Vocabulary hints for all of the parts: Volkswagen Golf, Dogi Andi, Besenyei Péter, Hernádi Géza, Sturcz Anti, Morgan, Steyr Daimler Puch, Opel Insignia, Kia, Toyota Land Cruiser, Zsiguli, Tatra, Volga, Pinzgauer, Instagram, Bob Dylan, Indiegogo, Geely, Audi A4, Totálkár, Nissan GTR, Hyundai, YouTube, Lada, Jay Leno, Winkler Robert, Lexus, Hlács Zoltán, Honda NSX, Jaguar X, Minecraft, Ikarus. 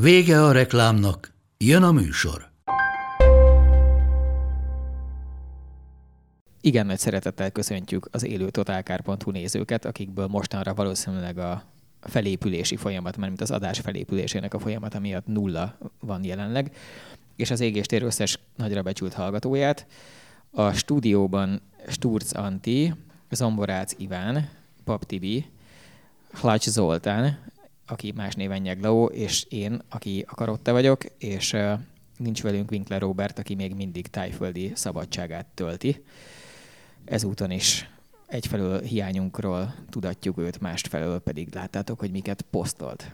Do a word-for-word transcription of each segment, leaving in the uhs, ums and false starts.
Vége a reklámnak, jön a műsor. Igen, nagy szeretettel köszöntjük az élő totalkár pont hu nézőket, akikből mostanra valószínűleg a felépülési folyamat, mármint az adás felépülésének a folyamata miatt nulla van jelenleg, és az égéstér összes nagyra becsült hallgatóját. A stúdióban Sturcz Anti, Zamborácz Iván, Bob Dylan, Hlács Zoltán, aki más néven Nyeglaó, és én, aki a Karotta vagyok, és uh, nincs velünk Winkler Robert, aki még mindig tájföldi szabadságát tölti. Ezúton is egyfelől hiányunkról tudatjuk őt, másfelől pedig láttátok, hogy miket posztolt.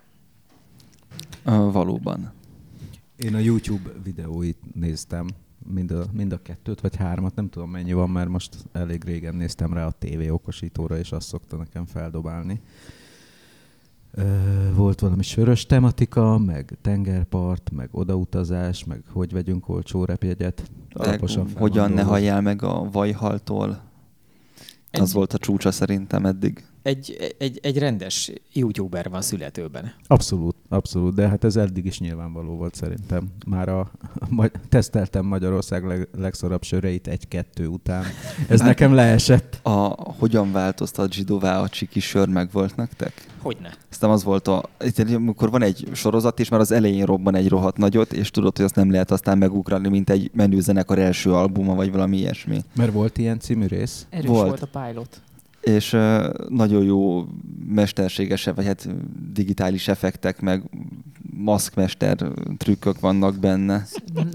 Uh, valóban. Én a YouTube videóit néztem, mind a, mind a kettőt vagy hármat, nem tudom mennyi van, mert most elég régen néztem rá a té vé okosítóra, és azt szokta nekem feldobálni. Volt valami sörös tematika, meg tengerpart, meg odautazás, meg hogy vegyünk olcsó repjegyet. Hogyan ne halljál meg a vajhaltól? Egy, az volt a csúcsa szerintem eddig. Egy, egy, egy rendes youtuber van születőben. Abszolút, abszolút, de hát ez eddig is nyilvánvaló volt szerintem. Már a, a, teszteltem Magyarország leg, legszorabb söreit egy-kettő után. Ez hát nekem leesett. A, hogyan változtat zsidóvá a csiki sör, meg volt nektek? Hogyne. Aztán az volt, a, amikor van egy sorozat, és már az elején robban egy rohadt nagyot, és tudod, hogy azt nem lehet aztán megugrani, mint egy menőzenekar első albuma, vagy valami ilyesmi. Mert volt ilyen című rész? Erős volt, volt a pilot. És uh, nagyon jó mesterséges, vagy hát digitális effektek, meg maszkmester trükkök vannak benne.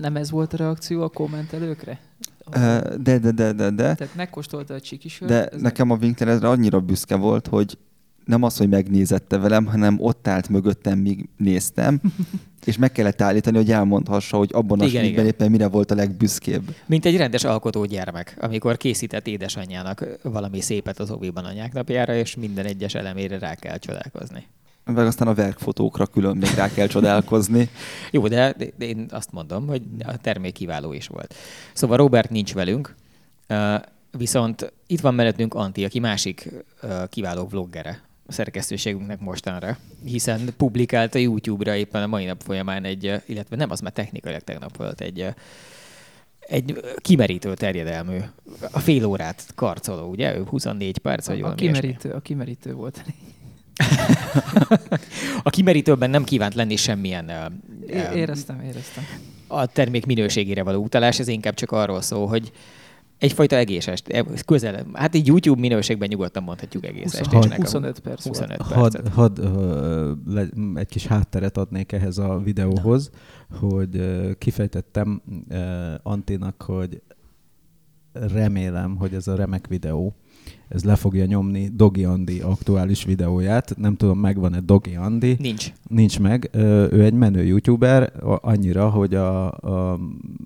Nem ez volt a reakció a kommentelőkre? Uh, de, de, de, de, de. Tehát megkóstolta a csikisört. De nekem meg... a Winkler ezre annyira büszke volt, hogy nem az, hogy megnézette velem, hanem ott állt mögöttem, míg néztem, és meg kellett állítani, hogy elmondhassa, hogy abban a stílben éppen mire volt a legbüszkébb. Mint egy rendes alkotógyermek, amikor készített édesanyjának valami szépet az oviban anyák napjára, és minden egyes elemére rá kell csodálkozni. Meg aztán a verkfotókra külön még rá kell csodálkozni. Jó, de én azt mondom, hogy a termék kiváló is volt. Szóval Robert nincs velünk, viszont itt van mellettünk Anti, aki másik kiváló vloggere a szerkesztőségünknek mostanra, hiszen publikálta YouTube-ra éppen a mai nap folyamán egy, illetve nem, az már technikailag tegnap volt, egy, egy kimerítő terjedelmű, a fél órát karcoló, ugye? huszonnégy perc, vagy valami ilyesmi. A kimerítő volt. A kimerítőben nem kívánt lenni semmilyen... É, éreztem, éreztem. A termék minőségére való utalás, ez inkább csak arról szól, hogy egyfajta egészes, közel, hát így YouTube minőségben nyugodtan mondhatjuk egész estésnek. huszonöt perc. huszonöt perc. Hadd egy kis hátteret adnék ehhez a videóhoz, na, hogy kifejtettem Antinak, hogy remélem, hogy ez a remek videó, ez le fogja nyomni Dogi Andi aktuális videóját. Nem tudom, megvan-e Dogi Andi? Nincs. Nincs meg. Ő egy menő youtuber, annyira, hogy a, a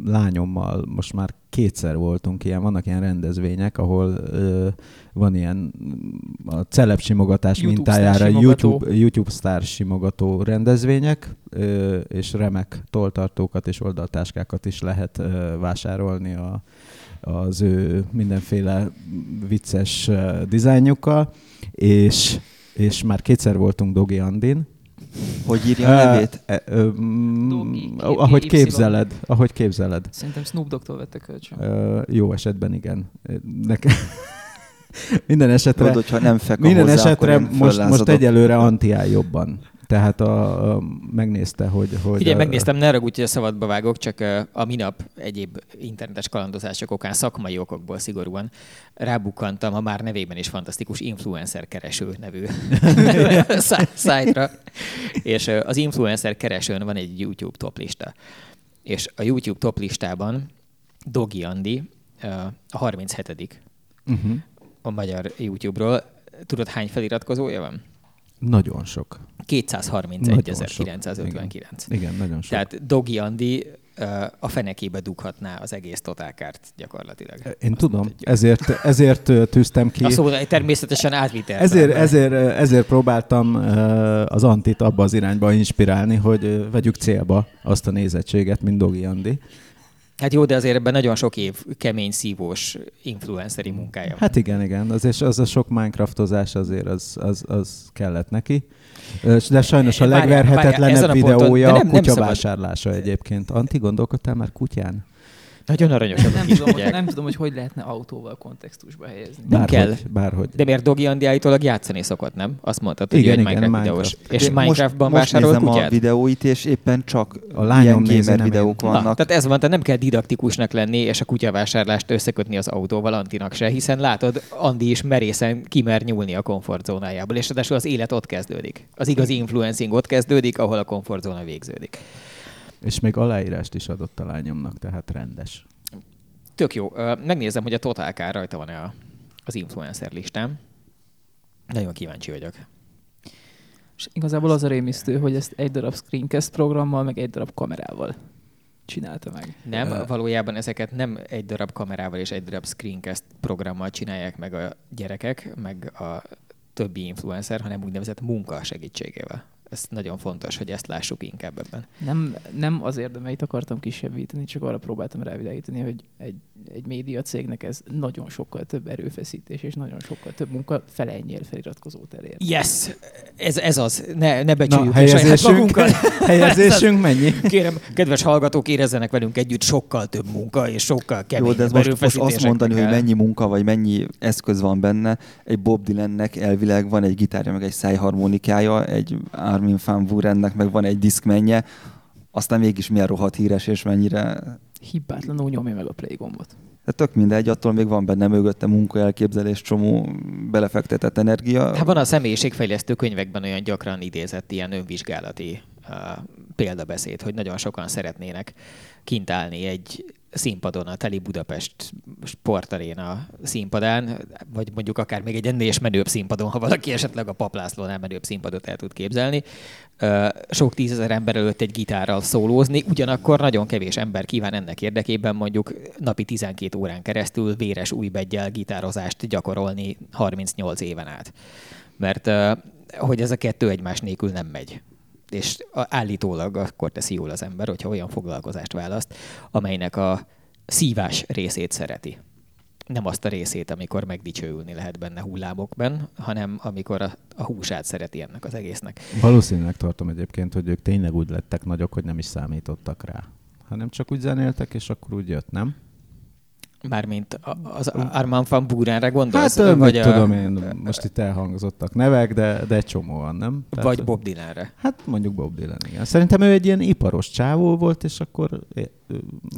lányommal most már kétszer voltunk ilyen, vannak ilyen rendezvények, ahol ö, van ilyen a celebsimogatás mintájára YouTube, YouTube sztár simogató rendezvények, ö, és remek tolltartókat és oldaltáskákat is lehet ö, vásárolni a az ő mindenféle vicces uh, dizájnjukkal, és, és már kétszer voltunk Dogi Andin. Hogy írja a nevét? Uh, uh, um, Dogi, ahogy képzeled. Ahogy képzeled. Szerintem Snoop Dogg-tól vette kölcsön. Uh, jó esetben igen. Nekem... minden esetre, Tudod, hogyha nem fekam minden hozzá, esetre most, most egyelőre Anti áll jobban. Tehát a, a, megnézte, hogy... hogy Figyelj, a, megnéztem, ne ragudj, hogy a szabadba vágok, csak a minap egyéb internetes kalandozások okán, szakmai okokból szigorúan rábukkantam a már nevében is fantasztikus influencer kereső nevű szájtra. És az influencer keresőn van egy YouTube toplista. És a YouTube toplistában Dogi Andi a harminchetedik Uh-huh. a magyar YouTube-ról. Tudod, hány feliratkozója van? Nagyon sok. kétszázharmincegy ezer kilencszázötvenkilenc. Igen. Igen, nagyon sok. Tehát Dogi Andi a fenekébe dughatná az egész Totálkárt gyakorlatilag. Én azt tudom, ezért, ezért tűztem ki. Azt mondom, természetesen átvitel. Ezért, ezért, ezért próbáltam az Antit abba az irányba inspirálni, hogy vegyük célba azt a nézettséget, mint Dogi Andi. Hát jó, de azért ebben nagyon sok év kemény, szívós influenceri munkája van. Hát igen, igen. Azért az a sok Minecraftozás azért az, az, az kellett neki. De sajnos a legverhetetlenebb videója a, ponton, a kutya nem, nem vásárlása szabad. Egyébként. Anti, gondolkodtál már kutyán? Nagyon aranyos. Nem, tudom, hogy, nem tudom, hogy hogy lehetne autóval kontextusba helyezni. Nem bárhogy, kell. Bárhogy. De miért Dogi Andi állítólag játszani szokott, nem? Azt mondtad, hogy igen, igen, Minecraft videós. Minecraft. És Minecraftban vásárolt kutyát? Most nézem a videóit, és éppen csak a lányom gamer videók én. vannak. Na, tehát ez van, tehát nem kell didaktikusnak lenni, és a kutyavásárlást összekötni az autóval Antinak se, hiszen látod, Andi is merészen kimer nyúlni a komfortzónájából, és ráadásul az élet ott kezdődik. Az igazi influencing ott kezdődik, ahol a komfortzóna végződik. És még aláírást is adott a lányomnak, tehát rendes. Tök jó. Megnézem, hogy a Totálkár rajta van-e a, az influencer listám. Nagyon kíváncsi vagyok. És igazából az a rémisztő, hogy ezt egy darab screencast programmal, meg egy darab kamerával csinálta meg. Nem, valójában ezeket nem egy darab kamerával és egy darab screencast programmal csinálják meg a gyerekek, meg a többi influencer, hanem úgynevezett munka segítségével. Ez nagyon fontos, hogy ezt lássuk inkább ebben. Nem, nem az érdemeit akartam kisebbíteni, csak arra próbáltam rávilágítani, hogy egy, egy médiacégnek ez nagyon sokkal több erőfeszítés, és nagyon sokkal több munka fele ennyire feliratkozót elér. Yes! Ez, ez az. Ne, ne becsüljük a saját magunkat. Helyezésünk mennyi? Kérem, kedves hallgatók, érezzenek velünk együtt, sokkal több munka, és sokkal keményebb erőfeszítések. Most azt mondani, kell. Hogy mennyi munka, vagy mennyi eszköz van benne. Egy Bob Dylannek elvileg van egy gitárja, meg egy szájharmonikája, egy ár Armin van Buurennek meg van egy diszkmenje, aztán mégis milyen rohadt híres, és mennyire... Hibátlanul nyomja meg a play gombot. De tök mindegy, attól még van benne mögötte munkaelképzelés, csomó belefektetett energia. Hát van a személyiségfejlesztő könyvekben olyan gyakran idézett ilyen önvizsgálati uh, példabeszéd, hogy nagyon sokan szeretnének kint állni egy színpadon, a Teli Budapest sportaréna színpadán, vagy mondjuk akár még egy ennél is menőbb színpadon, ha valaki esetleg a Paplászlónál menőbb színpadot el tud képzelni. Sok tízezer ember előtt egy gitárral szólózni, ugyanakkor nagyon kevés ember kíván ennek érdekében mondjuk napi tizenkét órán keresztül véres újbeggyel gitározást gyakorolni harmincnyolc éven át. Mert hogy ez a kettő egymás nélkül nem megy. És állítólag akkor teszi jól az ember, hogyha olyan foglalkozást választ, amelynek a szívás részét szereti. Nem azt a részét, amikor megdicsőülni lehet benne hullámokban, hanem amikor a, a húsát szereti ennek az egésznek. Valószínűleg tartom egyébként, hogy ők tényleg úgy lettek nagyok, hogy nem is számítottak rá, hanem csak úgy zenéltek, és akkor úgy jött, nem? Mármint az Armand van Buurenre gondolsz? Hát, vagy a... tudom én, most itt elhangzottak nevek, de, de egy csomóan, nem? Tehát, vagy Bob Dylanre. Hát mondjuk Bob Dylan, igen. Szerintem ő egy ilyen iparos csávó volt, és akkor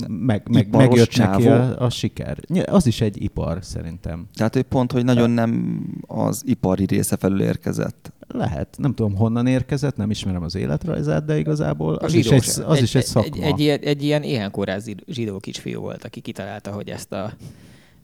meg, meg, megjött csávó. Neki a, a siker. Az is egy ipar, szerintem. Tehát ő pont, hogy nagyon nem az ipari része felül érkezett. Lehet. Nem tudom, honnan érkezett, nem ismerem az életrajzát, de igazából az, is egy, az egy, is egy szakma. Egy, egy, egy, egy ilyen éhenkórház zsidó kisfiú volt, aki kitalálta, hogy ezt a,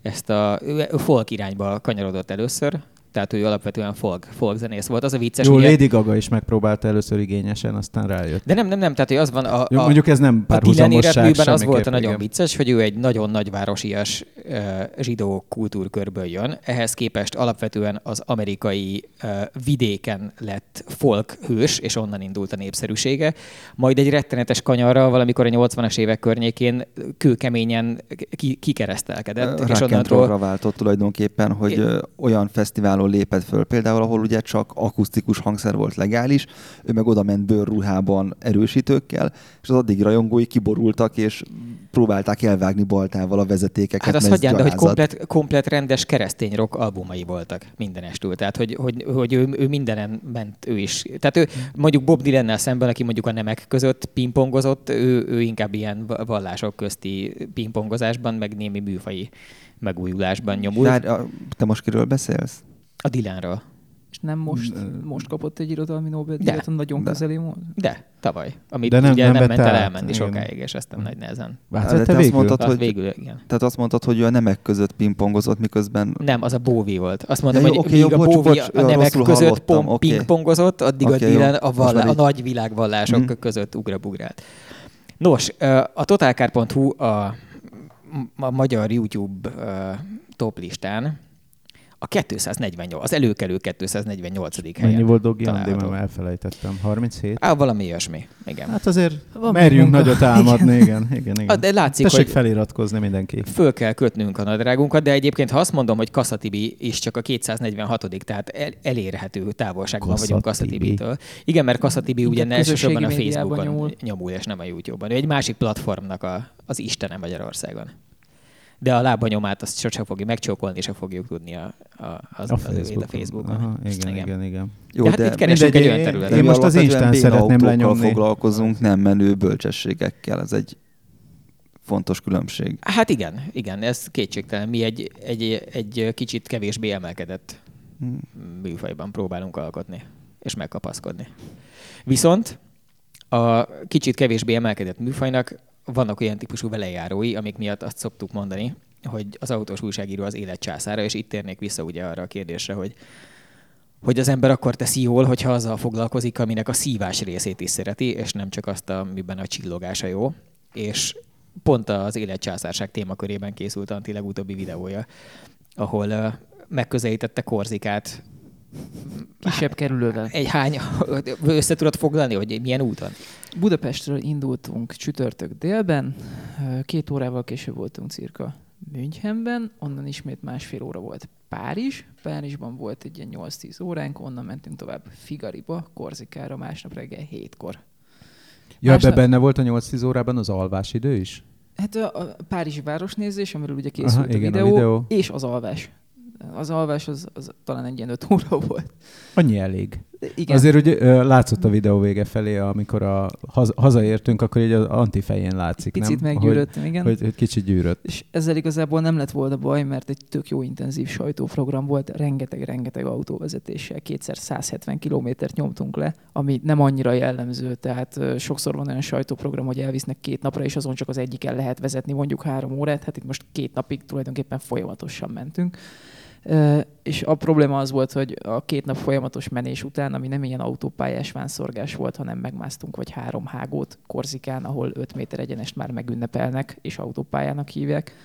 ezt a folk irányba kanyarodott először, tehát ő alapvetően folk, folk zenész volt. Az a vicces, jó, ugye... Lady Gaga is megpróbálta először igényesen, aztán rájött. De nem, nem, nem, tehát hogy az van a... Jó, mondjuk ez nem párhuzamosság semmiképp. Az volt a nagyon igen. vicces, hogy ő egy nagyon nagyvárosias uh, zsidó kultúrkörből jön. Ehhez képest alapvetően az amerikai uh, vidéken lett folk hős, és onnan indult a népszerűsége. Majd egy rettenetes kanyarra valamikor a nyolcvanas évek környékén kőkeményen ki- kikeresztelkedett. Uh, és onnantól váltott tulajdonképpen, hogy uh, olyan fesztiválon lépett föl. Például, ahol ugye csak akusztikus hangszer volt legális, ő meg oda ment bőrruhában erősítőkkel, és az addig rajongói kiborultak, és próbálták elvágni baltával a vezetékeket. Hát azt hagyján, de hogy komplet, komplet rendes keresztény rock albumai voltak mindenestül. Tehát, hogy, hogy, hogy ő, ő mindenen ment ő is. Tehát ő mondjuk Bob Dylannel szemben, aki mondjuk a nemek között pingpongozott, ő, ő inkább ilyen vallások közti pingpongozásban, meg némi műfaji megújulásban nyomult. Te most kiről beszélsz? A Dylanról. És nem most, most kapott egy irodalmi Nobel-díjat a nagyon de. közeli módon? De, tavaly. Amit de nem, ugye nem, nem ment el elmenni sokáig, és ezt nem nagy nehezen. Hát, te azt mondtad, hogy, végül, igen. Tehát azt mondtad, hogy ő a nemek között pingpongozott, miközben... Nem, az a Bowie volt. Azt mondtam, ja, hogy okay, míg a Bowie bocs, a nemek között pom, okay. pingpongozott, addig okay, a Dylan a, vallá, a nagy világvallások hmm. között ugrabugrált. Nos, a totalkár pont hu a, a magyar YouTube toplistán a kétszáznegyvennyolc, az előkelő kétszáznegyvennyolcadik helyen. Mennyi volt Dogi Andi, mert elfelejtettem. harminchét? Á, valami ilyesmi, igen. Hát azért van merjünk munka. Nagyot álmodni, igen, igen, igen. A, de látszik, tessék hogy feliratkozni mindenki. Föl kell kötnünk a nadrágunkat, de egyébként ha azt mondom, hogy Kassai Tibi is csak a kétszáznegyvenhatodik, tehát el, elérhető távolságban Kassai vagyunk Kassai Tibitől. Igen, mert Kassai Tibi ugye elsősorban a Facebookon nyomul. nyomul, és nem a YouTube-on. Ő egy másik platformnak a, az istene Magyarországon. De a lábanyomát azt sosem fogjuk megcsókolni, és sem fogjuk tudni a, a, az, a az Facebookon. A Facebookon. Aha, igen, igen, igen. igen. Jó, de hát de itt keresünk egy olyan területet. Én most az Instán szeretném lenyomni. Foglalkozunk nem menő bölcsességekkel, ez egy fontos különbség. Hát igen, igen, ez kétségtelen. Mi egy, egy, egy kicsit kevésbé emelkedett hmm. műfajban próbálunk alkotni, és megkapaszkodni. Viszont a kicsit kevésbé emelkedett műfajnak vannak olyan típusú velejárói, amik miatt azt szoktuk mondani, hogy az autós újságíró az élet császára, és itt térnék vissza ugye arra a kérdésre, hogy, hogy az ember akkor teszi jól, hogyha azzal foglalkozik, aminek a szívás részét is szereti, és nem csak azt, amiben a csillogása jó. És pont az élet császárság témakörében készült Anti legutóbbi videója, ahol uh, megközelítette Korzikát. Kisebb kerülővel. Egy hány, össze tudod foglalni, hogy milyen úton? Budapestről indultunk csütörtök délben, két órával később voltunk cirka Münchenben, onnan ismét másfél óra volt Párizs, Párizsban volt egy ilyen nyolc-tíz óránk, onnan mentünk tovább Figariba, Korzikára másnap reggel hétkor. Ja, másnap... benne volt a nyolc-tíz órában az alvás idő is? Hát a Párizsi városnézés, amiről ugye készült Aha, a, igen, videó, a videó, és az alvás. Az alvás az, az talán egy ilyen öt óra volt. Annyi elég. Igen. Azért ugye látszott a videó vége felé, amikor a haz, hazaértünk, akkor így az Anti fején látszik, picit nem? Picit meggyűröttem, igen. Hogy, hogy kicsit gyűrött. És ezzel igazából nem lett volna baj, mert egy tök jó intenzív sajtóprogram volt, rengeteg-rengeteg autóvezetéssel, kétszer száz hetven kilométert nyomtunk le, ami nem annyira jellemző, tehát sokszor van olyan sajtóprogram, hogy elvisznek két napra, és azon csak az egyiken lehet vezetni mondjuk három órát, hát itt most két napig tulajdonképpen folyamatosan mentünk. Uh, és a probléma az volt, hogy a két nap folyamatos menés után, ami nem ilyen autópályás vánszorgás volt, hanem megmásztunk vagy három hágót Korzikán, ahol öt méter egyenest már megünnepelnek, és autópályának hívják.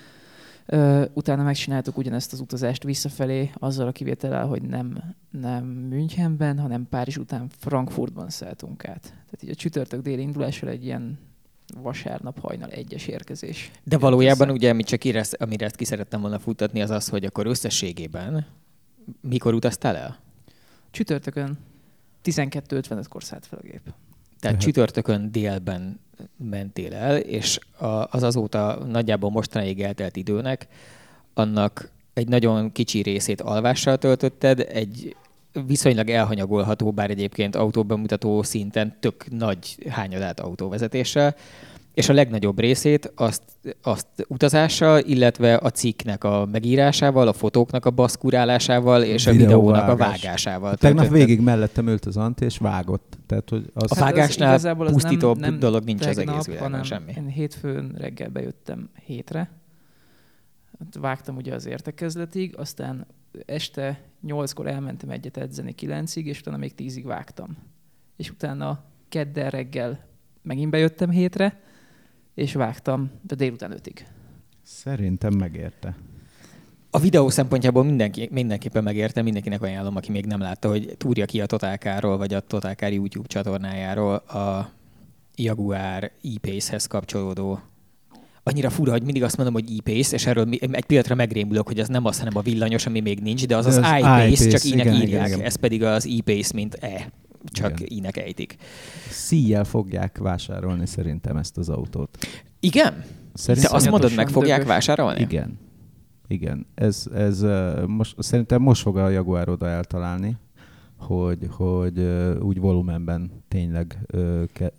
Uh, utána megcsináltuk ugyanezt az utazást visszafelé, azzal a kivétellel, hogy nem, nem Münchenben, hanem Párizs után Frankfurtban szálltunk át. Tehát így a csütörtök déli indulással egy ilyen vasárnap hajnal egyes érkezés. De valójában ugye, amit csak érez, amire ezt ki szerettem volna futtatni, az az, hogy akkor összességében mikor utaztál el? Csütörtökön tizenkettő ötvenötkor szállt fel a gép. Tehát, Tehát csütörtökön délben mentél el, és az azóta nagyjából mostanáig eltelt időnek, annak egy nagyon kicsi részét alvással töltötted, egy viszonylag elhanyagolható, bár egyébként autóbemutató szinten tök nagy hányadát autóvezetéssel, és a legnagyobb részét azt, azt utazással, illetve a cikknek a megírásával, a fotóknak a baszkurálásával, és a videónak a vágásával. Tegnap végig mellettem ült az Anti, és vágott. Tehát, hogy az... A vágásnál az az pusztítóbb nem, nem dolog nincs az egész világon, semmi. Én hétfőn reggel bejöttem hétre, vágtam ugye az értekezletig, aztán este nyolckor elmentem egyet edzeni kilencig, és utána még tízig vágtam. És utána kedden reggel megint bejöttem hétre, és vágtam, de délután ötig. Szerintem megérte. A videó szempontjából mindenki, mindenképpen megérte, mindenkinek ajánlom, aki még nem látta, hogy túrja ki a Totálkárról, vagy a Totálkár YouTube csatornájáról a Jaguar E-Pace-hez kapcsolódó. Annyira fura, hogy mindig azt mondom, hogy E-Pace, és erről egy pillanatra megrémülök, hogy az nem az, hanem a villanyos, ami még nincs, de az az, az I-Pace, csak ínek írják. Igen. Ez pedig az E-Pace, mint E, csak igen. ínek ejtik. C-jel fogják vásárolni szerintem ezt az autót. Igen? Szerintem. Te azt mondod, meg fogják dögös. vásárolni? Igen. Igen. Ez, ez most, szerintem most fog a Jaguar oda eltalálni, hogy, hogy úgy volumenben tényleg ke,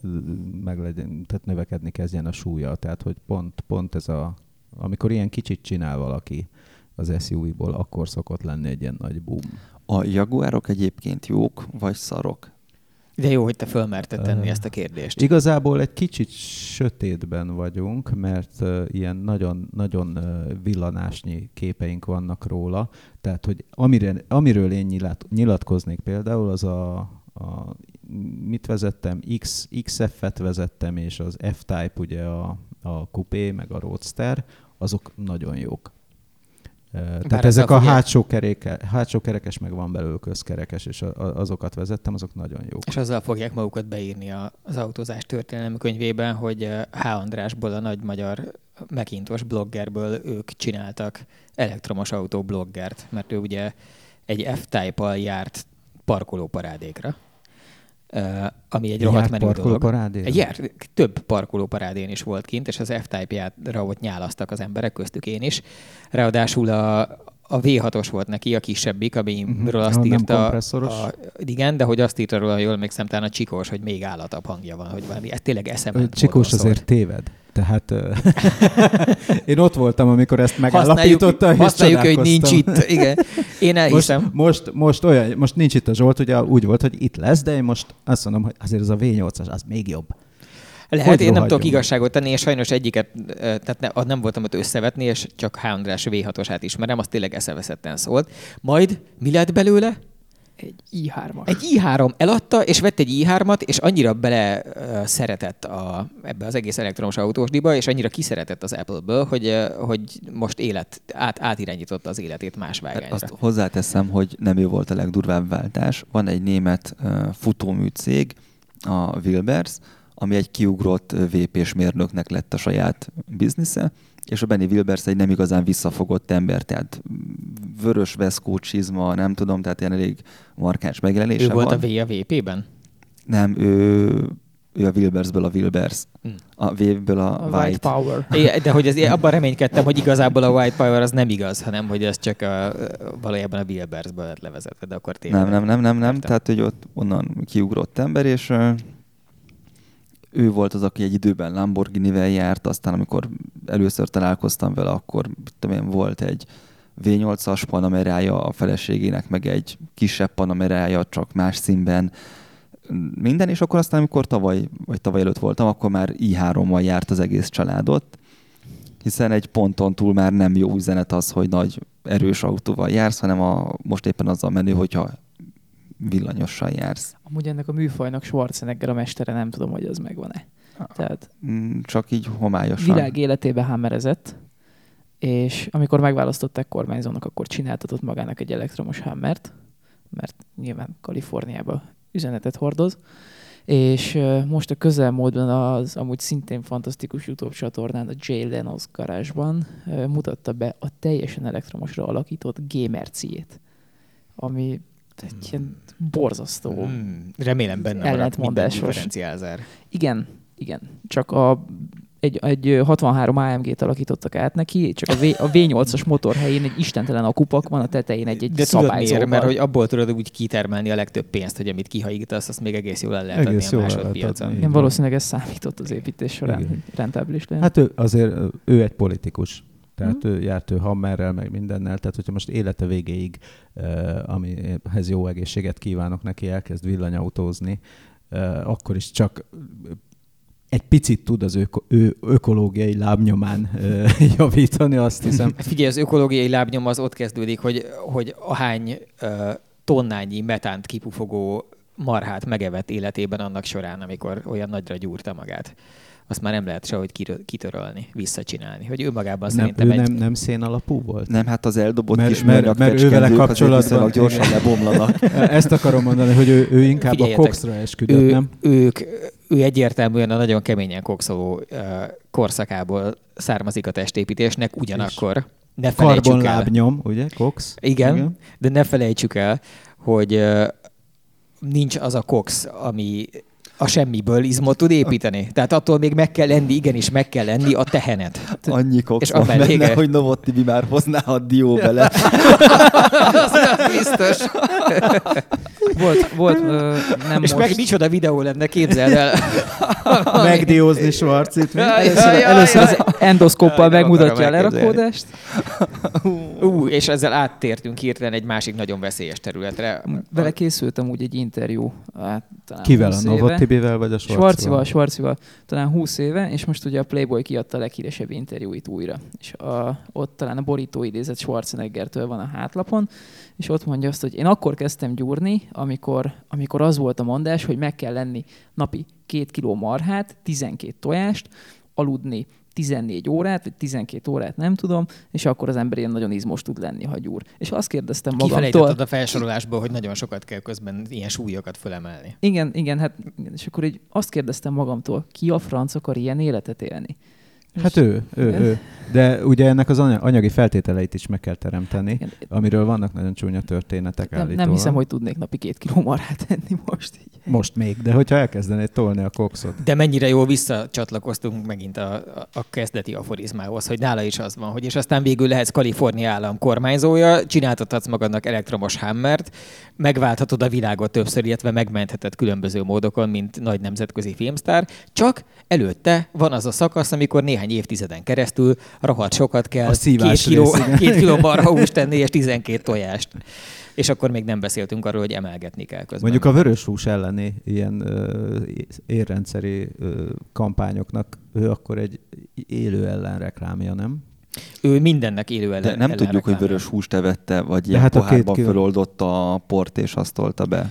meg legyen, tehát növekedni kezdjen a súlya. Tehát, hogy pont, pont ez a... Amikor ilyen kicsit csinál valaki az es u vé-ból, akkor szokott lenni egy ilyen nagy boom. A Jaguarok egyébként jók vagy szarok? De jó, hogy te fölmerted tenni ezt a kérdést. Igazából egy kicsit sötétben vagyunk, mert ilyen nagyon, nagyon villanásnyi képeink vannak róla. Tehát, hogy amire, amiről én nyilat, nyilatkoznék például, az a, a mit vezettem? X, X-F-et vezettem, és az F-Type, ugye a, a kupé, meg a Roadster, azok nagyon jók. Tehát bár ezek a hátsó, kereke, hátsó kerekes, meg van belőle közkerekes, és azokat vezettem, azok nagyon jók. És azzal fogják magukat beírni az autózás történelmi könyvében, hogy H. Andrásból, a nagy magyar mekintos bloggerből ők csináltak elektromos autó bloggert, mert ő ugye egy F-Type-al járt parkolóparádékra, ami egy rohadt menő dolog. Járt, több parkolóparádén is volt kint, és az F-Type-jára ott nyálaztak az emberek, köztük én is. Ráadásul a, a vé hatos volt neki, a kisebbik, amiről azt írta... A, igen, de hogy azt írta róla, jól emlékszem, talán a Csikós, hogy még állatabb hangja van, hogy valami, ez tényleg eszement. Csikós azért téved. Tehát én ott voltam, amikor ezt megállapította, és használjuk, hogy nincs itt. Igen. Én elhiszem. Most, most, most, olyan, most nincs itt a Zsolt, ugye úgy volt, hogy itt lesz, de én most azt mondom, hogy azért ez a vé nyolcas, az még jobb. Lehet, hogy én nem tudok igazságot tenni, és sajnos egyiket, tehát ne, nem voltam ott összevetni, és csak H. András vé hatosát ismerem, az tényleg eszeveszetten szólt. Majd mi lett belőle? Egy i három. Egy i három eladta, és vett egy i hármat, és annyira bele uh, szeretett a, ebbe az egész elektromos autósdiba, és annyira kiszeretett az Apple-ből, hogy, uh, hogy most élet, át, átirányította az életét más vágányra. Azt hozzáteszem, hogy nem ő volt a legdurvább váltás. Van egy német uh, futóműcég, a Wilbers, ami egy kiugrott vé pés mérnöknek lett a saját biznisze, és a Benny Wilbers egy nem igazán visszafogott ember, tehát vörös veszkó, csizma, nem tudom, tehát ilyen elég markáns megjelenése van. Ő volt a V a vé pében? Nem, ő... Ő a Wilbersből a Wilbers, mm. a V-ből a, a White Power. É, de hogy ez, abban reménykedtem, hogy igazából a White Power az nem igaz, hanem hogy ez csak a, valójában a Wilbersből lett levezetve, de akkor tényleg. Nem, nem, nem, nem, nem. Tehát, hogy ott onnan kiugrott ember, és uh, ő volt az, aki egy időben Lamborghinivel járt, aztán amikor először találkoztam vele, akkor tudom én, volt egy vé nyolcas panamerája a feleségének, meg egy kisebb panamerája, csak más színben, minden, és akkor aztán, amikor tavaly, vagy tavaly előtt voltam, akkor már i hárommal járt az egész családot, hiszen egy ponton túl már nem jó üzenet az, hogy nagy, erős autóval jársz, hanem a, most éppen az a menő, hogyha villanyossal jársz. Amúgy ennek a műfajnak Schwarzenegger a mestere, nem tudom, hogy az megvan-e. Tehát csak így homályosan. Világ életében hammerezett, és amikor megválasztották kormányzónak, akkor csináltatott magának egy elektromos hammert, mert nyilván Kaliforniában üzenetet hordoz, és most a közelmódban az amúgy szintén fantasztikus YouTube csatornán, a Jay Leno's garázsban mutatta be a teljesen elektromosra alakított G-merciét, ami egy ilyen borzasztó. Hmm. Remélem benne maradt minden differenciálzár. Igen, igen. Csak a Egy, egy hatvanhárom á em gé-t alakítottak át neki, csak a, v, a vé nyolcas motor helyén egy istentelen akupak van, a tetején egy, egy szabályzóval. Mert hogy abból tudod úgy kitermelni a legtöbb pénzt, hogy amit kihajítasz, azt még egész jól el lehet egész adni a másodpiacon. Igen, valószínűleg ez számított az építés során. Rentábilis lehet. Hát ő azért ő egy politikus. Tehát hmm. ő járt ő hammerrel, meg mindennel. Tehát hogyha most élete végéig, amihez jó egészséget kívánok neki, elkezd villanyautózni, akkor is csak... egy picit tud az öko- ő ökológiai lábnyomán ö, javítani, azt hiszem. Figyelj, az ökológiai lábnyom az ott kezdődik, hogy, hogy ahány ö, tonnányi metánt kipufogó marhát megevett életében annak során, amikor olyan nagyra gyúrta magát. Azt már nem lehet sehogy kitörölni, visszacsinálni. Hogy ő magában nem, szerintem ő egy... Nem, nem szén alapú volt? Nem, hát az eldobott kis mérnök fecskendők azért gyorsan lebomlanak. Ezt akarom mondani, hogy ő, ő inkább Figyeljetek, a kokszra esküdött, ő, nem? Ők... Ő egyértelműen a nagyon keményen kokszoló uh, korszakából származik a testépítésnek, ugyanakkor ne felejtsük el. Karbonlábnyom, ugye, koksz? Igen, igen, de ne felejtsük el, hogy uh, nincs az a koksz, ami a semmiből izmot tud építeni. Tehát attól még meg kell lenni, igenis meg kell lenni a tehenet. Annyi koksz van benne, vége... hogy Novot Tibi már hozná a dió bele. Az nem biztos. Volt, volt, ö, nem és most. Meg micsoda videó lenne, képzeld el. Megdiózni Schwarzit. Először, először az endoszkóppal megmutatja a lerakódást. Ú, és ezzel áttértünk hirtelen egy másik nagyon veszélyes területre. Vele készültem úgy egy interjú. Hát, kivel, a Novot Tibivel vagy a Schwarzival? Schwarzival, talán húsz éve, és most ugye a Playboy kiadta a leghíresebb interjúit újra. És a, ott talán a borító idézet Schwarzeneggertől van a hátlapon, és ott mondja azt, hogy én akkor kezdtem gyúrni, amikor, amikor az volt a mondás, hogy meg kell lenni napi két kiló marhát, tizenkét tojást, aludni tizennégy órát, vagy tizenkét órát, nem tudom, és akkor az ember ilyen nagyon izmos tud lenni, ha gyúr. És azt kérdeztem magamtól... Kifelejtetted a felsorolásból, hogy nagyon sokat kell közben ilyen súlyokat fölemelni. Igen, igen, hát és akkor így azt kérdeztem magamtól, ki a franc akar ilyen életet élni? Hát ő, ő, ő. De ugye ennek az anyagi feltételeit is meg kell teremteni, amiről vannak nagyon csúnya történetek állítólag. Nem, nem hiszem, hogy tudnék napi két kiló marhát enni most így. Most még, de hogyha elkezdenéd tolni a kokszot. De mennyire jól visszacsatlakoztunk megint a, a kezdeti aforizmához, hogy nála is az van, hogy és aztán végül lehetsz Kalifornia állam kormányzója, csináltathatsz magadnak elektromos hammert, megválthatod a világot többször, illetve megmentheted különböző módokon, mint nagy nemzetközi filmsztár, csak előtte van az a szakasz, amikor néhány évtizeden keresztül rohadt sokat kell két kiló, két kiló marhahúst tenni és tizenkét tojást. És akkor még nem beszéltünk arról, hogy emelgetni kell közben. Mondjuk a vörös hús elleni ilyen ö, érrendszeri ö, kampányoknak ő akkor egy élő ellenreklámja, nem? Ő mindennek élő ellen. De nem ellen tudjuk, reklámja. Hogy vörös húst evette, vagy ilyen hát pohárban kiló... föloldotta a port és azt tolta be.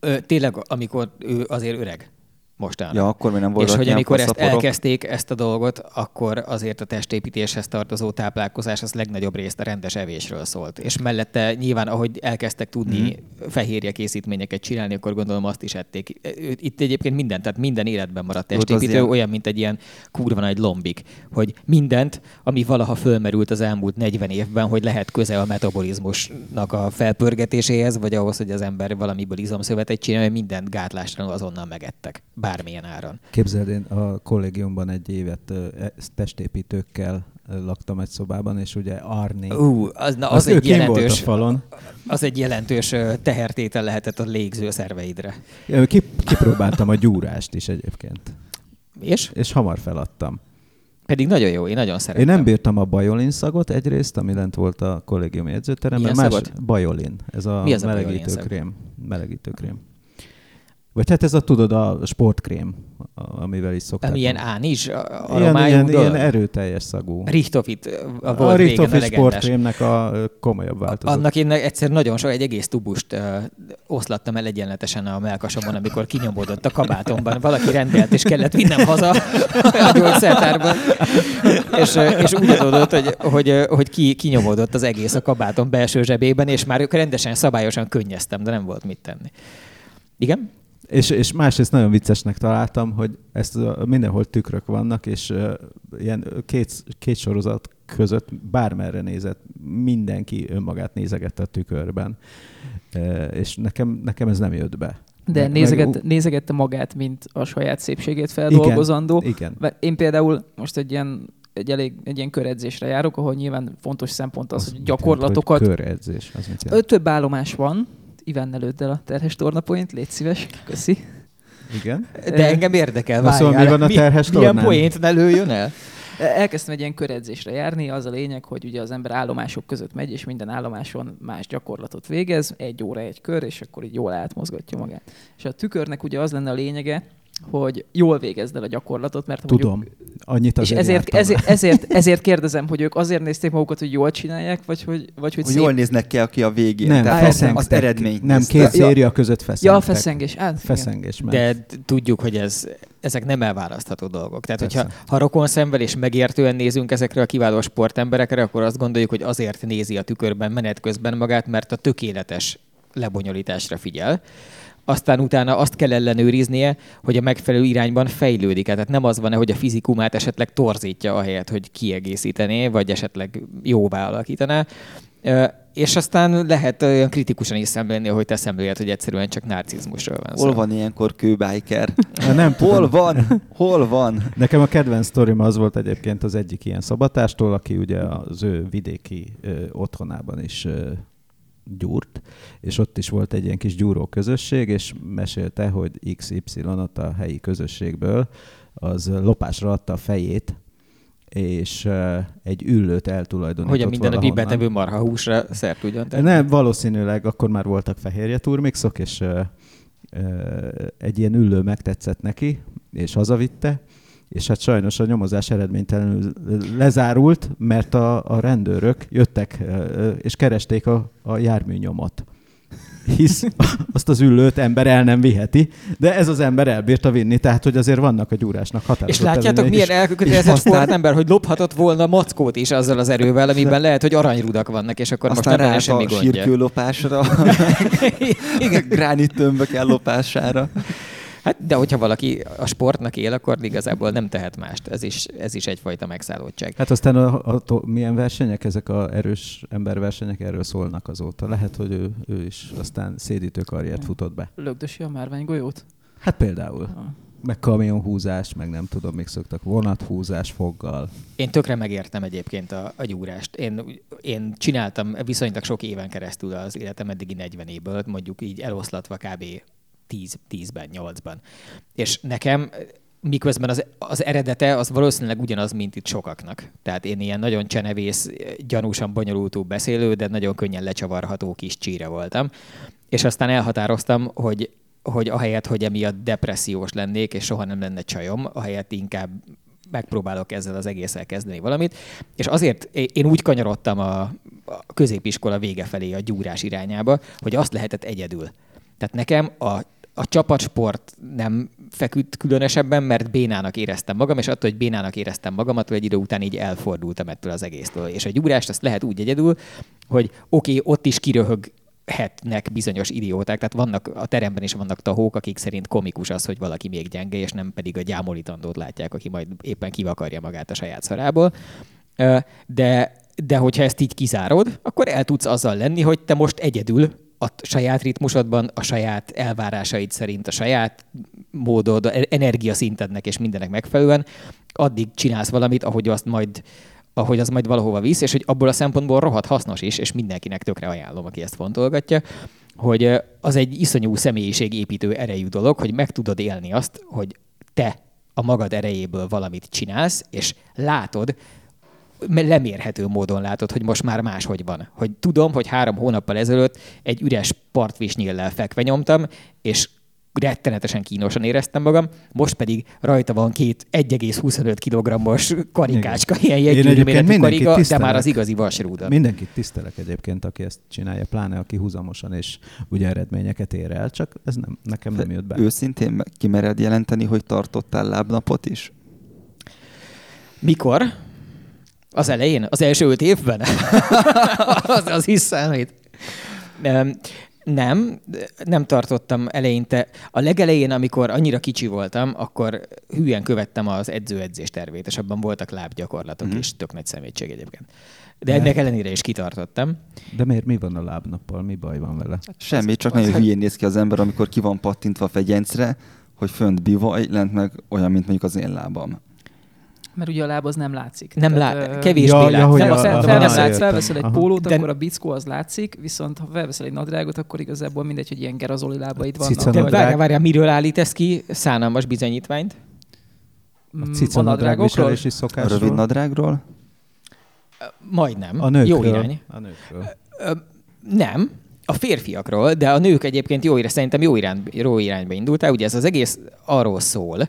Ö, tényleg, amikor ő azért öreg. Mostán. Ja, akkor mi nem volt. És hogy amikor ezt elkezdték, ezt a dolgot, akkor azért a testépítéshez tartozó táplálkozás az legnagyobb részt a rendes evésről szólt. És mellette nyilván, ahogy elkezdtek tudni mm. fehérje készítményeket csinálni, akkor gondolom azt is ették. Itt egyébként minden, tehát minden életben maradt testépítő, olyan, mint egy ilyen kurva nagy lombik, hogy mindent, ami valaha fölmerült az elmúlt negyven évben, hogy lehet köze a metabolizmusnak a felpörgetéséhez, vagy ahhoz, hogy az ember valamiből izomszövetet csinálja, mindent gátlástalanul azonnal megettek. Bármilyen áron. Képzeld, én a kollégiumban egy évet testépítőkkel laktam egy szobában, és ugye Arni. Uh, az, na, az, az egy jelentős falon. Az egy jelentős tehertétel lehetett a légző szerveidre. Kip, kipróbáltam a gyúrást is egyébként. És? És hamar feladtam. Pedig nagyon jó, én nagyon szeretem. Én nem bírtam a bajolin szagot egyrészt, ami lent volt a kollégiumi edzőteremben. Más bajolin. Ez a, a melegítőkrém. Melegítőkrém. Vagy hát ez a, tudod, a sportkrém, amivel is szokták. Ami ilyen ánizs aromájú. Ilyen erőteljes szagú. Richtofit volt a Richtofit sportkrémnek a komolyabb változat. Annak én egyszer nagyon sok, egy egész tubust ö, oszlattam el egyenletesen a melkasomon, amikor kinyomódott a kabátomban. Valaki rendelt, és kellett vinnem haza a gyógyszertárban. És, és úgy adódott, hogy, hogy, hogy ki, kinyomódott az egész a kabátom belső zsebében, és már rendesen, szabályosan könnyeztem, de nem volt mit tenni. Igen? És, és másrészt nagyon viccesnek találtam, hogy ezt a, mindenhol tükrök vannak, és uh, ilyen két, két sorozat között bármerre nézett, mindenki önmagát nézegette a tükörben. Uh, és nekem, nekem ez nem jött be. De nézegette, nézegette magát, mint a saját szépségét feldolgozandó. Igen, igen. Én például most egy ilyen, egy elég, egy ilyen köredzésre járok, ahol nyilván fontos szempont az, az hogy gyakorlatokat... Jelent, hogy köredzés, az mit jelent? Több állomás van. Iván, elődd el a terhes tornapoint, légy szíves, köszi. Igen. De engem érdekel, várjál. Szóval mi van a terhes tornán? Milyen poént ne lőjön el? Elkezdtem egy ilyen köredzésre járni, az a lényeg, hogy ugye az ember állomások között megy, és minden állomáson más gyakorlatot végez, egy óra, egy kör, és akkor így jól átmozgatja magát. És a tükörnek ugye az lenne a lényege, hogy jól végezd el a gyakorlatot, mert tudom, mondjuk, annyit azért és ezért, ezért, ezért, ezért kérdezem, hogy ők azért nézték magukat, hogy jól csinálják, vagy hogy, vagy, hogy, hogy szép... jól néznek ki, aki a végén. Nem, feszengtek, az eredményt nem néztek. Két széria között feszengtek. Ja, a feszengés. Á, feszengés de tudjuk, hogy ez, ezek nem elválasztható dolgok. Tehát, persze. Hogyha ha rokon szemvel és megértően nézünk ezekre a kiváló sportemberekre, akkor azt gondoljuk, hogy azért nézi a tükörben menet közben magát, mert a tökéletes lebonyolításra figyel. Aztán utána azt kell ellenőriznie, hogy a megfelelő irányban fejlődik. Tehát nem az van, hogy a fizikumát esetleg torzítja ahelyett, hogy kiegészítené, vagy esetleg jóvá alakítaná. És aztán lehet olyan kritikusan is szemlélni, ahogy te szemléled, hogy egyszerűen csak narcizmusról van szó. Hol van ilyenkor kőbiker? Nem tudom. Hol van? Hol van? Nekem a kedvenc sztorim az volt egyébként az egyik ilyen szabatástól, aki ugye az ő vidéki ö, otthonában is ö, gyúrt, és ott is volt egy ilyen kis gyúró közösség, és mesélte, hogy iksz ipszilon-ot a helyi közösségből az lopásra adta a fejét, és uh, egy üllőt eltulajdonított valahonnan. Hogyan minden a bibbetevő marhahúsra szert ugyan? Nem, valószínűleg akkor már voltak fehérje turmixok, és uh, uh, egy ilyen üllő megtetszett neki, és hazavitte, és hát sajnos a nyomozás eredménytelenül lezárult, mert a, a rendőrök jöttek, uh, és keresték a, a járműnyomot. Hisz azt az üllőt ember el nem viheti, de ez az ember elbírta vinni, tehát hogy azért vannak a gyúrásnak határozott. És látjátok, milyen elkötelezett sportember, hogy lophatott volna mackót is azzal az erővel, amiben lehet, hogy aranyrudak vannak, és akkor aztán most nem lenne semmi gondja. Aztán a sírkőlopásra, meg gránittömbök ellopására. Hát, de hogyha valaki a sportnak él, akkor igazából nem tehet mást. Ez is, ez is egyfajta megszállottság. Hát aztán a, a, a, milyen versenyek, ezek az erős emberversenyek, erről szólnak azóta. Lehet, hogy ő, ő is aztán szédítő karriert futott be. Lögdösi a márványgolyót? Hát például. Ha. Meg kamionhúzás, meg nem tudom, még szoktak vonathúzás foggal. Én tökre megértem egyébként a, a gyúrást. Én, én csináltam viszonylag sok éven keresztül az életem eddigi negyven évből, mondjuk így eloszlatva kb. tízben, nyolcban. És nekem miközben az, az eredete az valószínűleg ugyanaz, mint itt sokaknak. Tehát én ilyen nagyon csenevész, gyanúsan bonyolultú beszélő, de nagyon könnyen lecsavarható kis csíra voltam. És aztán elhatároztam, hogy, hogy ahelyett, hogy emiatt depressziós lennék, és soha nem lenne csajom, ahelyett inkább megpróbálok ezzel az egésszel kezdeni valamit. És azért én úgy kanyarodtam a, a középiskola vége felé a gyúrás irányába, hogy azt lehetett egyedül. Tehát nekem a A csapatsport nem feküdt különösebben, mert bénának éreztem magam, és attól, hogy bénának éreztem magamat, egy idő után így elfordultam ettől az egésztől. És a gyúrást azt lehet úgy egyedül, hogy oké, okay, ott is kiröhöghetnek bizonyos idióták, tehát vannak a teremben is vannak tahók, akik szerint komikus az, hogy valaki még gyenge, és nem pedig a gyámolítandót látják, aki majd éppen kivakarja magát a saját szarából. De, de hogyha ezt így kizárod, akkor el tudsz azzal lenni, hogy te most egyedül a saját ritmusodban, a saját elvárásaid szerint, a saját módod, energiaszintednek és mindenek megfelelően, addig csinálsz valamit, ahogy azt majd, ahogy az majd valahova visz, és hogy abból a szempontból rohadt hasznos is, és mindenkinek tökre ajánlom, aki ezt fontolgatja, hogy az egy iszonyú személyiségépítő erejű dolog, hogy meg tudod élni azt, hogy te a magad erejéből valamit csinálsz, és látod, lemérhető módon látod, hogy most már máshogy van. Hogy tudom, hogy három hónappal ezelőtt egy üres partvisnyéllel fekve nyomtam, és rettenetesen kínosan éreztem magam, most pedig rajta van két egy egész huszonöt kilogrammos karikácska, ilyen jegygyűrű méretű karika, de már az igazi vasrúda. Mindenkit tisztelek egyébként, aki ezt csinálja, pláne aki húzamosan és ugye eredményeket ér el, csak ez nem, nekem nem jött be. Őszintén kimered jelenteni, hogy tartottál lábnapot is? Mikor? Az elején? Az első öt évben? az az is számít. Nem, nem tartottam eleinte. A legelején, amikor annyira kicsi voltam, akkor hülyen követtem az edző-edzés tervét, és abban voltak lábgyakorlatok mm. is, tök nagy szemétség egyébként. De ennek Mert... ellenére is kitartottam. De miért? Mi van a lábnappal? Mi baj van vele? Hát semmi, az csak az nagyon az hülyén néz ki az ember, amikor ki van pattintva a fegyencre, hogy fönt bivaj, lent meg olyan, mint mondjuk az én lábam. Mert ugye a láb az nem látszik. Nem lá... Kevésbé ja, látszik. Ja, fel, fel nem látsz, felveszel egy pólót, aha, akkor a bickó az látszik, viszont ha felveszel egy nadrágot, akkor igazából mindegy, hogy ilyen gerazoli lábaid vannak. De várjál, várjál, miről állítasz ki szánalmas bizonyítványt? A cicanadrág viselési szokásról? A rövid nadrágról? Majdnem. A nőkről. Jó irány. A nőkről. Nem. A férfiakról, de a nők egyébként jó irány, szerintem jó, irány, jó irányba indultál. Ugye ez az egész arról szól,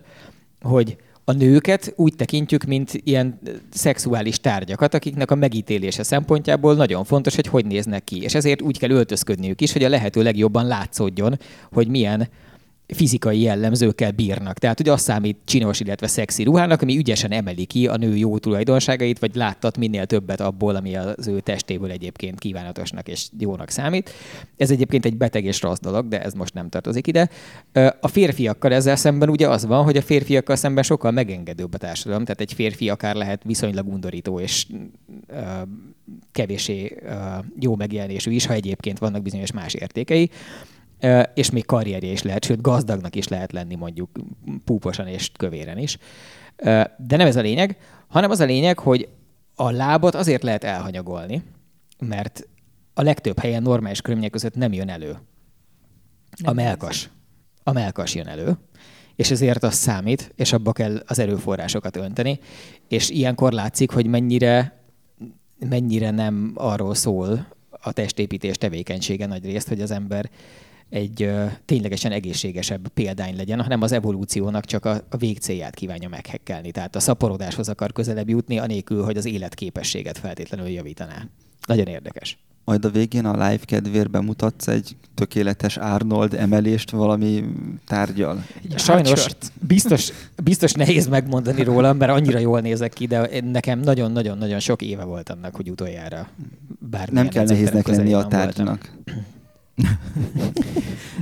hogy a nőket úgy tekintjük, mint ilyen szexuális tárgyakat, akiknek a megítélése szempontjából nagyon fontos, hogy hogy néznek ki. És ezért úgy kell öltözködniük is, hogy a lehető legjobban látszódjon, hogy milyen fizikai jellemzőkkel bírnak. Tehát ugye azt számít csinos, illetve szexi ruhának, ami ügyesen emeli ki a nő jó tulajdonságait, vagy láttat minél többet abból, ami az ő testéből egyébként kívánatosnak és jónak számít. Ez egyébként egy beteg és rossz dolog, de ez most nem tartozik ide. A férfiakkal ezzel szemben ugye az van, hogy a férfiakkal szemben sokkal megengedőbb a társadalom, tehát egy férfi akár lehet viszonylag undorító és kevésé jó megjelenésű is, ha egyébként vannak bizonyos más értékei, és még karrierje is lehet, sőt gazdagnak is lehet lenni mondjuk púposan és kövéren is. De nem ez a lényeg, hanem az a lényeg, hogy a lábot azért lehet elhanyagolni, mert a legtöbb helyen normális körülmények között nem jön elő. A mellkas. A mellkas jön elő, és ezért az számít, és abba kell az erőforrásokat önteni, és ilyenkor látszik, hogy mennyire, mennyire nem arról szól a testépítés tevékenysége nagy részt, hogy az ember egy ö, ténylegesen egészségesebb példány legyen, hanem az evolúciónak csak a, a végcélját kívánja meghekkelni. Tehát a szaporodáshoz akar közelebb jutni, anélkül, hogy az életképességet feltétlenül javítaná. Nagyon érdekes. Majd a végén a live kedvéért bemutatsz egy tökéletes Arnold emelést valami tárgyal. Sajnos biztos, biztos nehéz megmondani rólam, mert annyira jól nézek ki, de nekem nagyon-nagyon-nagyon sok éve volt annak, hogy utoljára bármilyen. Nem kell nehéznek lenni a tárgynak. Voltam.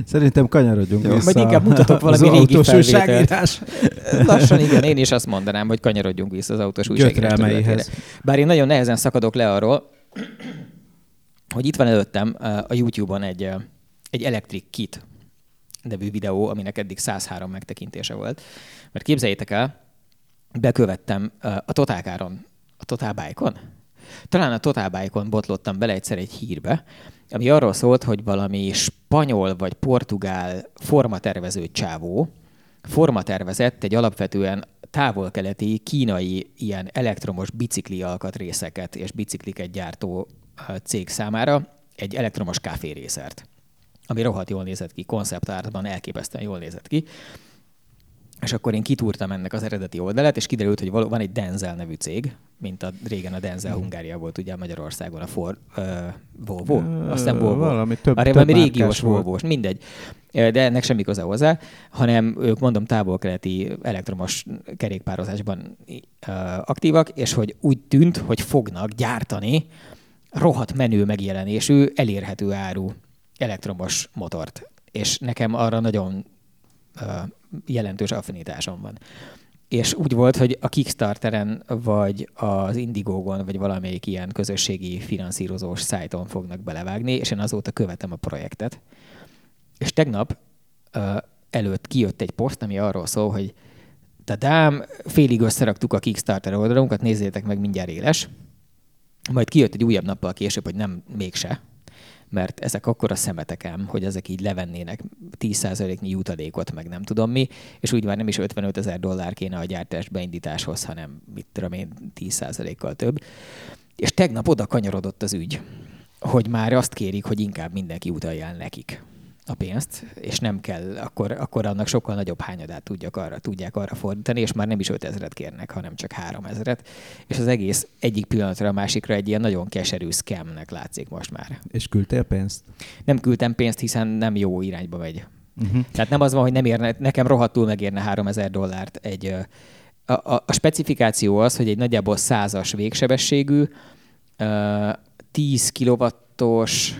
Szerintem kanyarodjunk jó, vissza. Majd inkább mutatok valami régi felvételt. Lassan igen, én is azt mondanám, hogy kanyarodjunk vissza az autós újságírás területére. Bár én nagyon nehezen szakadok le arról, hogy itt van előttem a YouTube-on egy, egy Electric Kit nevű videó, aminek eddig száz három megtekintése volt. Mert képzeljétek el, bekövettem a Totálkáron, a Totálbike-on. Talán a Totálbike-on botlottam bele egyszer egy hírbe, ami arról szólt, hogy valami spanyol vagy portugál formatervező csávó formatervezett egy alapvetően távol-keleti, kínai ilyen elektromos bicikli alkatrészeket és bicikliket gyártó cég számára egy elektromos kávérészert, ami rohadt jól nézett ki, konceptártban elképesztően jól nézett ki. És akkor én kitúrtam ennek az eredeti oldalát, és kiderült, hogy van egy Denzel nevű cég, mint a régen a Denzel Hungária volt ugye Magyarországon, a Ford, uh, Volvo, uh, azt hiszem Volvo, valami, több, arra, több valami régiós Volvo, mindegy, de ennek semmi köze hozzá, hanem ők mondom távol-keleti elektromos kerékpározásban uh, aktívak, és hogy úgy tűnt, hogy fognak gyártani rohadt menő megjelenésű, elérhető áru elektromos motort. És nekem arra nagyon uh, jelentős affinitásom van. És úgy volt, hogy a Kickstarteren, vagy az Indiegogon, vagy valamelyik ilyen közösségi finanszírozós szájton fognak belevágni, és én azóta követem a projektet. És tegnap uh, előtt kijött egy poszt, ami arról szól, hogy tadám, félig összeraktuk a Kickstarter oldalunkat, nézzétek meg, mindjárt éles. Majd kijött egy újabb nappal később, hogy nem, mégse, mert ezek akkora szemetekem, hogy ezek így levennének tíz százaléknyi jutalékot, meg nem tudom mi, és úgy már nem is ötvenötezer dollár kéne a gyártás beindításhoz, hanem mit tudom én, tíz százalékkal több. És tegnap oda kanyarodott az ügy, hogy már azt kérik, hogy inkább mindenki utaljál nekik a pénzt, és nem kell, akkor, akkor annak sokkal nagyobb hányadát tudják arra, tudják arra fordítani, és már nem is ötezret kérnek, hanem csak háromezret. És az egész egyik pillanatra a másikra egy ilyen nagyon keserű scamnek látszik most már. És küldtél pénzt? Nem küldtem pénzt, hiszen nem jó irányba megy. Uh-huh. Tehát nem az van, hogy nem érne, nekem rohadtul megérne háromezer dollárt. Egy, a, a, a specifikáció az, hogy egy nagyjából százas végsebességű, tíz kilovattos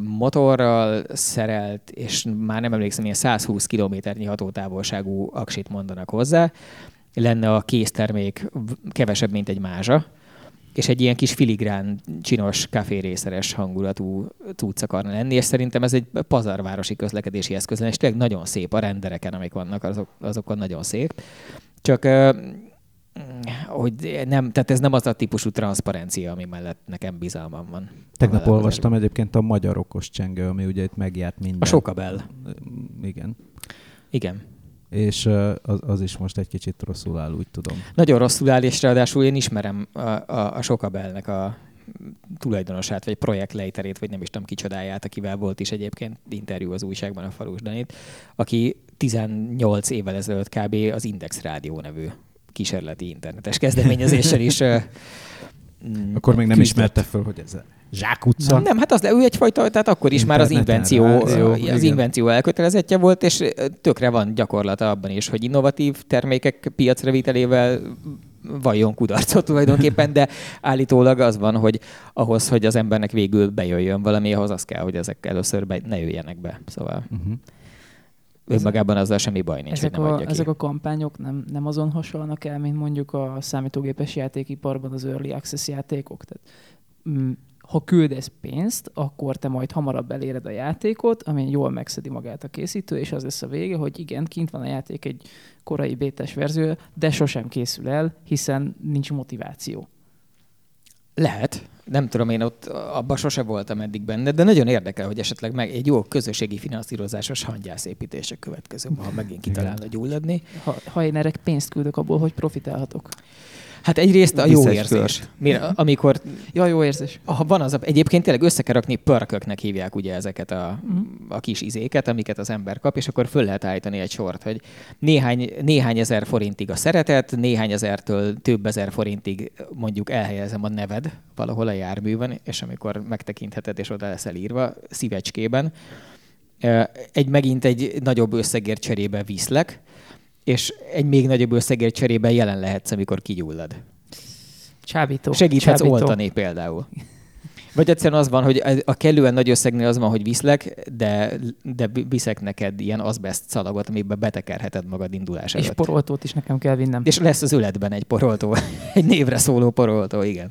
motorral szerelt, és már nem emlékszem, ilyen száz húsz kilométernyi hatótávolságú aksit mondanak hozzá. Lenne a késztermék kevesebb, mint egy mázsa, és egy ilyen kis filigrán, csinos, kaférészeres hangulatú tudsz akarna lenni, és szerintem ez egy pazarvárosi közlekedési eszköz lenne, és tényleg nagyon szép a rendereken, amik vannak, azok, azokon nagyon szép. Csak hogy nem, tehát ez nem az a típusú transzparencia, ami mellett nekem bizalmam van. Tegnap olvastam egyébként a magyar okos csengő, ami ugye itt megjárt minden. A Sokabel. Igen. Igen. És az, az is most egy kicsit rosszul áll, úgy tudom. Nagyon rosszul áll, és ráadásul én ismerem a, a, a Sokabelnek a tulajdonosát, vagy projektlejterét, vagy nem is tudom kicsodáját, akivel volt is egyébként interjú az újságban, a Farús Danit, aki tizennyolc évvel ezelőtt kb. Az Index Rádió nevű kísérleti internetes kezdeményezéssel is. uh, akkor még nem küzdött. Ismerte föl, hogy ez a zsákutca. Nem, nem, hát az, ő egyfajta, tehát akkor is már az invenció, rádió, az, az invenció elkötelezettje volt, és tökre van gyakorlata abban is, hogy innovatív termékek piacra vitelével vajon kudarcot tulajdonképpen, de állítólag az van, hogy ahhoz, hogy az embernek végül bejöjjön valami, ahhoz az kell, hogy ezek először be, ne jöjjenek be. Szóval... Uh-huh. Önmagában azzal semmi baj nincs, ezek hogy nem adja ki. Ezek a kampányok nem, nem azon hasonlnak el, mint mondjuk a számítógépes játékiparban az early access játékok. Tehát ha küldesz pénzt, akkor te majd hamarabb eléred a játékot, amin jól megszedi magát a készítő, és az lesz a vége, hogy igen, kint van a játék egy korai bétás verzió, de sosem készül el, hiszen nincs motiváció. Lehet. Nem tudom, én ott abban sose voltam eddig benne, de nagyon érdekel, hogy esetleg meg egy jó közösségi finanszírozásos hangyászépítés a következő, ha megint kitalálna gyulladni. Ha, ha én erre pénzt küldök, abból hogy profitálhatok? Hát egyrészt a jó érzés. Mire, amikor... Ja, jó érzés. Ha van az, egyébként tényleg össze kell rakni, pörköknek hívják ugye ezeket a, a kis izéket, amiket az ember kap, és akkor föl lehet állítani egy sort, hogy néhány, néhány ezer forintig a szeretet, néhány ezertől több ezer forintig mondjuk elhelyezem a neved valahol a járműben, és amikor megtekintheted, és oda leszel írva szívecskében, egy, megint egy nagyobb összegért cserébe viszlek, és egy még nagyobb összegért cserében jelen lehetsz, amikor kigyullad. Csábító. Segíthetsz csábító. Oltani például. Vagy egyszerűen az van, hogy a kellően nagy összegnél az van, hogy viszlek, de, de viszek neked ilyen azbeszt szalagot, amiben betekerheted magad indulás előtt. És poroltót is nekem kell vinnem. És lesz az öletben egy poroltó, egy névre szóló poroltó, igen.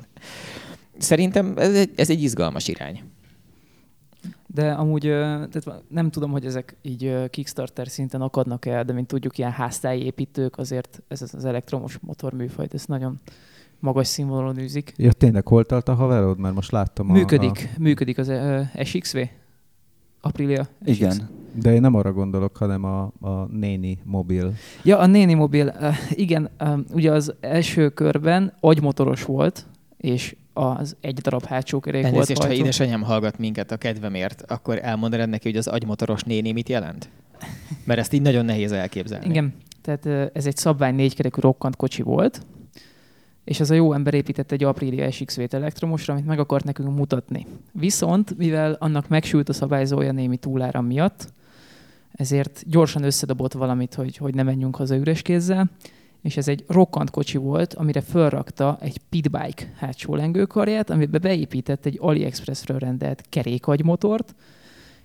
Szerintem ez egy, ez egy izgalmas irány. De amúgy tehát nem tudom, hogy ezek így Kickstarter szinten akadnak el, de mint tudjuk, ilyen háztáji építők, azért ez az elektromos motorműfajt, ez nagyon magas színvonalon űzik. Ja, tényleg hol tart a haverod? Már most láttam. Működik, a... működik az es iksz vé, Aprilia es iksz. Igen. De én nem arra gondolok, hanem a, a néni mobil. Ja, a néni mobil. Igen, ugye az első körben agymotoros volt, és az egy darab hátsó kerék volt. Elnézést, ha édesanyám hallgat minket a kedvemért, akkor elmondanád neki, hogy az agymotoros néni mit jelent? Mert ezt így nagyon nehéz elképzelni. Igen, tehát ez egy szabvány négykerekű rokkant kocsi volt, és ez a jó ember épített egy Aprilia es iksz vé-t elektromosra, amit meg akart nekünk mutatni. Viszont, mivel annak megsült a szabályzója némi túláram miatt, ezért gyorsan összedobott valamit, hogy, hogy ne menjünk haza üres kézzel, és ez egy rokkant kocsi volt, amire fölrakta egy pitbike hátsó lengőkarját, amiben beépített egy AliExpressről rendelt kerékagymotort.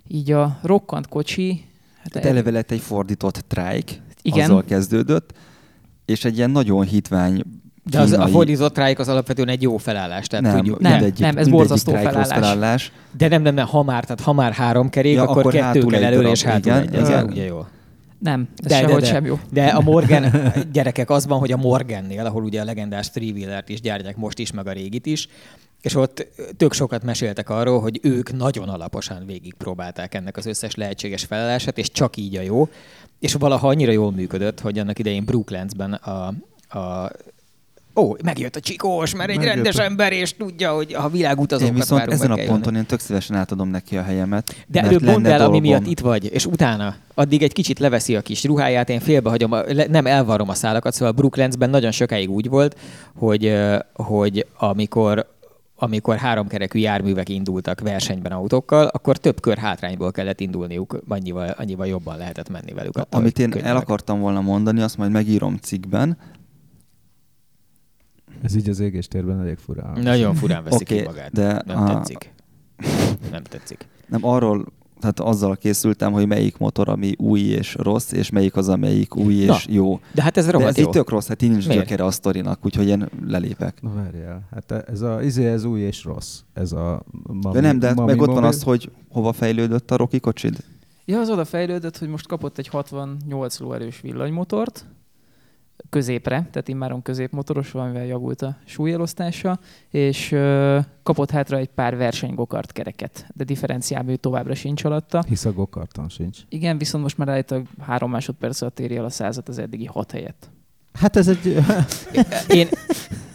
Így a rokkant kocsi... Hát eleve lett egy fordított trike, igen. Azzal kezdődött, és egy ilyen nagyon hitvány... De az, a fordított trike az alapvetően egy jó felállás, tehát nem, tudjuk. Nem, egyik, nem, ez borzasztó felállás. felállás. De nem, nem, nem, ha már, tehát ha már három kerék, ja, akkor, akkor kettő kell előre, és hátul igen, egy, ez ja. Ugye jó. Nem, ez de, sehogy de, de. sem jó. De a Morgan, gyerekek, az van, hogy a Morgannél, ahol ugye a legendás three-wheelert is gyártják most is, meg a régit is, és ott tök sokat meséltek arról, hogy ők nagyon alaposan végigpróbálták ennek az összes lehetséges felállását, és csak így a jó. És valaha annyira jól működött, hogy annak idején Brooklandsben a... a ó, megjött a csikós, mert egy megjött rendes a... ember, és tudja, hogy a világutazókat várunk. Én viszont ezen a ponton jönni. Én tök szívesen átadom neki a helyemet. De előbb mondd el, ami miatt itt vagy, és utána addig egy kicsit leveszi a kis ruháját, én félbehagyom, a, le, nem elvarrom a szálakat, szóval Brooklandsben nagyon sokáig úgy volt, hogy, hogy amikor, amikor háromkerekű járművek indultak versenyben autókkal, akkor több kör hátrányból kellett indulniuk, annyival, annyival jobban lehetett menni velük. Attól, amit én könyvek. El akartam volna mondani, azt majd megírom cikkben. Ez így az égéstérben elég furán. Nagyon furán veszik okay, ki magát. De nem a... tetszik. Nem tetszik. Nem arról, tehát azzal készültem, hogy melyik motor, ami új és rossz, és melyik az, amelyik új és na, jó. De hát ez rohadt jó. Így tök rossz, hát így nincs gyökere a sztorinak, úgyhogy én lelépek. Na várjál, hát ez, a, ez új és rossz. Ez a mami, de nem, de mami meg ott mobil. Van az, hogy hova fejlődött a Rocky kocsid? Ja, az oda fejlődött, hogy most kapott egy hatvannyolc lóerős villanymotort, középre, tehát immáron középmotoros, valamivel javult a súlyelosztása, és ö, kapott hátra egy pár versenygokart kereket, de differenciámű továbbra sincs alatta. Hisz a gokarton sincs. Igen, viszont most már állítólag három másodperc alatt éri el a százat az eddigi hat helyett. Hát ez egy... én,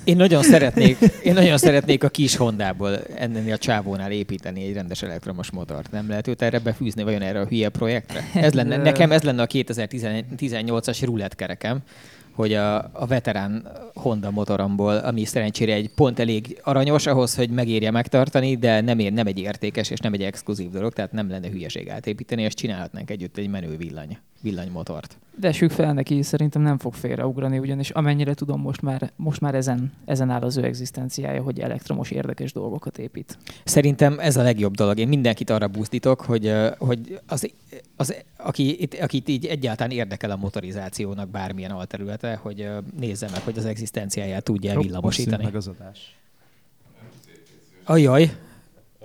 én, nagyon szeretnék, én nagyon szeretnék a kis Hondából ennél a csávónál építeni egy rendes elektromos motort. Nem lehet őt erre befűzni, vajon erre a hülye projektre? Ez lenne, nekem ez lenne a kétezer-tizennyolcas rulettkerekem, hogy a, a veterán Honda motoromból, ami szerencsére egy pont elég aranyos ahhoz, hogy megérje megtartani, de nem, ér, nem egy értékes és nem egy exkluzív dolog, tehát nem lenne hülyeség átépíteni, és csinálhatnánk együtt egy menő villany, villanymotort. Vessük fel neki, szerintem nem fog félreugrani, ugyanis amennyire tudom, most már, most már ezen, ezen áll az ő egzisztenciája, hogy elektromos érdekes dolgokat épít. Szerintem ez a legjobb dolog. Én mindenkit arra buzdítok, hogy, hogy az, az, aki, akit így egyáltalán érdekel a motorizációnak bármilyen alterülete, hogy nézze meg, hogy az egzisztenciáját tudja villamosítani. Jó, meg az adás. Ajaj.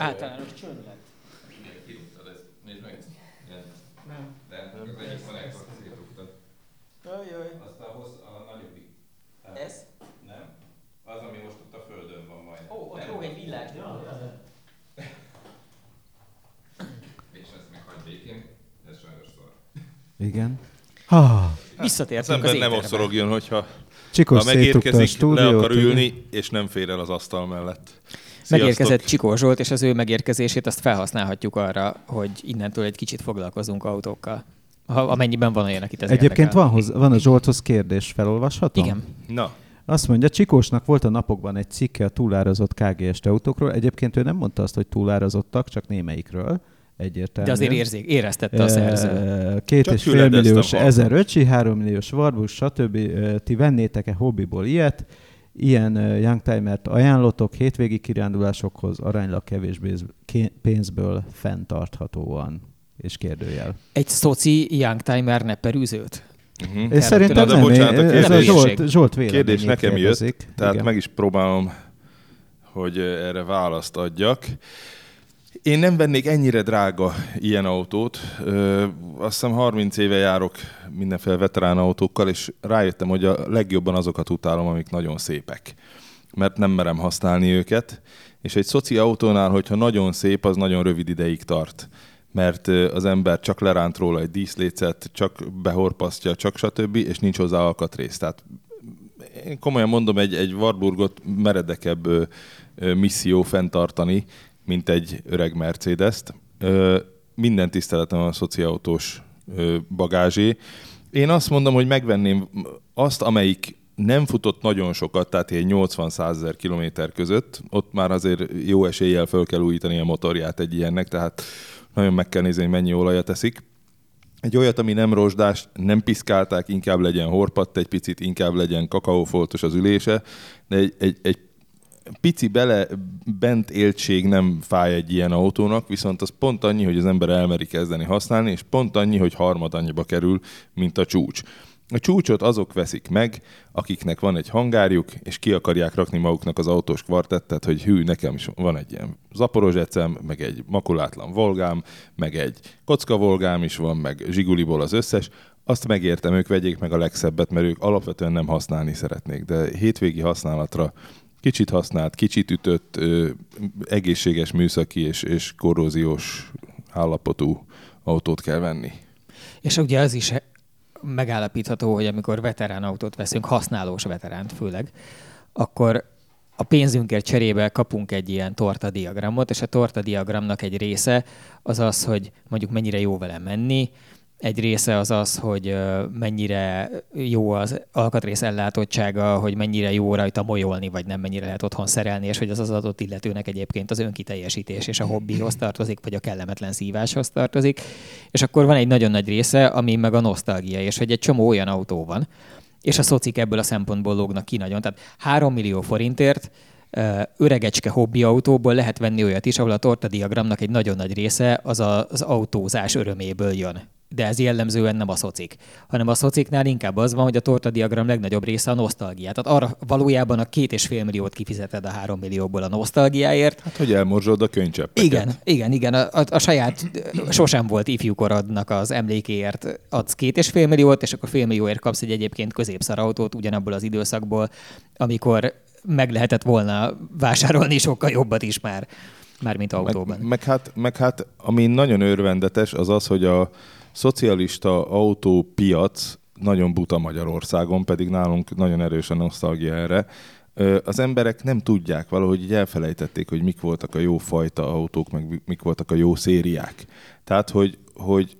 Általános csönd lett. Mindenki rúgtad ezt. Nézd meg ezt. Nem. De az egyik parákat szétrúgtad. Ajaj. Azt a hossz, a nagyobbik. Ez? Nem. Az, ami most ott a földön van majd. Ó, ott rúg egy villás. És ezt meg hagy békén. Ez sajnos szor. Igen. Visszatértünk az étterembe. Nem abszorogjon, hogyha... Csikos ha megérkezik, a le akar ülni, és nem fér el az asztal mellett. Sziasztok. Megérkezett Csikó Zsolt, és az ő megérkezését azt felhasználhatjuk arra, hogy innentől egy kicsit foglalkozunk autókkal. Ha, amennyiben van olyan, akit ez érdekel. Egyébként van, hoz, van a Zsolthoz kérdés, felolvashatom? Igen. Na. Azt mondja, Csikósnak volt a napokban egy cikke a túlárazott ká gé es autókról. Egyébként ő nem mondta azt, hogy túlárazottak, csak némelyikről. Egyértelműen. De azért érzék, éreztette a szerző. Két és fél milliós ezer öcsi, három milliós Wartburg, stb. Ti vennétek-e hobbiból ilyet? Ilyen youngtimert ajánlotok hétvégi kirándulásokhoz aránylag kevés pénzből fenntarthatóan. És kérdőjel. Egy szoci youngtimer neperűzőt? Uh-huh. És szerintem nem, bocsánat, a kérdés, ez a Zsolt, Zsolt véleményét kérdés nekem kérdezik. Jött, tehát igen. Meg is próbálom, hogy erre választ adjak. Én nem vennék ennyire drága ilyen autót. Ö, azt hiszem harminc éve járok mindenféle veterán autókkal, és rájöttem, hogy a legjobban azokat utálom, amik nagyon szépek, mert nem merem használni őket. És egy szoci autónál, hogyha nagyon szép, az nagyon rövid ideig tart, mert az ember csak leránt róla egy díszlécet, csak behorpasztja, csak stb., és nincs hozzá alkatrész. Tehát én komolyan mondom, egy, egy Wartburgot meredekebb ö, ö, misszió fenntartani, mint egy öreg Mercedes-t. Ö, minden tiszteletem a szociautós bagázsé. Én azt mondom, hogy megvenném azt, amelyik nem futott nagyon sokat, tehát egy nyolcvan-százezer kilométer között, ott már azért jó eséllyel fel kell újítani a motorját egy ilyennek, tehát nagyon meg kell nézni, hogy mennyi olajat eszik. Egy olyat, ami nem rozsdás, nem piszkálták, inkább legyen horpadt egy picit, inkább legyen kakaófoltos az ülése, de egy, egy, egy pici bele bent éltség nem fáj egy ilyen autónak, viszont az pont annyi, hogy az ember elmeri kezdeni használni, és pont annyi, hogy harmad annyiba kerül, mint a csúcs. A csúcsot azok veszik meg, akiknek van egy hangárjuk, és ki akarják rakni maguknak az autós kvartettet, hogy hű, nekem is van egy ilyen zaporozsecem, meg egy makulátlan volgám, meg egy kocka volgám is van, meg zsiguliból az összes. Azt megértem, ők vegyék meg a legszebbet, mert ők alapvetően nem használni szeretnék, de hétvégi használatra kicsit használt, kicsit ütött, ö, egészséges műszaki és, és korróziós állapotú autót kell venni. És ugye az is megállapítható, hogy amikor veterán autót veszünk, használós veteránt főleg, akkor a pénzünkért cserébe kapunk egy ilyen tortadiagramot, és a tortadiagramnak egy része az az, hogy mondjuk mennyire jó vele menni, egy része az az, hogy mennyire jó az alkatrész ellátottsága, hogy mennyire jó rajta molyolni, vagy nem mennyire lehet otthon szerelni, és hogy az az adott illetőnek egyébként az önkiteljesítés és a hobbihoz tartozik, vagy a kellemetlen szíváshoz tartozik. És akkor van egy nagyon nagy része, ami meg a nosztalgia, és hogy egy csomó olyan autó van, és a szocik ebből a szempontból lógnak ki nagyon. Tehát három millió forintért öregecske hobbiautóból lehet venni olyat is, ahol a tortadiagramnak egy nagyon nagy része az a, az autózás öröméből jön. De ez jellemzően nem a szocik, hanem a szociknál inkább az van, hogy a tortadiagram legnagyobb része a nosztalgia. Tehát arra valójában a két és fél milliót kifizeted a három millióból a nosztalgiáért. Hát, hogy elmorzsold a könycseppeket. Igen, igen, igen. A, a, a saját sosem volt ifjúkorodnak az emlékéért adsz két és fél milliót, és akkor fél millióért kapsz egy egyébként középszar autót ugyanabból az időszakból, amikor meg lehetett volna vásárolni sokkal jobbat is már, már mint autóban. Meg, meg, hát, meg hát, ami nagyon örvendetes, az az, hogy a szocialista autópiac nagyon buta Magyarországon, pedig nálunk nagyon erős a nosztalgia erre. Az emberek nem tudják, valahogy így elfelejtették, hogy mik voltak a jó fajta autók, meg mik voltak a jó szériák. Tehát, hogy, hogy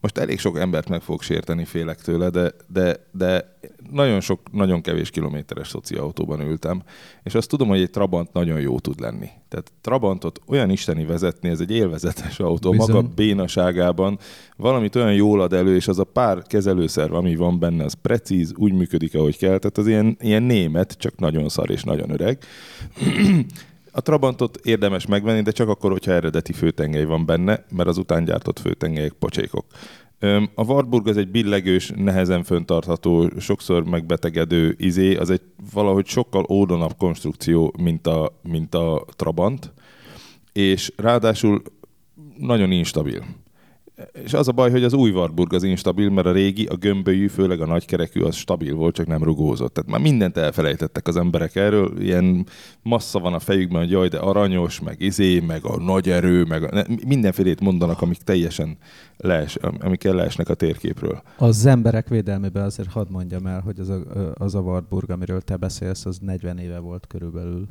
most elég sok embert meg fog sérteni, félek tőle, de, de, de nagyon sok, nagyon kevés kilométeres szoci autóban ültem, és azt tudom, hogy egy Trabant nagyon jó tud lenni. Tehát Trabantot olyan isteni vezetni, ez egy élvezetes autó, bizony. Maga bénaságában valamit olyan jól ad elő, és az a pár kezelőszerv, ami van benne, az precíz, úgy működik, ahogy kell, tehát az ilyen, ilyen német, csak nagyon szar és nagyon öreg. A Trabantot érdemes megvenni, de csak akkor, hogyha eredeti főtengely van benne, mert az utángyártott főtengelyek pocsékok. A Wartburg az egy billegős, nehezen föntartható, sokszor megbetegedő izé, az egy valahogy sokkal ódonabb konstrukció, mint a, mint a Trabant, és ráadásul nagyon instabil. És az a baj, hogy az új Wartburg az instabil, mert a régi, a gömbölyű, főleg a nagykerekű, az stabil volt, csak nem rugózott. Tehát már mindent elfelejtettek az emberek erről, ilyen massza van a fejükben, hogy jaj, de aranyos, meg izé, meg a nagy erő, meg a... mindenfélét mondanak, amik teljesen lees, amik leesnek a térképről. Az emberek védelmében azért hadd mondjam el, hogy az a, az a Wartburg, amiről te beszélsz, az negyven éve volt körülbelül,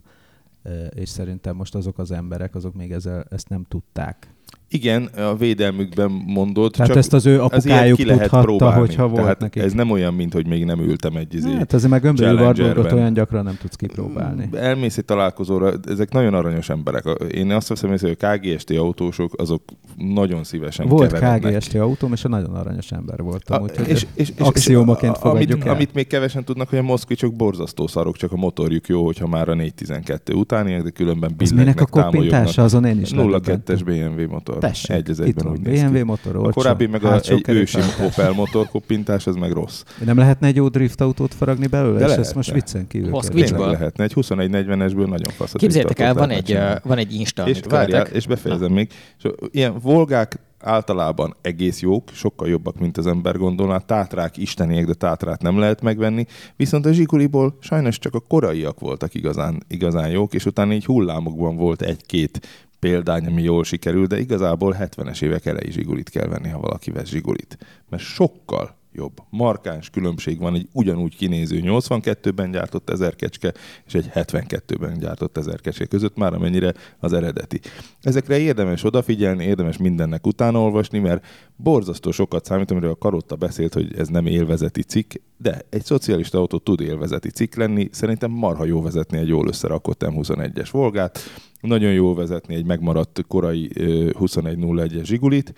és szerintem most azok az emberek, azok még ezzel, ezt nem tudták. Igen, a védelmükben mondod, tehát csak ezt az ő apukájuk ki lehet tudhatta, próbálni. Hogyha volt tehát nekik. Ez nem olyan, mint hogy még nem ültem egy izé. Hát azért meg gömbölyű Wartburgot olyan gyakran nem tudsz kipróbálni. Elmész egy találkozóra, ezek nagyon aranyos emberek. Én azt hiszem, hogy a ká gé es té autósok, azok nagyon szívesen volt keverednek. Volt ká gé es té autóm, és a nagyon aranyos ember voltam. A, és, és, axiómaként és, és, fogadjuk amit, el. Amit még kevesen tudnak, hogy a moszkvicsok borzasztó szarok, csak a motorjuk jó, hogyha már a négy tizenkettő utániak, de különben billegnek, támoljognak. nulla kettes bé em vé motor. Tessék, itt van, bé em vé motor, olcsó. A korábbi meg a, egy ősi Opel motor koppintás, ez meg rossz. Nem lehetne egy jó drift autót faragni belőle? De és lehetne. Ezt most viccen kívül lehetne. Egy huszonegy negyvenesből nagyon fasz. Képzeljétek el, van egy, van egy Insta, és várjál, és befejezem ha. még. És ilyen Volgák általában egész jók, sokkal jobbak, mint az ember gondolná. Tátrák isteniek, de tátrát nem lehet megvenni. Viszont a Zhiguliból sajnos csak a koraiak voltak igazán, igazán jók, és utána így hullámokban volt egy-két példány, ami jól sikerül, de igazából hetvenes évek elejé Zhigulit kell venni, ha valaki vesz Zhigulit. Mert sokkal jobb, markáns különbség van egy ugyanúgy kinéző nyolcvankettőben gyártott ezer kecske, és egy hetvenkettőben gyártott ezer kecske között, már amennyire az eredeti. Ezekre érdemes odafigyelni, érdemes mindennek utána olvasni, mert borzasztó sokat számít, amiről a Karotta beszélt, hogy ez nem élvezeti cikk, de egy szocialista autó tud élvezeti cikk lenni, szerintem marha jó vezetni egy jól összerakott em huszonegyes Volgát, nagyon jól vezetni egy megmaradt korai huszonegy nulla egyes Zhigulit,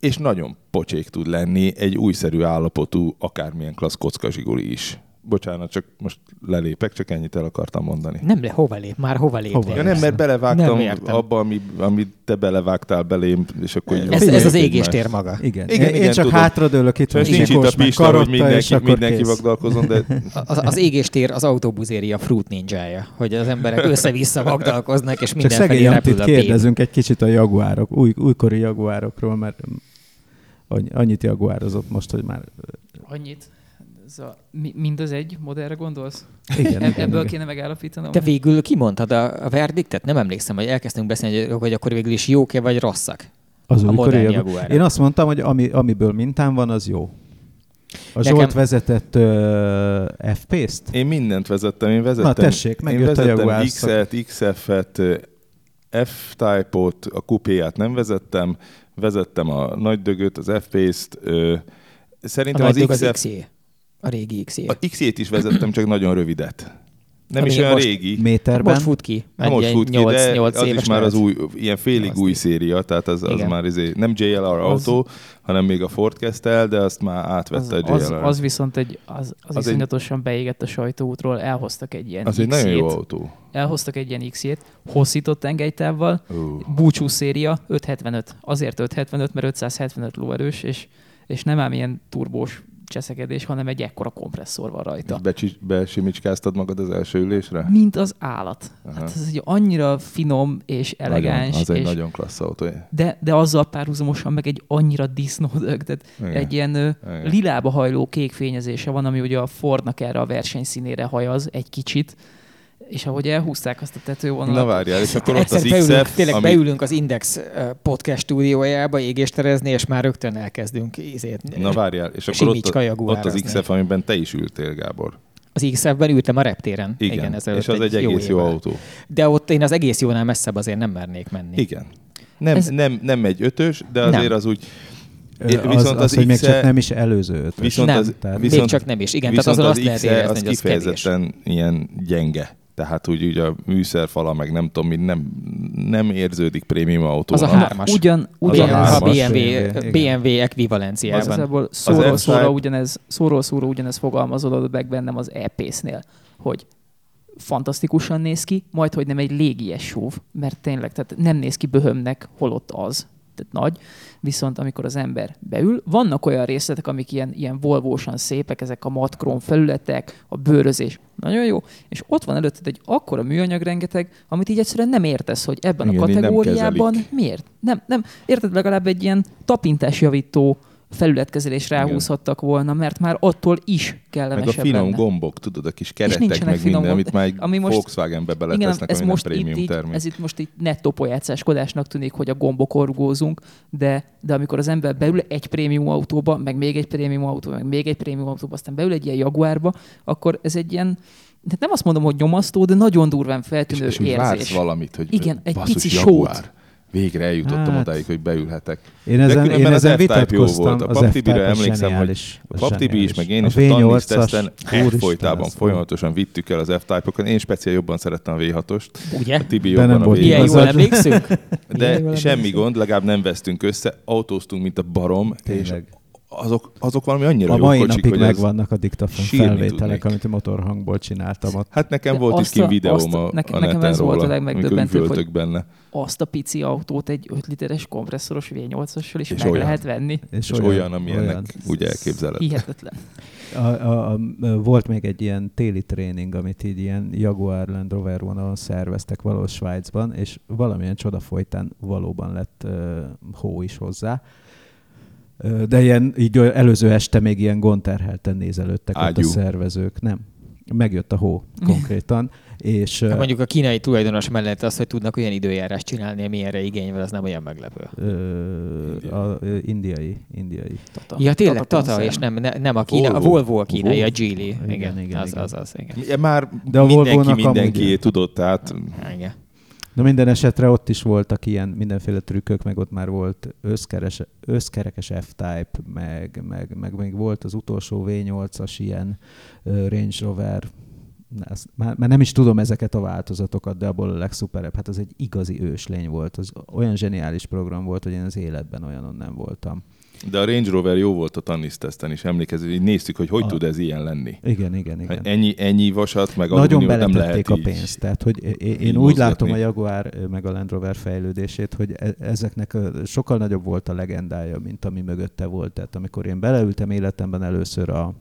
és nagyon pocsék tud lenni egy újszerű állapotú, akármilyen klassz kocka Zhiguli is. Bocsánat, csak most lelépek, csak ennyit el akartam mondani. Nem, le, hova lép? Már hova lép? Hova? Ja, nem, mert belevágtam nem abba, amit ami te belevágtál belém, és akkor... Ez, ez az égéstér maga. Igen. Igen, én, igen, én csak tudom. Hátradőlök itt. Most nincs itt a pista, hogy mindenki, mindenki vagdalkozon, de... Az, az égéstér az autóbuzéria Fruit Ninja-ja, hogy az emberek össze-vissza vagdalkoznak, és mindenfelé repül a pép. Kérdezünk egy kicsit a jaguárok, új, újkori jaguárokról, mert annyit jaguározott most, hogy már... Annyit? Szóval mind az egy modellre gondolsz? Igen, Ebből igen, kéne megállapítanom. De végül kimondtad a, a verdiktet? Nem emlékszem, hogy elkezdtünk beszélni, hogy, hogy akkor végül is jók-e vagy rosszak az a modern Jaguar. Én azt mondtam, hogy ami, amiből mintám van, az jó. A Zsolt Nekem... vezetett uh, F-Pace-t? Én mindent vezettem. Én vezettem, Na, tessék, megjött én vezettem a X-et, X-F-et, F-Type-ot, a kupéját nem vezettem, vezettem a nagy dögöt, az F-Pace-t. Szerintem a az X-et... Az X-J. A régi X-jé. A X-jét is vezettem, csak nagyon rövidet. Nem ami is olyan régi. Méterben? Most fut ki. Nem most fut ki, nyolc, de nyolc az is már az új, ilyen félig új széria, tehát az, az már izé, nem jé el er autó, hanem még a Ford kezdte el, de azt már átvette az, a jé el er. Az, az viszont egy, az, az, az iszonyatosan egy... beégett a sajtóútról, elhoztak egy ilyen az X-jét. Az egy nagyon jó autó. Elhoztak egy ilyen X-jét, hosszított tengelytávval, uh. búcsú széria, ötszázhetvenöt. Azért ötszázhetvenöt, mert ötszázhetvenöt lóerős, és, és nem ám ilyen turbós cseszekedés, hanem egy ekkora kompresszor van rajta. Becsi, besimicskáztad magad az első ülésre? Mint az állat. Aha. Hát ez egy annyira finom és elegáns. Nagyon, az egy és nagyon klassz autó. De, de azzal párhuzamosan meg egy annyira disznódög. Tehát egy ilyen Igen. lilába hajló kék fényezése van, ami ugye a Fordnak erre a versenyszínére hajaz egy kicsit, és ahogy elhúzták azt a tetővonalat. Na várjál, és akkor ott az X-et. Beülünk, tényleg ami... beülünk az Index podcast stúdiójába égésterezni, és már rögtön elkezdünk ízét. Na várjál, és akkor ott, ott az X-ef, amiben te is ültél, Gábor. Az X-efben ültem a reptéren. Igen, Igen ez és az egy, egy egész jó, jó autó. De ott én az egész jónál messzebb azért nem mernék menni. Igen. Nem, ez... nem, nem egy ötös, de azért nem. Az úgy... Én, az, viszont az, az hogy még csak nem is előző ötös. Viszont nem, az, tehát... még csak nem is. Igen, viszont tehát az X-e az kifejezetten ilyen gyenge. Tehát úgy, úgy a műszerfala, meg nem tudom, nem, nem érződik prémium autónak. Az a hármas. Ugyan, ugyan az a, hármas. a bé em vé, bé em vé ekvivalenciában. Szóról-szóról ugyanez, ugyanez fogalmazódott meg bennem az E-Pace-nél, hogy fantasztikusan néz ki, majd hogy nem egy légies súv, mert tényleg tehát nem néz ki böhömnek, holott az. tehát nagy, viszont amikor az ember beül, vannak olyan részletek, amik ilyen, ilyen volvósan szépek, ezek a mat króm felületek, a bőrözés, nagyon jó, és ott van előtted egy akkora műanyag rengeteg, amit így egyszerűen nem értesz, hogy ebben igen, a kategóriában nem miért. Nem, nem, érted, legalább egy ilyen tapintásjavító felületkezelésre ráhúzhattak volna, mert már attól is kellemesebb lenne. Meg a finom lenne. Gombok, tudod, a kis keretek, meg minden, gombok, amit már ami most, Volkswagenbe beletesznek, ami nem prémium termék. Ez itt most így nettó pojátszáskodásnak tűnik, hogy a gombokon rugózunk, de, de amikor az ember beül egy prémium autóba, meg még egy prémium autóba, meg még egy prémium autóba, aztán beül egy ilyen Jaguarba, akkor ez egy ilyen, de nem azt mondom, hogy nyomasztó, de nagyon durván feltűnő és, és érzés. És vársz valamit, hogy igen, egy basszus, pici sót. Végre eljutottam hát, odáig, hogy beülhetek. Én ezen, én ezen vitatkoztam, volt. A Pap Tibi-re emlékszem, hogy a Pap Tibi is, meg én is a, a Tannis teszten egyfolytában folyamatosan vittük el az F-Type-okat. Én speciál jobban szerettem a vé hatost. Ugye? A Tibi jobban a vé hatost. Ilyen jól emlékszünk? De semmi gond, legalább nem vesztünk össze. Autóztunk, mint a barom. Tényleg. Azok, azok valami annyira a jó kocsik, hogy a mai napig megvannak a diktafon felvételek, amit a motorhangból csináltam ott. Hát nekem de volt is ki videóm a, a neten nekem ez róla, volt a amikor üvöltök benne. Azt a pici autót egy öt literes kompresszoros vé nyolcassal is és meg olyan. Lehet venni. És, és olyan, olyan, ami olyan. Ennek úgy elképzelhető. Hihetetlen. A, a, a, volt még egy ilyen téli tréning, amit így ilyen Jaguar Land Rover vonalon szerveztek valahol Svájcban, és valamilyen csoda folytán valóban lett uh, hó is hozzá. De ilyen, így előző este még ilyen gondterhelten nézelődtek ott a szervezők. Nem. Megjött a hó konkrétan. És, hát mondjuk a kínai tulajdonos mellett az, hogy tudnak olyan időjárást csinálni, amilyenre igény van, az nem olyan meglepő. Ö, a, ö, indiai. indiai. Tata. Ja, tényleg Tata, Tata és nem, ne, nem a Kína, Volvo. A Volvo a kínai, Volvo. A Geely. Igen, igen, igen, az, igen. Az, az, igen. Már de mindenki mindenki tudott, tehát... Igen. De minden esetre ott is voltak ilyen mindenféle trükkök, meg ott már volt összkeres, összkerekes F-Type, meg, meg, meg még volt az utolsó vé nyolcas ilyen uh, Range Rover. Ezt, már, már nem is tudom ezeket a változatokat, de abból a legszuperebb. Hát az egy igazi őslény volt. Az olyan zseniális program volt, hogy én az életben olyanon nem voltam. De a Range Rover jó volt a Tannis teszten is, emlékezzük, így néztük, hogy hogy a... tud ez ilyen lenni. Igen, igen, igen. Ennyi, ennyi vasat, meg nagyon beletették a pénzt, tehát hogy én úgy mozgatni. Látom a Jaguar meg a Land Rover fejlődését, hogy e- ezeknek sokkal nagyobb volt a legendája, mint ami mögötte volt. Tehát amikor én beleültem életemben először a,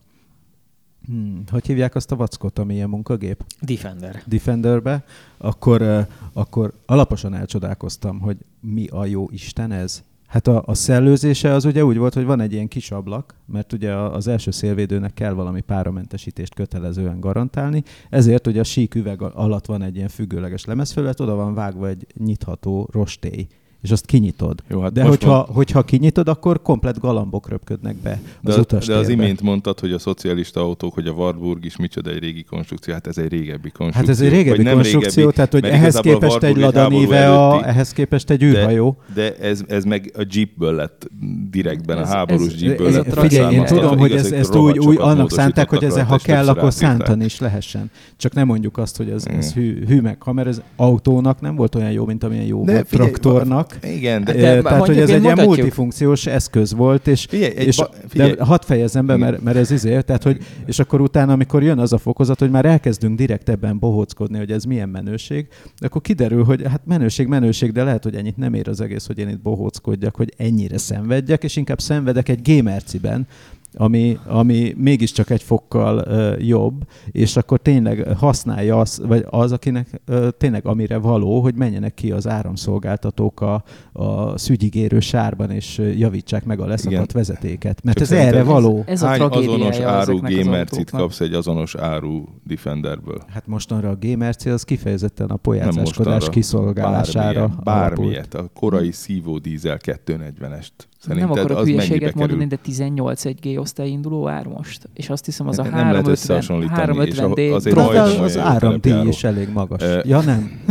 hmm, hogy hívják azt a vackot, ami ilyen munkagép? Defender. Defenderbe, akkor, akkor alaposan elcsodálkoztam, hogy mi a jó Isten ez. Hát a, a szellőzése az ugye úgy volt, hogy van egy ilyen kis ablak, mert ugye az első szélvédőnek kell valami páramentesítést kötelezően garantálni, ezért ugye a sík üveg alatt van egy ilyen függőleges lemezfelület, oda van vágva egy nyitható rostély, és azt kinyitod. Jó, hát de hogyha, hogyha kinyitod, akkor komplett galambok röpködnek be az de, utastérbe. De az imént mondtad, hogy a szocialista autók, hogy a Wartburg is micsoda egy régi konstrukció, hát ez egy régebbi konstrukció. Hát ez egy régebbi konstrukció, régebbi, tehát hogy ehhez képest egy ladaníve, a, ehhez képest egy űrhajó. De, de ez, ez meg a Jeepből lett direktben, ez, a háborús Jeepből lett. Figyelj, én tudom, hogy ez, ezt úgy, úgy annak szánták, hogy ezzel ha kell, akkor szántani is lehessen. Csak nem mondjuk azt, hogy ez hű meg kamer, ez autónak nem volt olyan jó, mint amilyen jó volt traktornak. Igen, de, de tehát, hogy ez egy ilyen multifunkciós eszköz volt, és, figyelj, és ba, de hadd fejezem be, mert, mert ez izé, tehát, hogy és akkor utána, amikor jön az a fokozat, hogy már elkezdünk direkt ebben bohóckodni, hogy ez milyen menőség, akkor kiderül, hogy hát menőség, menőség, de lehet, hogy ennyit nem ér az egész, hogy én itt bohóckodjak, hogy ennyire szenvedjek, és inkább szenvedek egy G-merciben, ami, ami mégiscsak egy fokkal uh, jobb, és akkor tényleg használja az, vagy az, akinek uh, tényleg amire való, hogy menjenek ki az áramszolgáltatók a, a szügyigérő sárban, és javítsák meg a leszakadt vezetéket. Mert csak ez erre való. Ez, ez a azonos áru G-mercit kapsz egy azonos áru Defenderből? Hát mostanra a G-merci az kifejezetten a pojátszáskodás kiszolgálására. Bármilyet, bármilyet a korai szívódízel kétszáznegyvenest. Szerinted nem akarok hülyeséget mondani, de tizennyolc egy G-osztály induló ár most. És azt hiszem, az a háromszázötven D. Az áramdíj is elég magas. E, ja, nem.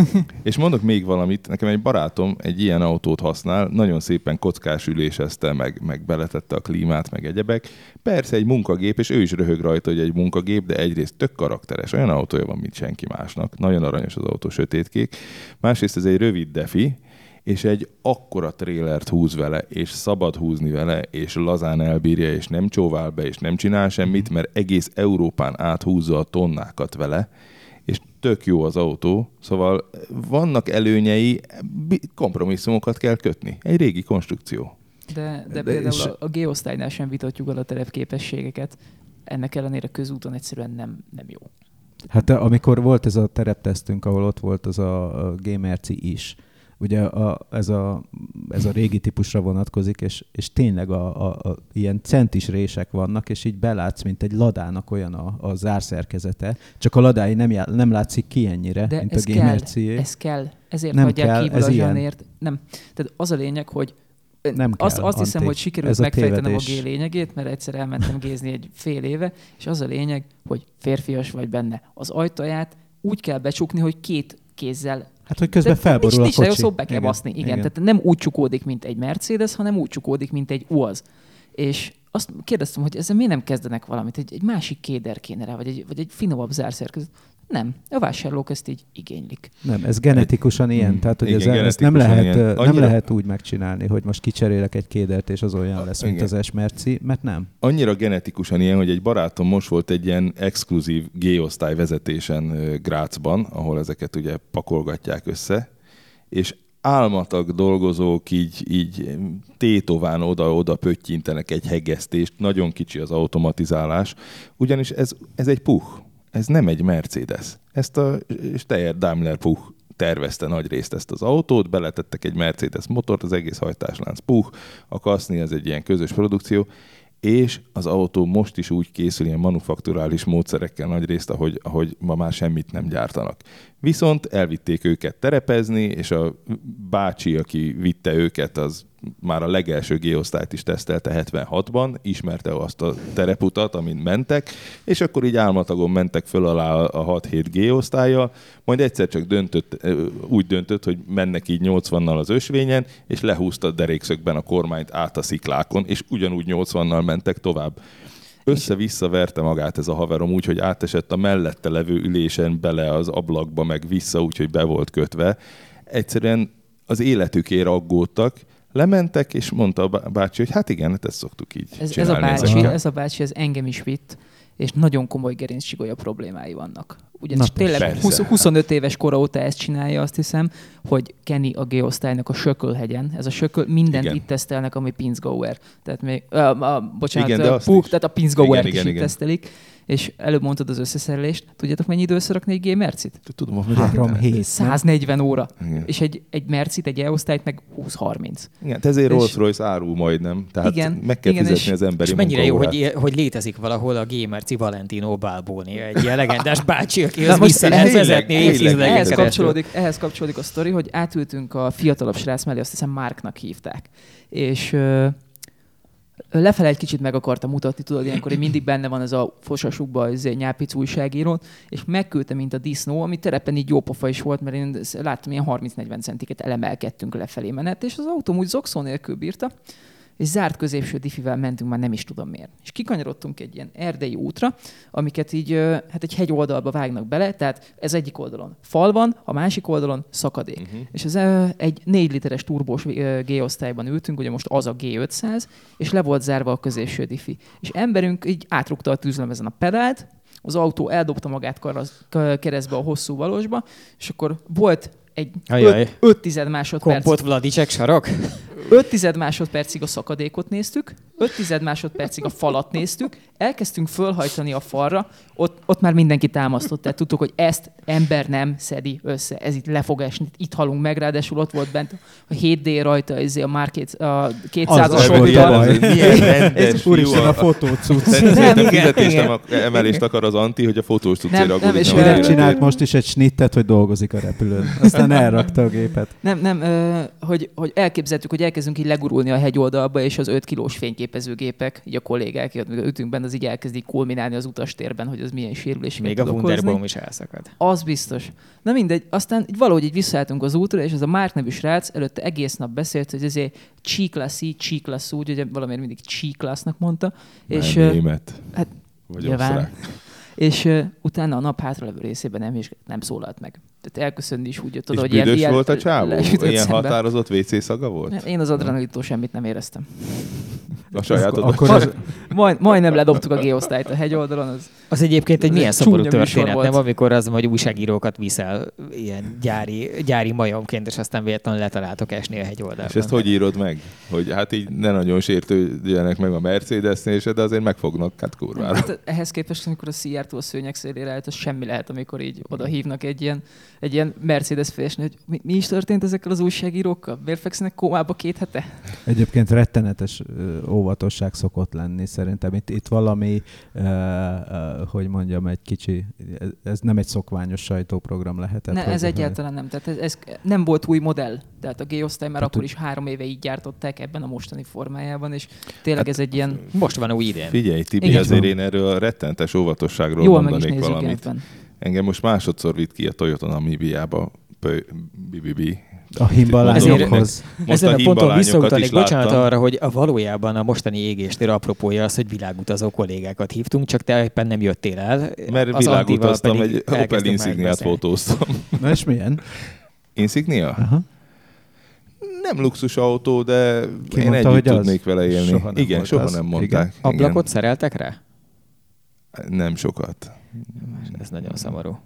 És mondok még valamit, nekem egy barátom egy ilyen autót használ, nagyon szépen kockás ülésezte, meg, meg beletette a klímát, meg egyebek. Persze egy munkagép, és ő is röhög rajta, hogy egy munkagép, de egyrészt tök karakteres. Olyan autója van, mint senki másnak. Nagyon aranyos az autó, sötétkék. Másrészt ez egy rövid defi, és egy akkora trélert húz vele, és szabad húzni vele, és lazán elbírja, és nem csóvál be, és nem csinál semmit, mert egész Európán áthúzza a tonnákat vele, és tök jó az autó, szóval vannak előnyei, kompromisszumokat kell kötni. Egy régi konstrukció. De, de, de például és... a G-osztálynál sem vitatjuk el a terepképességeket, ennek ellenére közúton egyszerűen nem, nem jó. Hát amikor volt ez a tereptesztünk, ahol ott volt az a G-merci is, ugye a, ez, a, ez a régi típusra vonatkozik, és, és tényleg a, a, a, ilyen centis rések vannak, és így belátsz, mint egy Ladának olyan a, a zárszerkezete. Csak a Ladái nem, já, nem látszik ki ennyire, de mint a G-mercié. Ez kell, ezért nem hagyják kívül a zsanért. Nem. Tehát az a lényeg, hogy nem azt, kell, azt hiszem, hogy sikerült megfejtenem a G lényegét, mert egyszer elmentem gézni egy fél éve, és az a lényeg, hogy férfias vagy benne. Az ajtaját úgy kell becsukni, hogy két kézzel. Hát, hogy közben felborul a kocsi. Nincs nagyon be kell baszni. Igen, igen. Tehát nem úgy csukódik, mint egy Mercedes, hanem úgy csukódik, mint egy u á zé. És azt kérdeztem, hogy ezzel miért nem kezdenek valamit? Egy, egy másik kéder kéne rá, vagy egy, vagy egy finomabb zárszerkezet. Nem, a vásárlók ezt így igénylik. Nem, ez genetikusan ilyen, hmm. tehát hogy igen, ez ezt nem, lehet, annyira... nem lehet úgy megcsinálni, hogy most kicserélek egy kédert, és az olyan lesz, mint igen. az S-merci, mert nem. Annyira genetikusan ilyen, hogy egy barátom most volt egy ilyen exkluzív G-osztály vezetésen Grazban, ahol ezeket ugye pakolgatják össze, és álmatag dolgozók így, így tétován oda-oda pöttyintenek egy hegesztést, nagyon kicsi az automatizálás, ugyanis ez, ez egy puh. Ez nem egy Mercedes. Ezt a Steyr Daimler Puch tervezte nagy részt ezt az autót, beletettek egy Mercedes motort, az egész hajtáslánc Puch, a Kasznyi az egy ilyen közös produkció, és az autó most is úgy készül ilyen manufakturális módszerekkel nagy részt, ahogy, ahogy ma már semmit nem gyártanak. Viszont elvitték őket terepezni, és a bácsi, aki vitte őket, az már a legelső G-osztályt is tesztelte hetvenhatban, ismerte azt a tereputat, amint mentek, és akkor így álmatagon mentek föl alá a hat-hét G-osztállyal, majd egyszer csak döntött, úgy döntött, hogy mennek így nyolcvannal az ösvényen, és lehúzta derékszögben a kormányt át a sziklákon, és ugyanúgy nyolcvannal mentek tovább. Össze-vissza verte magát ez a haverom úgy, hogy átesett a mellette levő ülésen bele az ablakba, meg vissza, úgyhogy be volt kötve. Egyszerűen az életükért aggódtak, lementek, és mondta a bácsi, hogy hát igen, hát ezt szoktuk így ez, csinálni. Ez a bácsi, ez a bácsi, ez engem is vitt, és nagyon komoly gerincsigolya problémái vannak. Ugyanis na, tényleg húsz, huszonöt éves kora óta ezt csinálja, azt hiszem, hogy Kenny a G-osztálynak a Sökölhegyen. Ez a Sököl, mindent igen. itt tesztelnek, ami Pinzgauer. Tehát még, a, a, bocsánat, igen, a, Puch, tehát a Pinzgauer is igen, itt igen. tesztelik. És előbb mondtad az összeszerelést. Tudjátok, mennyi idő összerakni egy G-mercit? Tudom, hogy három hét száznegyven óra. Igen. És egy, egy mercit, egy E-osztályt meg húsz-harminc. Igen, ezért Rolls-Royce árul majdnem. Tehát igen, meg kell igen, fizetni és, az emberi munkaórát. És mennyire jó, hogy, hogy létezik valahol a G-merci Valentino Balboni, egy ilyen legendás bácsi, aki az vissza lehet vezetni évtizedeket keresztül. Ehhez kapcsolódik a sztori, hogy átültünk a fiatalabb srác mellé, azt hiszem Marknak hívták. És... lefele egy kicsit meg akartam mutatni, tudod, ilyenkor hogy mindig benne van ez a fosasukban ez egy nyápic újságíró, és megküldte, mint a disznó, ami terepen így jópofa is volt, mert én láttam, ilyen harminc-negyven centiket elemelkedtünk lefelé menet, és az autóm úgy zokszó nélkül bírta, és zárt középső diffivel mentünk, már nem is tudom miért. És kikanyarodtunk egy ilyen erdei útra, amiket így hát egy hegy oldalba vágnak bele, tehát ez egyik oldalon fal van, a másik oldalon szakadék. Uh-huh. És ez egy négy literes turbós G-osztályban ültünk, ugye most az a G ötszáz, és le volt zárva a középső diffi. És emberünk így átrugta a tűzlemezen a pedált, az autó eldobta magát karaz, keresztbe a hosszú valósba, és akkor volt egy öt tized másodperc. Kompot Vladicek sarok? öt tized másodpercig a szakadékot néztük, öt tized másodpercig a falat néztük, elkezdtünk fölhajtani a falra, ott, ott már mindenki támasztott, tehát tudtuk, hogy ezt ember nem szedi össze, ez itt le fog esni, itt halunk meg, ráadásul ott volt bent a hét dé rajta, a már két, a kétszázas oldal. Ez úristen a fotót cucc. Nem, igen. Emelést akar az Anti, hogy a fotós cuccér aggódik. Nem csinált most is egy snittet, hogy dolgozik a repülőn. Aztán elrakta a gépet. Nem, nem, hogy elképzeltük, hogy elkezdünk így legurulni a hegyoldalba, és az öt kilós fényképezőgépek, így a kollégák, amikor ütünk benne, az így elkezdik kulminálni az utastérben, hogy az milyen sérülés. Még a Wunderbaum is elszakad. Az biztos. Na mindegy, aztán így valahogy így visszaálltunk az útra, és az a Mark nevű srác előtte egész nap beszélt, hogy ez egy G-Klasse, G-Klasse, úgyhogy valamiért mindig G-Klasse-nak mondta. Nem és, német. Hát, vagy nyilván. És uh, utána a nap hátralevő részében nem, is, nem szólalt meg. Tehát elköszönni is úgy jött oda, hogy ilyen... És büdös volt a csávó? Ilyen szemben. Határozott vé cé szaga volt? Én az adrenalintól semmit nem éreztem. A sajátot. Akkor az... majd, majdnem ledobtuk a G-osztályt a hegyoldalon. Az, az egyébként egy milyen szomorú történet, nem? Amikor az, hogy újságírókat viszel ilyen gyári, gyári majomként, és aztán véletlenül letaláltok esni a hegyoldalon. És ezt hogy írod meg? Hogy hát így ne nagyon sértődjenek meg a Mercedesnél, de azért megfognak, hát kurvára. Hát ehhez képest, amikor a Szijjártól a szőnyeg szélére állt, az semmi lehet, amikor így oda hívnak egy ilyen, egy ilyen Mercedes fésnél, hogy mi, mi is történt ezekkel az újságírókkal? Miért fekszenek kómába két hete? Egyébként rettenetes óvatosság szokott lenni szerintem. Itt, itt valami, eh, eh, hogy mondjam, egy kicsi, ez, ez nem egy szokványos sajtóprogram lehetett. Ne, ez egyáltalán nem. Tehát ez, ez nem volt új modell. Tehát a G-osztály már akkor is három éve így gyártották ebben a mostani formájában, és tényleg hát ez egy ilyen... Most van új idén. Figyelj, Tibi, azért én erről a rettenetes óvatosságról jól mondanék valamit. Elfben. Engem most másodszor vitt ki a Toyota Namibiába. Bibibi. A himbalányokhoz. Ezen a ponton visszautalnék, bocsánat arra, hogy a valójában a mostani égéstér apropója az, hogy világutazó kollégákat hívtunk, csak te éppen nem jöttél el. Mert az világutaztam, egy Opel Insigniát fotóztam. Na és milyen? Insignia? Aha. Nem luxus autó, de ki én mondta, együtt tudnék vele élni. Soha igen, soha az. Nem mondták. Ablakot szereltek rá? Nem sokat. Ez nagyon szomorú.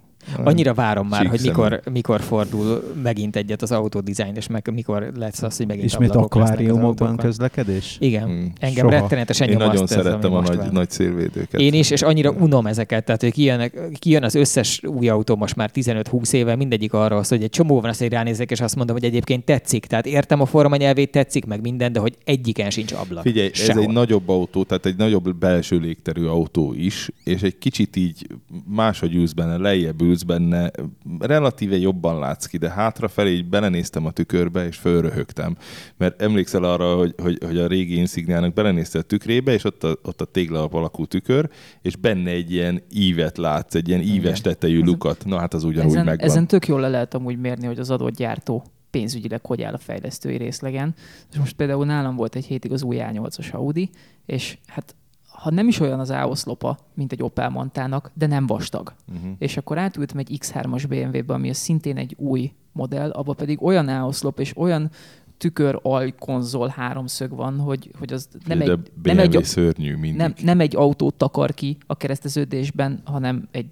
Annyira várom már, hogy mikor, mikor fordul megint egyet az autódizájn, és meg, mikor lesz az, hogy megint ismét akváriumokban közlekedés? Igen. Hmm. Engem soha. Rettenetesen nyomaszt. Én nagyon ez, szerettem a nagy, nagy szélvédőket. Én is, és annyira unom ezeket. Tehát, hogy kijön, kijön az összes új autó most már tizenöt-húsz éve, mindegyik arról szól, hogy egy csomó van, azt, hogy ránézek, és azt mondom, hogy egyébként tetszik. Tehát értem a formanyelvét, tetszik meg minden, de hogy egyiken sincs ablak. Figyelj, sehol. Ez egy nagyobb autó, tehát egy nagyobb belső légterű autó is, és egy kicsit így máshogy ülsz benne, lejjebb ülsz benne, relatíve jobban látsz ki, de hátrafelé így belenéztem a tükörbe, és fölröhögtem. Mert emlékszel arra, hogy, hogy, hogy a régi Insigniának belenézte a tükrébe, és ott a, ott a téglalap alakú tükör, és benne egy ilyen ívet látsz, egy ilyen íves tetejű lukat. Na hát az ugyanúgy ezen, megvan. Ezen tök jól le lehet amúgy mérni, hogy az adott gyártó pénzügyileg hogy áll a fejlesztői részlegen. És most például nálam volt egy hétig az új á nyolcas Audi, és hát ha nem is olyan az A-oszlopa, mint egy Opel Mantának, de nem vastag. Uh-huh. És akkor átültem egy iksz hármas bé em vé-be, ami szintén egy új modell, abba pedig olyan A-oszlop és olyan tükör, alj, konzol, háromszög van, hogy, hogy az nem de egy, nem egy, szörnyű, nem, nem egy autót takar ki a kereszteződésben, hanem egy,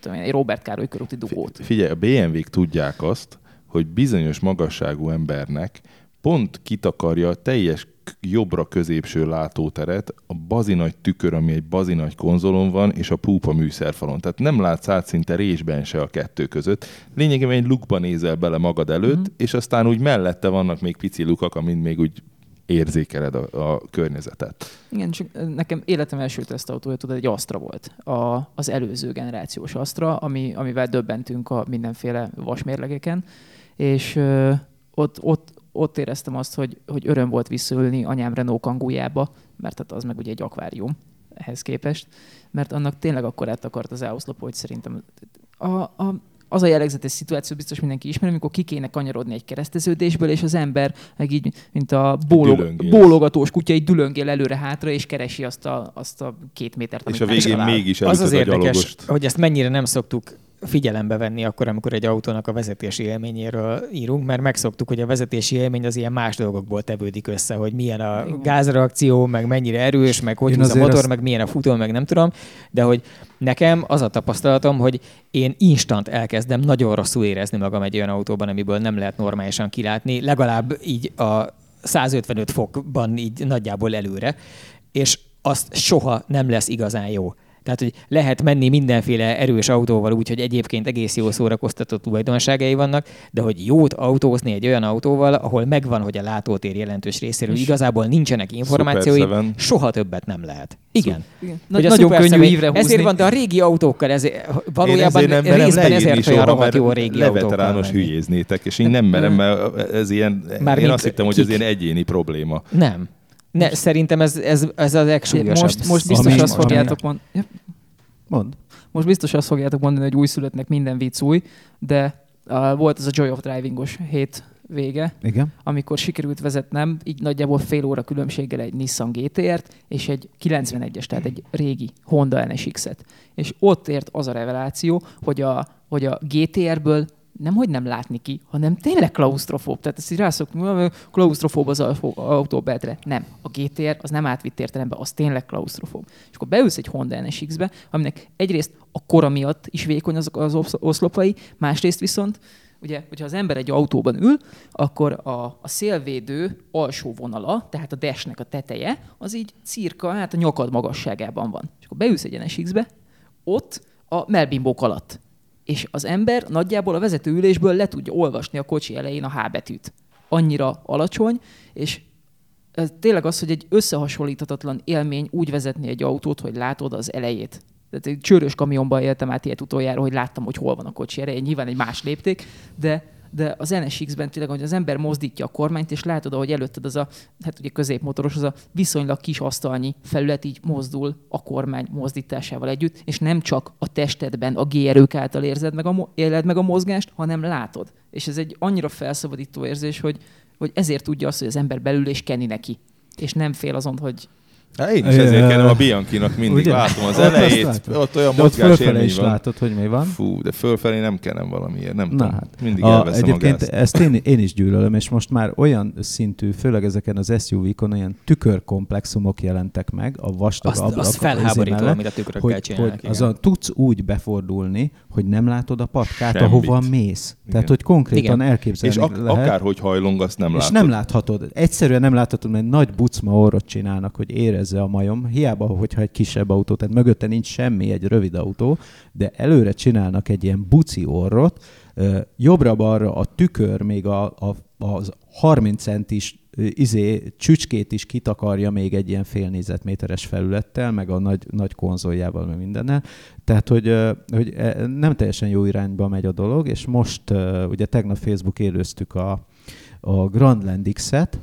tudom én, egy Róbert Károly körúti dugót. Figyelj, a bé em vé-k tudják azt, hogy bizonyos magasságú embernek pont kitakarja a teljes jobbra középső látóteret, a bazinagy tükör, ami egy bazinagy konzolon van, és a púpa műszerfalon. Tehát nem látsz át szinte résben se a kettő között. Lényegében egy lukba nézel bele magad előtt, mm. és aztán úgy mellette vannak még pici lukak, amin még úgy érzékeled a, a környezetet. Igen, csak nekem életem első tesztautója, tudod, egy Astra volt. A, az előző generációs Astra, ami, amivel döbbentünk a mindenféle vasmérlegeken, és ö, ott, ott Ott éreztem azt, hogy, hogy öröm volt visszaülni anyám Renault Kangoojába, mert hát az meg ugye egy akvárium ehhez képest, mert annak tényleg akkor áttakart az áoszlop, hogy szerintem a, a, az a jellegzetes szituáció biztos mindenki ismeri, amikor ki kéne kanyarodni egy kereszteződésből, és az ember meg így, mint a bólog, bólogatós kutya, így dülöngél előre-hátra, és keresi azt a, azt a két métert, amit és a végén talál. Mégis elütöd az az érdekes, a gyalogost. Hogy ezt mennyire nem szoktuk figyelembe venni akkor, amikor egy autónak a vezetési élményéről írunk, mert megszoktuk, hogy a vezetési élmény az ilyen más dolgokból tevődik össze, hogy milyen a gázreakció, meg mennyire erős, meg hogy húz a motor, azt... meg milyen a futó, meg nem tudom, de hogy nekem az a tapasztalatom, hogy én instant elkezdem nagyon rosszul érezni magam egy olyan autóban, amiből nem lehet normálisan kilátni, legalább így a száz ötvenöt fokban így nagyjából előre, és azt soha nem lesz igazán jó. Tehát, hogy lehet menni mindenféle erős autóval úgy, hogy egyébként egész jó szórakoztató tulajdonságai vannak, de hogy jót autózni egy olyan autóval, ahol megvan, hogy a látótér jelentős részéről igazából nincsenek információi, soha többet nem lehet. Igen. Igen. Nagy, nagyon könnyű ívre húzni. Ezért van, de a régi autókkal ezért, valójában ezért nem részben ezért olyan rohadt jó a régi autókkal. Leveterános hülyéznétek, és én nem merem, mert ez ilyen, én azt hittem, hogy ez ilyen egyéni probléma. Nem. Ne, szerintem ez, ez, ez az legsúlyosabb. Most, most biztos ami, azt fogjátok mondani. Ja. Mond. Most biztos azt fogjátok mondani, hogy újszülöttnek minden vicc új, de uh, volt ez a Joy of Driving-os hét vége, igen. Amikor sikerült vezetnem, így nagyjából fél óra különbséggel egy Nissan gé té er-t, és egy kilencvenegyes, tehát egy régi Honda en es iksz-et. És ott ért az a reveláció, hogy a, hogy a gé té er-ből nem hogy nem látni ki, hanem tényleg klausztrofób. Tehát ezt így rászoktunk, hogy klausztrofób az autóbedre. Nem. A gé té er az nem átvitt értelemben, az tényleg klausztrofób. És akkor beülsz egy Honda en es iksz-be, aminek egyrészt a kora miatt is vékony azok az oszlopai, másrészt viszont, ugye, hogyha az ember egy autóban ül, akkor a, a szélvédő alsó vonala, tehát a dashnek a teteje, az így cirka, hát a nyakad magasságában van. És akkor beülsz egy en es iksz-be, ott a melbimbók alatt. És az ember nagyjából a vezetőülésből le tudja olvasni a kocsi elején a H betűt. Annyira alacsony, és ez tényleg az, hogy egy összehasonlíthatatlan élmény úgy vezetni egy autót, hogy látod az elejét. Tehát egy csőrös kamionban éltem át ilyet utoljára, hogy láttam, hogy hol van a kocsi ereje. Nyilván egy más lépték, de, de az en es iksz-ben tényleg, hogy az ember mozdítja a kormányt, és látod, ahogy előtted az a, hát ugye középmotoros, az a viszonylag kis asztalnyi felület így mozdul a kormány mozdításával együtt, és nem csak a testedben a G-erők által érzed meg a, éled meg a mozgást, hanem látod. És ez egy annyira felszabadító érzés, hogy, hogy ezért tudja azt, hogy az ember belül és kenni neki, és nem fél azon, hogy... Há, én is ezért kellem a Bianchinak mindig. Ugye? Látom az elejét, ott olyan mozgás élmény is van. Látod, hogy mi van. Fú, de fölfelé nem kellem valamiért, nem Na, tudom. Hát, mindig a, elveszem egyébként a gázt. Ezt én, én is gyűlölöm, és most már olyan szintű, főleg ezeken az es u vé-kon olyan tükörkomplexumok jelentek meg, a vastag ablakok. Azt felháborító, amit a tükrökkel csinálnak. Azon tudsz úgy befordulni, hogy nem látod a patkát, Sembit. ahova mész. Igen. Tehát, hogy konkrétan elképzelni lehet. És akárhogy hajlong, azt nem látod. És nem láthatod. Egyszerűen nem láthatod, mert nagy bucma orrot csinálnak, hogy érezze a majom, hiába, hogyha egy kisebb autó, tehát mögötte nincs semmi, egy rövid autó, de előre csinálnak egy ilyen buci orrot, jobbra-balra a tükör még a, a, az harminc centis izé, csücskét is kitakarja még egy ilyen fél négyzetméteres felülettel, meg a nagy, nagy konzoljával, meg mindennel. Tehát, hogy, hogy nem teljesen jó irányba megy a dolog, és most ugye tegnap Facebook élőztük a, a Grandland X-et,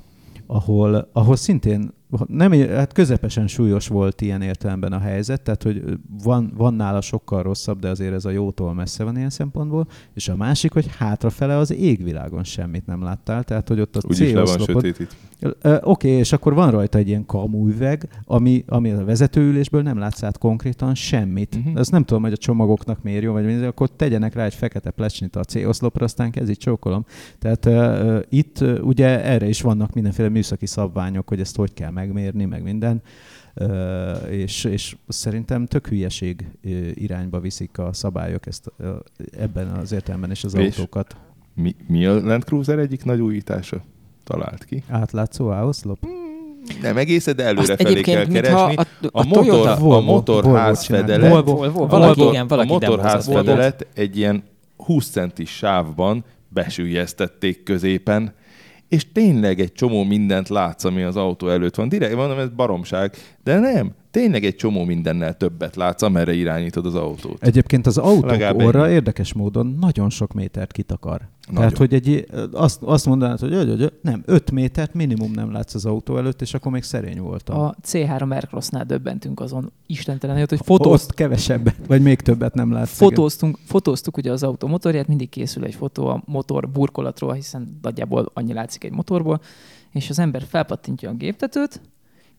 ahol, ahol szintén nem, hát közepesen súlyos volt ilyen értelemben a helyzet, tehát hogy van, van nála sokkal rosszabb, de azért ez a jótól messze van ilyen szempontból, és a másik, hogy hátrafele az égvilágon semmit nem láttál, tehát hogy ott a C-oszlopod... Oké, okay, és akkor van rajta egy ilyen kamújveg, ami, ami a vezetőülésből nem látsz át konkrétan semmit. Uh-huh. Azt nem tudom, hogy a csomagoknak miért jó, vagy mindegy, akkor tegyenek rá egy fekete plecsnit a C-oszlopra, aztán kezdik csókolom. Tehát uh, itt uh, ugye erre is vannak mindenféle műszaki szabványok, hogy ezt hogy kell megmérni, meg minden, uh, és, és szerintem tök hülyeség irányba viszik a szabályok ezt uh, ebben az értelemben és az és autókat. Mi, mi a Land Cruiser egyik nagy újítása? Talált ki. Átlátszó áoszlop? Hmm, nem egészen, de előrefelé kell keresni. A, a, a, motor, a motorházfedelet, Volvo, Volvo, Volvo. Valaki, motor, igen, valaki a motorházfedelet egy ilyen húsz centis sávban besülyeztették középen, és tényleg egy csomó mindent látsz, ami az autó előtt van. Direkt mondom, ez baromság, de nem. Tényleg egy csomó mindennel többet látsz, amerre irányítod az autót. Egyébként az autók orra érdekes módon nagyon sok métert kitakar. Nagyon. Tehát, hogy egy, azt, azt mondanád, hogy ögy, ögy, nem, öt métert minimum nem látsz az autó előtt, és akkor még szerény voltam. A cé három Aircrossnál döbbentünk azon istentelen, hogy fotózt... Ott kevesebbet, vagy még többet nem látsz. Fotóztunk, fotóztuk ugye az autó motorját, mindig készül egy fotó a motor burkolatról, hiszen nagyjából annyi látszik egy motorból, és az ember felpattintja a géptetőt,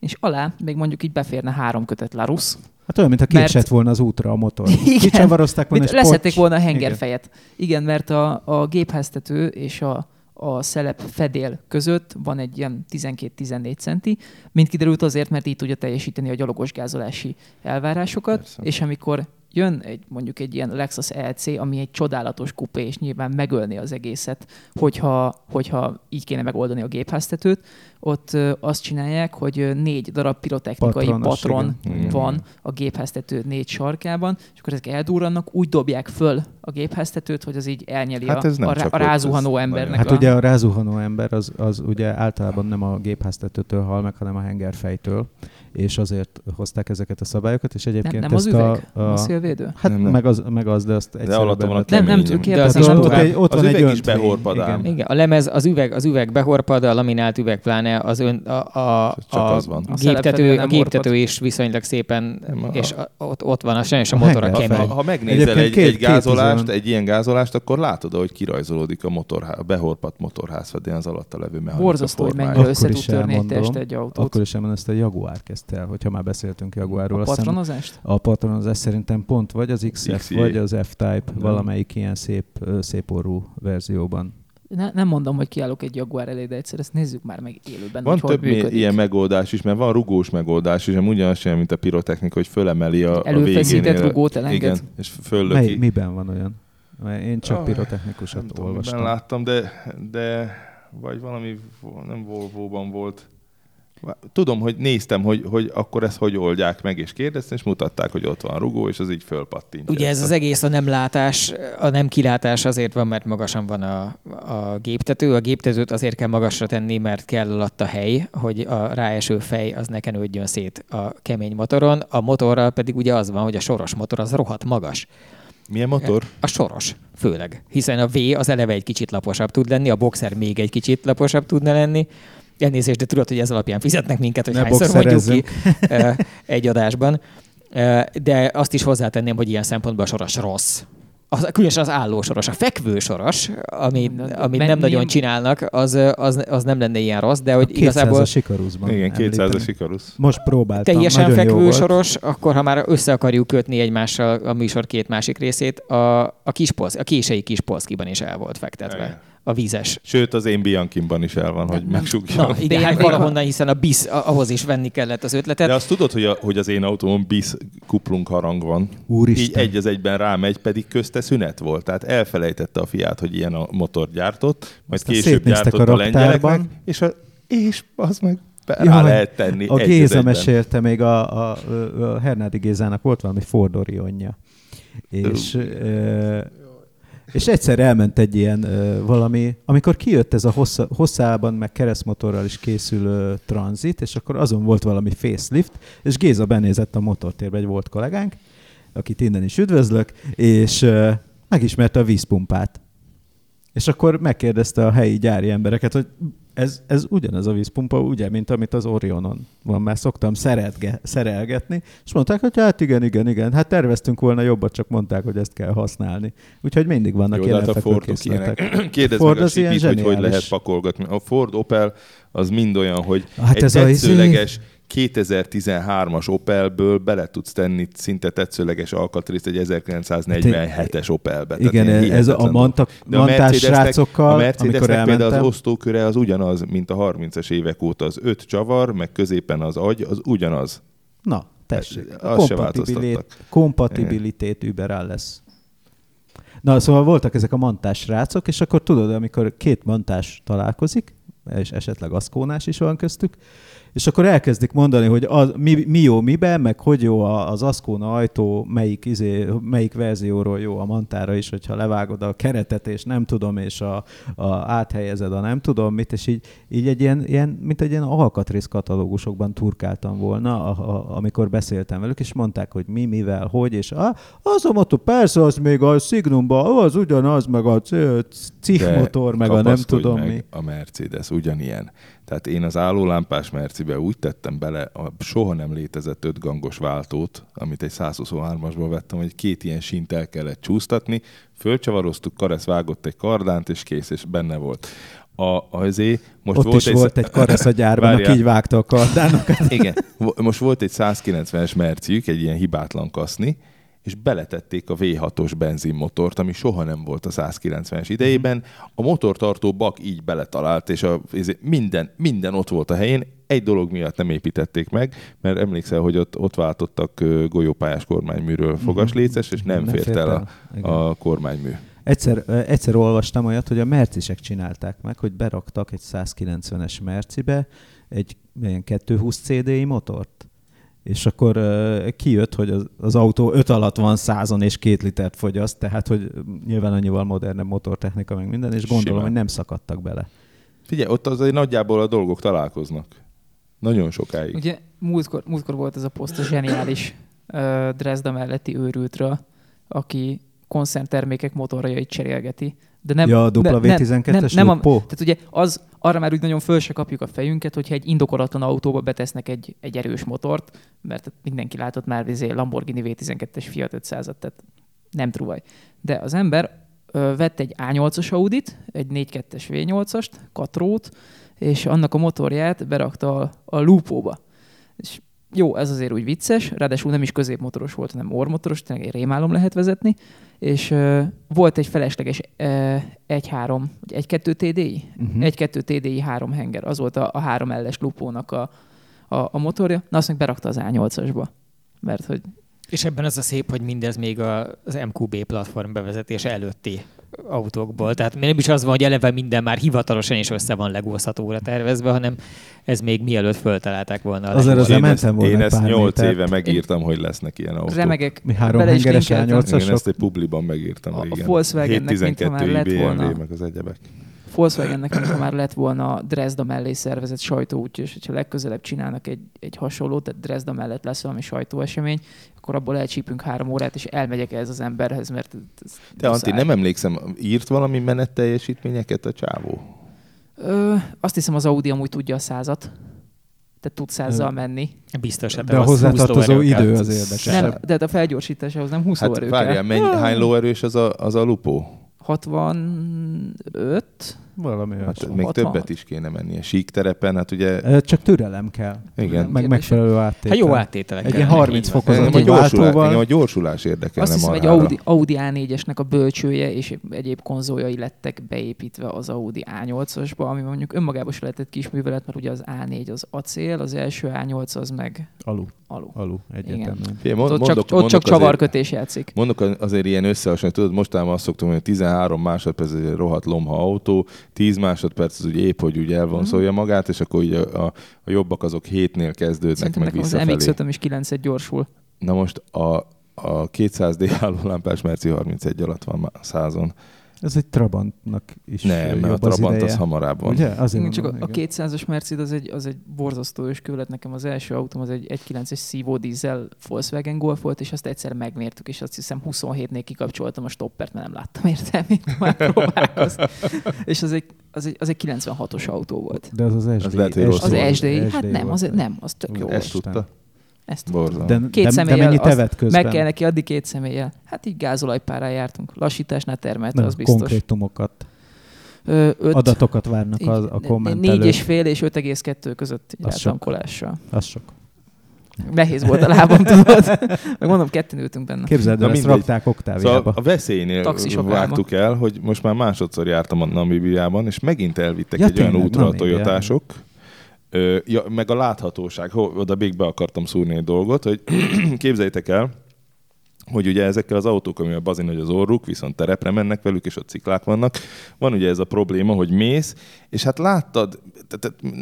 és alá még mondjuk így beférne három kötet larusz. Hát olyan, mintha kiesett volna az útra a motor. Igen, kicsavarozták volna, és leszették volna a hengerfejet. Igen, igen, mert a, a gépháztető és a, a szelep fedél között van egy ilyen tizenkét-tizennégy centi, mint kiderült azért, mert így tudja teljesíteni a gyalogos gázolási elvárásokat, persze. És amikor jön egy, mondjuk egy ilyen Lexus e cé, ami egy csodálatos kupé, és nyilván megölné az egészet, hogyha, hogyha így kéne megoldani a gépháztetőt. Ott azt csinálják, hogy négy darab pirotechnikai Patronos, patron igen. van a gépháztető négy sarkában, és akkor ezek eldurrannak, úgy dobják föl a gépháztetőt, hogy az így elnyeli hát a, a, a rázuhanó ez embernek. Hát a... ugye a rázuhanó ember az, az ugye általában nem a gépháztetőtől hal meg, hanem a hengerfejtől, és azért hozták ezeket a szabályokat, és egyébként nem, nem ezt az üveg, a, a... a szélvédő? Hát nem, nem. Meg, az, meg az, de azt egyszerűen... De alatt nem, nem tudjuk kérdezni. Az üveg is behorpad ám. Igen, a lemez, az üveg behorpad, a laminált üveg pláne az ön, a, a, a, az a géptető, a géptető is viszonylag szépen, a, és a, ott, ott van, a, sajnos a motor a kemény. Ha, ha megnézel egy, két, egy gázolást, két egy ilyen gázolást, akkor látod, hogy kirajzolódik a, motorhá, a behorpadt motorházfedén az alatta levő mechanika. Borzasztó, hogy mennyire össze tud törni egy test egy autót. Akkor is elmondom, ezt a Jaguar kezdte el, hogyha már beszéltünk Jaguarról. A patronozást? A patronozás szerintem pont vagy az iksz ef, vagy az F-Type, nem. Valamelyik ilyen szép, szép orrú verzióban. Ne, nem mondom, hogy kiállok egy Jaguar elé, de egyszer ezt nézzük már meg élőben. Van több ilyen megoldás is, mert van rugós megoldás is, ami ugyanaz sem, mint a pirotechnika, hogy fölemeli a, a végénél. Rugót elenged. Igen, és föllöki. Mely, miben van olyan? Én csak pirotechnikusat ah, olvastam. Nem láttam, de, de vagy valami nem Volvo-ban volt. Tudom, hogy néztem, hogy, hogy akkor ezt hogy oldják meg, és kérdeztem, és mutatták, hogy ott van rugó, és az így fölpattint. Ugye ez az egész a nem látás, a nem kilátás azért van, mert magasan van a, a géptető. A géptetőt azért kell magasra tenni, mert kell alatt a hely, hogy a ráeső fej az ne kenődjön szét a kemény motoron. A motorral pedig ugye az van, hogy a soros motor az rohadt magas. Milyen motor? A soros, főleg. Hiszen a V az eleve egy kicsit laposabb tud lenni, a boxer még egy kicsit laposabb tudna lenni. Elnézést, de tudod, hogy ez alapján fizetnek minket, hogy ne hányszor mondjuk ki egy adásban. De azt is hozzátenném, hogy ilyen szempontból a soros rossz. Az, különösen az állósoros, a fekvősoros, amit ami nem nem nagyon csinálnak, az, az, az nem lenne ilyen rossz, de hogy igazából... kétszázas sikaruszban Igen, kétszázas sikarusz. Most próbáltam, teljesen fekvősoros, akkor ha már össze akarjuk kötni egymással a műsor két másik részét, a, a, Kispolsz, a kései Kispolszkiban is el volt fektetve. Igen. A vízes. Sőt, az én Biankinban is el van, nem, hogy megsúgjam. De hát valahonnan, hiszen a BISZ, ahhoz is venni kellett az ötletet. De azt tudod, hogy, a, hogy az én autómon BISZ kuplung harang van. Úristen. Így egy az egyben rámegy, pedig közte szünet volt. Tehát elfelejtette a Fiat, hogy ilyen a motor gyártott, majd aztán később gyártott a, a lengyeleknek, és, a, és az meg rá ja, lehet tenni. A Géza mesélte még, a, a, a Hernádi Gézának volt valami Ford Orionja. És... Ö... És egyszer elment egy ilyen ö, valami, amikor kijött ez a hossza, hosszában, meg keresztmotorral is készülő tranzit, és akkor azon volt valami facelift, és Géza benézett a motortérbe, egy volt kollégánk, akit innen is üdvözlök, és ö, megismerte a vízpumpát. És akkor megkérdezte a helyi gyári embereket, hogy ez, ez ugyanaz a vízpumpa, ugye, mint amit az Orionon van, már szoktam szeretge, szerelgetni, és mondták, hogy hát igen, igen, igen, hát terveztünk volna jobbat, csak mondták, hogy ezt kell használni. Úgyhogy mindig vannak ilyen fekvőkészletek. Kérdezd meg a Sipit, hogy hogy lehet pakolgatni. A Ford Opel az mind olyan, hogy hát egy tetszőleges kétezer-tizenhármas Opelből bele tudsz tenni szinte tetszőleges alkatrészt egy ezerkilencszáznegyvenhetes Opelbe. Igen, ez a mantak, mantás srácokkal, a Mercedesnek elmentem, például az osztóköre az ugyanaz, mint a harmincas évek óta. Az öt csavar, meg középen az agy, az ugyanaz. Na, tessék. Azt se változtattak. Kompatibilitét überall lesz. Na, szóval voltak ezek a mantás srácok, és akkor tudod, amikor két mantás találkozik, és esetleg aszkónás is van köztük, és akkor elkezdik mondani, hogy az, mi, mi jó miben, meg hogy jó az aszkóna ajtó, melyik, izé, melyik verzióról jó a mantára is, hogyha levágod a keretet, és nem tudom, és a, a áthelyezed a nem tudom mit, és így, így egy ilyen, ilyen, mint egy ilyen alkatrész katalógusokban turkáltam volna, a, a, amikor beszéltem velük, és mondták, hogy mi, mivel, hogy, és a, az a motor, persze az még a Signumban, az ugyanaz, meg a cihmotor, meg a nem tudom mi. A Mercedes ugyanilyen. Tehát én az állólámpás Mercibe úgy tettem bele a soha nem létezett ötgangos váltót, amit egy százhuszonhármasból vettem, hogy két ilyen sínt el kellett csúsztatni, fölcsavaroztuk, karesz vágott egy kardánt, és kész, és benne volt. A, azért, most Ott volt is egy... volt egy karesz a gyárban, aki így vágta a kardánokat. Igen. Most volt egy százkilencvenes Merciük, egy ilyen hibátlan kaszni, és beletették a vé hatos benzinmotort, ami soha nem volt a százkilencvenes idejében. A motortartó bak így beletalált, és a, minden, minden ott volt a helyén. Egy dolog miatt nem építették meg, mert emlékszel, hogy ott, ott váltottak golyópályás kormányműről fogasléces, és nem, nem fért el a, a kormánymű. Egyszer, egyszer olvastam olyat, hogy a mercisek csinálták meg, hogy beraktak egy százkilencvenes mercibe egy ilyen kétszázhúsz cé dé i motort. És akkor uh, kijött, hogy az, az autó öt alatt van százon és két litert fogyaszt, tehát hogy nyilván annyival modernebb motortechnika meg minden, és gondolom, simán, hogy nem szakadtak bele. Figyelj, ott azért nagyjából a dolgok találkoznak. Nagyon sokáig. Ugye múltkor, múltkor volt ez a poszt a zseniális uh, Dresda melletti őrültről, aki konszerntermékek motorjait cserélgeti. De nem, ja, a dupla vé tizenkettes Lupo. Tehát ugye az, arra már úgy nagyon föl se kapjuk a fejünket, hogyha egy indokolatlan autóba betesznek egy, egy erős motort, mert mindenki látott már izé Lamborghini vé tizenkettes Fiat ötszázat, tehát nem truvaj. De az ember ö, vett egy á nyolcas Audit, egy négy kettes vé nyolcast, katrót, és annak a motorját berakta a, a Lupóba. És jó, ez azért úgy vicces, ráadásul nem is középmotoros volt, hanem orrmotoros, tényleg egy rémálom lehet vezetni, és uh, volt egy felesleges uh, egy három, vagy egy kettő té dé i? Uh-huh. egy kettő té dé i három henger, az volt a, a három L-es Lupónak a, a, a motorja, na azt meg berakta az á nyolcasba, mert hogy... És ebben az a szép, hogy mindez még az em kú bé platform bevezetése előtti autókból. Tehát nem is az van, hogy eleve minden már hivatalosan és össze van legózhatóra tervezve, hanem ez még mielőtt föltalálták volna. Azért az emeltem volna. Én ezt nyolc éve megírtam, hogy lesznek ilyen autók. Remegek. Mi három hengeres á nyolcasok. Én ezt egy publiban megírtam. A, a Volkswagennek, mintha már lett volna. Meg az egyebek. A Volkswagennek, mintha már lett volna a Dresda mellé szervezett sajtó, úgyhogy hogyha legközelebb csinálnak egy, egy hasonlót, tehát Dresda mellett lesz valami sajtóesemény, akkor abból elcsípünk három órát, és elmegyek ehhez az emberhez, mert... Te, Antti, nem emlékszem, írt valami menetteljesítményeket a csávó? Ö, azt hiszem, az Audi amúgy tudja a százat. Tehát tud százzal menni. Biztos, hát de a hozzátartozó idő az érdekesebb. De a felgyorsításhoz nem húsz lóerő kell. Hát várjál, mennyi, hány lóerős az a, az a Lupo? hatvanöt Valami hát még hatvanhat többet is kéne mennie. Sík terepen, hát ugye... Csak türelem kell. Igen. Meg megfelelő áttétel. Hát jó áttételek. Egy ilyen harminc fokozatú váltóval. Engem a gyorsulás érdekelne. Azt hiszem, egy Audi, Audi á négyesnek a bölcsője és egyéb konzoljai lettek beépítve az Audi á nyolcasba, ami mondjuk önmagában is lehetett kisművelet, mert ugye az á négy az acél, az első á nyolc az meg... Alu. Alu. Alu. Egyetemben. Ott csak csavarkötés játszik. Mondok azért ilyen összehasonlítani. Tudod, mostában azt szoktam, hogy tizenhárom másodperc egy rohadt lomha autó, tíz másodperc, az ugye épp, hogy ugye elvonszolja magát, és akkor ugye a, a jobbak azok hétnél kezdődnek, szerintem meg visszafelé. Az em iksz ötöm is kilencet gyorsul. Na most a, a kétszáz dé állólámpás Merci harmincegy alatt van a százon. Ez egy Trabantnak is nem, jobb. Nem, a Trabant az, az hamarabb van. Ugye? Mondom, csak a, a kétszázas Mercedes az egy, az egy borzasztó őskőlet. Nekem az első autóm az egy egy egész kilences szívó dízel Volkswagen Golf volt, és azt egyszer megmértük, és azt hiszem huszonhétnél kikapcsoltam a stoppert, mert nem láttam értelmét, már próbálkoztam. És az egy, az, egy, az egy kilencvenhatos autó volt. De az az es dé i. Az, lehet, az, az es dé i, hát es dé i nem, az, nem, az tök jó. Ezt tudta. Ezt de, két de, de mennyi tevet közben? Meg kell neki addig két személlyel. Hát így gázolajpárral jártunk. Lassításnál termelte, az biztos. Konkrétumokat, Ö, öt, adatokat várnak így, a kommentelők. Négy és fél és öt egész kettő között rátankolással. Az sok. Nehéz volt a lábam, tudod. Meg mondom, ketten ültünk benne. Képzeld, de ezt rakták Oktáviába. Szóval a veszélynél vágtuk el, hogy most már másodszor jártam a Namibiában, és megint elvittek ja, egy tényleg, olyan útra a tojotások. Ö, ja, meg a láthatóság, Ho, oda még be akartam szúrni egy dolgot, hogy képzeljétek el, hogy ugye ezekkel az autók, amivel bazin, hogy az orruk, viszont terepre mennek velük, és ott sziklák vannak. Van ugye ez a probléma, hogy mész, és hát láttad,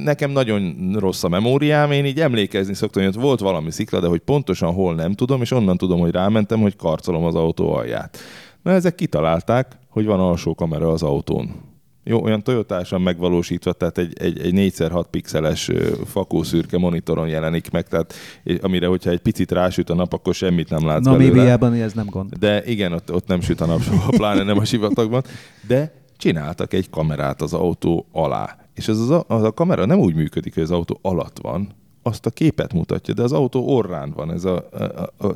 nekem nagyon rossz a memóriám, én így emlékezni szoktam, hogy volt valami szikla, de hogy pontosan hol nem tudom, és onnan tudom, hogy rámentem, hogy karcolom az autó alját. Na ezek kitalálták, hogy van alsó kamera az autón. Jó, olyan toyotásan megvalósítva, tehát egy, egy, egy négyszer hat pixeles fakószürke monitoron jelenik meg, tehát amire, hogyha egy picit rásüt a nap, akkor semmit nem látsz belőle. Namibiában ez nem gond. De igen, ott, ott nem süt a nap soha, pláne nem a sivatagban, de csináltak egy kamerát az autó alá. És az, az, a, az a kamera nem úgy működik, hogy az autó alatt van, azt a képet mutatja, de az autó orrán van, ez a... a, a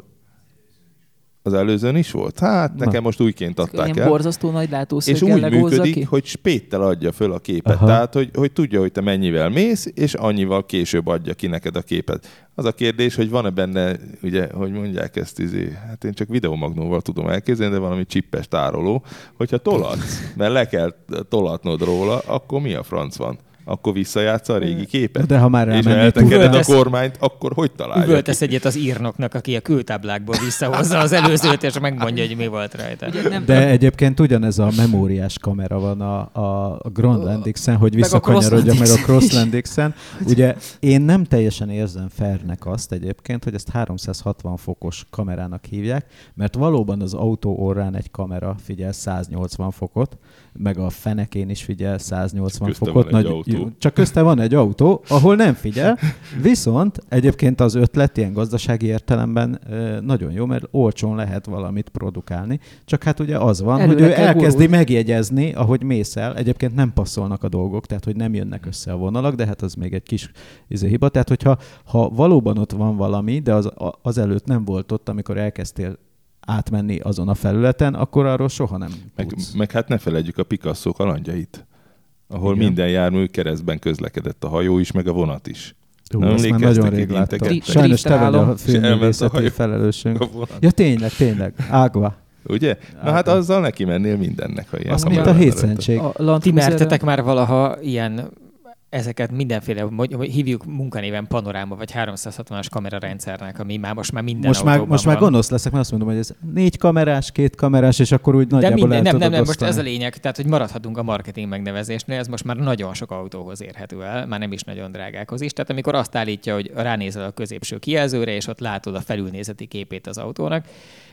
az előzőn is volt? Hát nekem na. Most újként adták ilyen el. Borzasztó nagy látószöggel legózza ki. És úgy működik, ki? Hogy spéttel adja föl a képet. Aha. Tehát, hogy, hogy tudja, hogy te mennyivel mész, és annyival később adja ki neked a képet. Az a kérdés, hogy van-e benne, ugye, hogy mondják ezt, izé, hát én csak videomagnóval tudom elképzelni, de valami csippes tároló, hogyha tolatsz, mert le kell tolatnod róla, akkor mi a franc van? Akkor visszajátsza a régi képet. De ha már és ha eltekered a kormányt, akkor hogy találja? Üvöltesz egyet az írnoknak, aki a kültáblákból visszahozza az előzőt, és megmondja, hogy mi volt rajta. Ugye, nem, de nem. Egyébként ugyanez a memóriás kamera van a, a Grand Landix-en, hogy visszakanyarodja meg a Cross Landix-en. Ugye én nem teljesen érzem fairnek azt egyébként, hogy ezt háromszázhatvan fokos kamerának hívják, mert valóban az autó orrán egy kamera figyel száznyolcvan fokot, meg a fenekén is figyel száznyolcvan fokot. Nagy, jó, csak közte van egy autó, ahol nem figyel, viszont egyébként az ötlet ilyen gazdasági értelemben nagyon jó, mert olcsón lehet valamit produkálni, csak hát ugye az van, előre hogy ő elkezdi gurulni. Megjegyezni, ahogy mész el, egyébként nem passzolnak a dolgok, tehát hogy nem jönnek össze a vonalak, de hát az még egy kis izé hiba, tehát hogyha ha valóban ott van valami, de az, az előtt nem volt ott, amikor elkezdtél átmenni azon a felületen, akkor arról soha nem meg, meg hát ne felejtjük a Picasso kalandjait, ahol igen. Minden jármű keresztben közlekedett, a hajó is, meg a vonat is. Hú, nem ezt már nagyon rég láttam. Sajnos te vagy a filmművészeti felelősünk. Ja, tényleg, tényleg. Ágva. Ugye? Ágva. Na hát azzal neki mennél mindennek, ha ilyen. Az mint a hétszentség. Ti mertetek már valaha ilyen, ezeket mindenféle, hívjuk munkanéven panoráma, vagy háromszázhatvanas kamerarendszernek, ami már most már minden most autóban már, most van. Már gonosz leszek, mert azt mondom, hogy ez négy kamerás, két kamerás, és akkor úgy nagyjából minden, el nem, tudod nem, nem, most ez a lényeg, tehát hogy maradhatunk a marketing megnevezésnél, ez most már nagyon sok autóhoz érhető el, már nem is nagyon drágákhoz is. Tehát amikor azt állítja, hogy ránézel a középső kijelzőre, és ott látod a felülnézeti képét az autónak,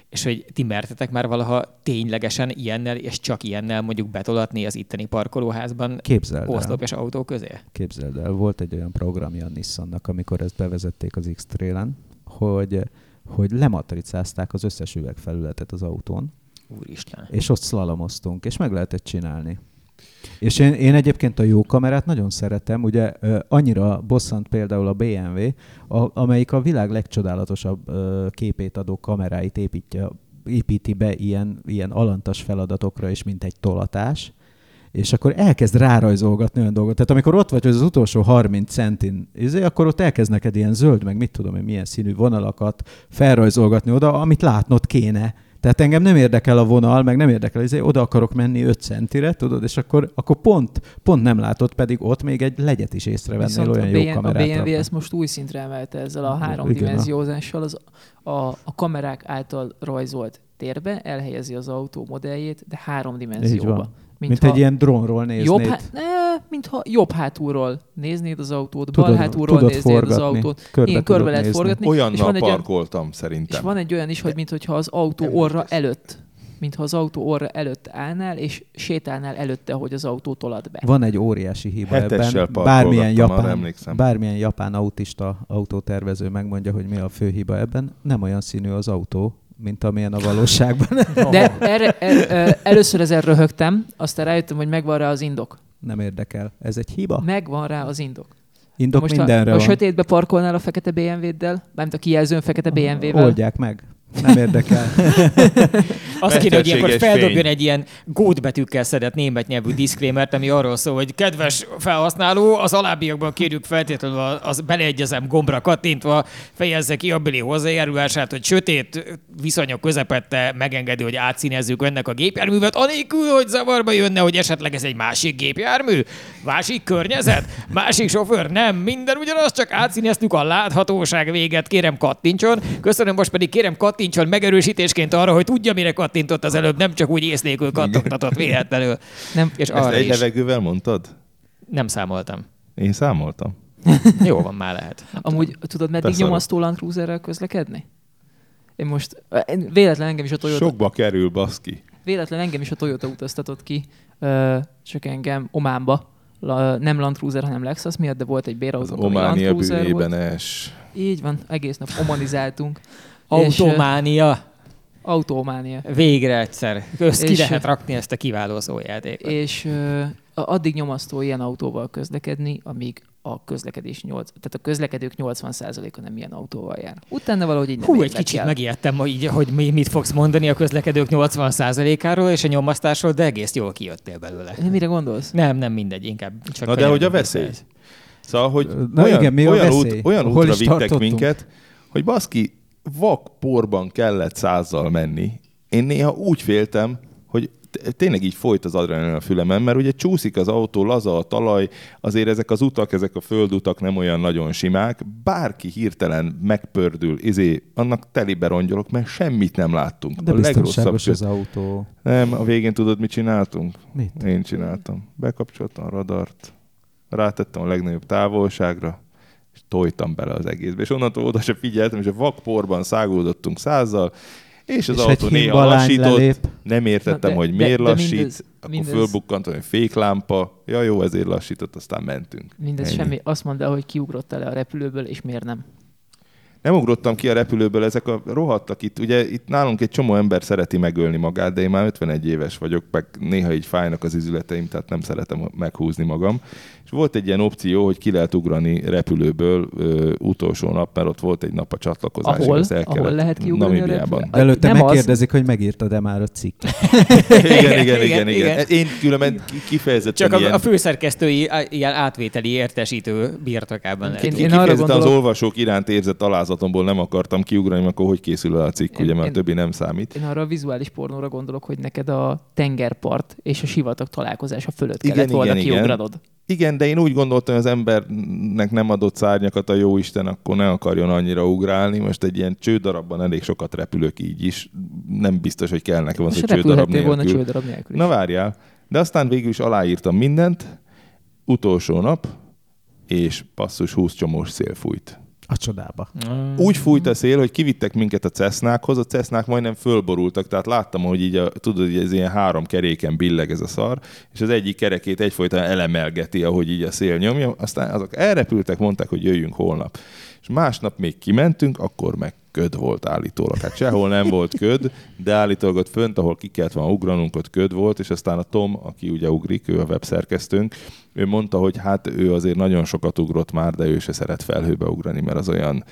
és hogy ti mertetek már valaha ténylegesen ilyennel, és csak ilyennel mondjuk betolatni az itteni parkolóházban oszlopos autó közé? Képzeld el, volt egy olyan programja a Nissannak, amikor ezt bevezették az X-Trailen, hogy, hogy lematricázták az összes üvegfelületet az autón. Úristen. És ott szlalomoztunk, és meg lehetett csinálni. És én, én egyébként a jó kamerát nagyon szeretem, ugye annyira bosszant például a bé em vé, a, amelyik a világ legcsodálatosabb képét adó kameráit építja, építi be ilyen, ilyen alantas feladatokra is, mint egy tolatás, és akkor elkezd rárajzolgatni olyan dolgot. Tehát amikor ott vagy, hogy az utolsó harminc centin, akkor ott elkezd neked ilyen zöld, meg mit tudom én, milyen színű vonalakat felrajzolgatni oda, amit látnod kéne. Tehát engem nem érdekel a vonal, meg nem érdekel, hogy oda akarok menni öt centire, tudod, és akkor, akkor pont, pont nem látod, pedig ott még egy legyet is észrevennél, olyan jó kamerát. Viszont a bé em vé ezt most új szintre emelte ezzel a háromdimenziózással, az a, a kamerák által rajzolt térbe elhelyezi az autó modelljét, de háromdimenzióba. Mint, mint ha egy ilyen drónról néznéd. Jobb, hát, ne, mintha jobb hátulról néznéd az autót, tudod, bal hátulról néznéd forgatni, az autót. Körbe Én körbe lehet nézni. forgatni. Olyannal parkoltam olyan, szerintem. És van egy olyan is, hogy mintha az autó orra előtt, mintha az autó orra előtt állnál, és sétálnál előtte, hogy az autó tolad be. Van egy óriási hiba ebben. Bármilyen japán, bármilyen japán autista autótervező megmondja, hogy mi a fő hiba ebben. Nem olyan színű az autó, mint amilyen a valóságban. De erre, er, először ezzel röhögtem, aztán rájöttem, hogy megvan rá az indok. Nem érdekel. Ez egy hiba? Megvan rá az indok. Indok most mindenre a, a sötétbe parkolnál a fekete bé em vé-ddel, bármint a kijelzőn fekete bé em vé-vel. Oldják meg. Nem érdekel. Azt kéne, hogy ilyenkor feldobjon egy ilyen gótbetűkkel szedett német nyelvű diszkrémert, ami arról szól, hogy kedves felhasználó, az alábbiakban kérjük feltétlenül az beleegyezem gombra kattintva fejezze ki a beli hozzájárulását, hogy sötét viszonyok közepette megengedő, hogy átszínezzük önnek a gépjárművet, anélkül, hogy zavarba jönne, hogy esetleg ez egy másik gépjármű, másik környezet, másik sofőr, nem, minden ugyanaz, csak átszíneztük a láthatóság véget, kérem kattintson. Köszönöm, most pedig kérem kattintson. Kattintson megerősítésként arra, hogy tudja, mire kattintott az előbb, nem csak úgy ész nélkül kattogtatott véletlenül. Nem, és ezt egy is. Levegővel mondtad? Nem számoltam. Én számoltam. Jó van, már lehet. Amúgy tudod, meddig nyomasztó Land Cruiserrel közlekedni? Én most, véletlen engem is a Toyota... Sokba kerül, baszki. Véletlen engem is a Toyota utaztatott ki, csak engem Ománba. Nem Land Cruiser, hanem Lexus miatt, de volt egy bérautó, ami Land Cruiser volt. Es. Így van, egész nap omanizáltunk. Autománia. Autománia. Végre egyszer. Közt ki lehet rakni ezt a kiváló szójátékot. És uh, addig nyomasztó ilyen autóval közlekedni, amíg a közlekedés nyolc, tehát a közlekedők nyolcvan százaléka nem ilyen autóval jár. Utána valahogy így nem. Hú, egy kicsit el. megijedtem, ma így, hogy mi, mit fogsz mondani a közlekedők nyolcvan százalékáról és a nyomasztásról, de egész jól kijöttél belőle. Mire gondolsz? Nem, nem mindegy, inkább csak. Na de hogy a veszély. Szóval, hogy Na, olyan, igen, mi olyan, út, olyan útra vittek minket, hogy baszki, vakporban kellett százzal menni. Én néha úgy féltem, hogy tényleg így folyt az adrenalin a fülemen, mert ugye csúszik az autó, laza a talaj, azért ezek az utak, ezek a földutak nem olyan nagyon simák, bárki hirtelen megpördül, izé, annak telibe rongyolok, mert semmit nem láttunk. De a biztonságos köz... az autó. Nem, a végén tudod, mit csináltunk? Mit? Én csináltam. Bekapcsoltam a radart, rátettem a legnagyobb távolságra, és tojtam bele az egészbe. És onnantól oda se figyeltem, és a vakporban száguldottunk százzal, és az és autó néha lassított. Lelép. Nem értettem, de, hogy miért de, de lassít. Mindez, akkor mindez... fölbukkantam, hogy féklámpa. Ja, jó, ezért lassított, aztán mentünk. Mindez Ennyi. Semmi. Azt mondd el, hogy kiugrottál le a repülőből, és miért nem? Nem ugrottam ki a repülőből, ezek a rohadtak itt. Ugye itt nálunk egy csomó ember szereti megölni magát, de én már ötvenegy éves vagyok, meg néha így fájnak az izületeim, tehát nem szeretem meghúzni magam. És volt egy ilyen opció, hogy ki lehet ugrani repülőből ö, utolsó nap, mert ott volt egy nap a csatlakozás. Ahol? Ahol lehet kiugrani a repülőből? Előtte nem megkérdezik, az... hogy megírtad-e már a cikket. igen, igen, igen, igen, igen. Én különben kifejezetten csak ilyen... a főszerkesztői ilyen átvételi értesítő birtokában. Én, én arra gondolom... az olvasók iránt érzett alázatomból nem akartam kiugrani, akkor hogy készül el a cikk, én, ugye, mert én, többi nem számít. Én arra a vizuális pornóra gondolok, hogy neked a tengerpart és a sivatag találkozása fölött igen, kellett volna kiugranod. Igen, de én úgy gondoltam, hogy az embernek nem adott szárnyakat a jóisten, akkor ne akarjon annyira ugrálni. Most egy ilyen csődarabban elég sokat repülök így is. Nem biztos, hogy kell nekem az, hogy csődarab nélkül. Volna csődarab nélkül is. Na várjál. De aztán végül is aláírtam mindent. Utolsó nap, és passzus húsz csomós szél fújt. A csodába. Mm. Úgy fújt a szél, hogy kivittek minket a Cessnákhoz, a Cessnák majdnem fölborultak, tehát láttam, hogy így a, tudod, hogy ez ilyen három keréken billeg ez a szar, és az egyik kerekét egyfolytán elemelgeti, ahogy így a szél nyomja, aztán azok elrepültek, mondták, hogy jöjjünk holnap. És másnap még kimentünk, akkor meg köd volt állítólag. Hát sehol nem volt köd, de állítólag ott fönt, ahol ki kellett volna ugranunk, ott köd volt, és aztán a Tom, aki ugye ugrik, ő a webszerkesztőnk, ő mondta, hogy hát ő azért nagyon sokat ugrott már, de ő se szeret felhőbe ugrani, mert az olyan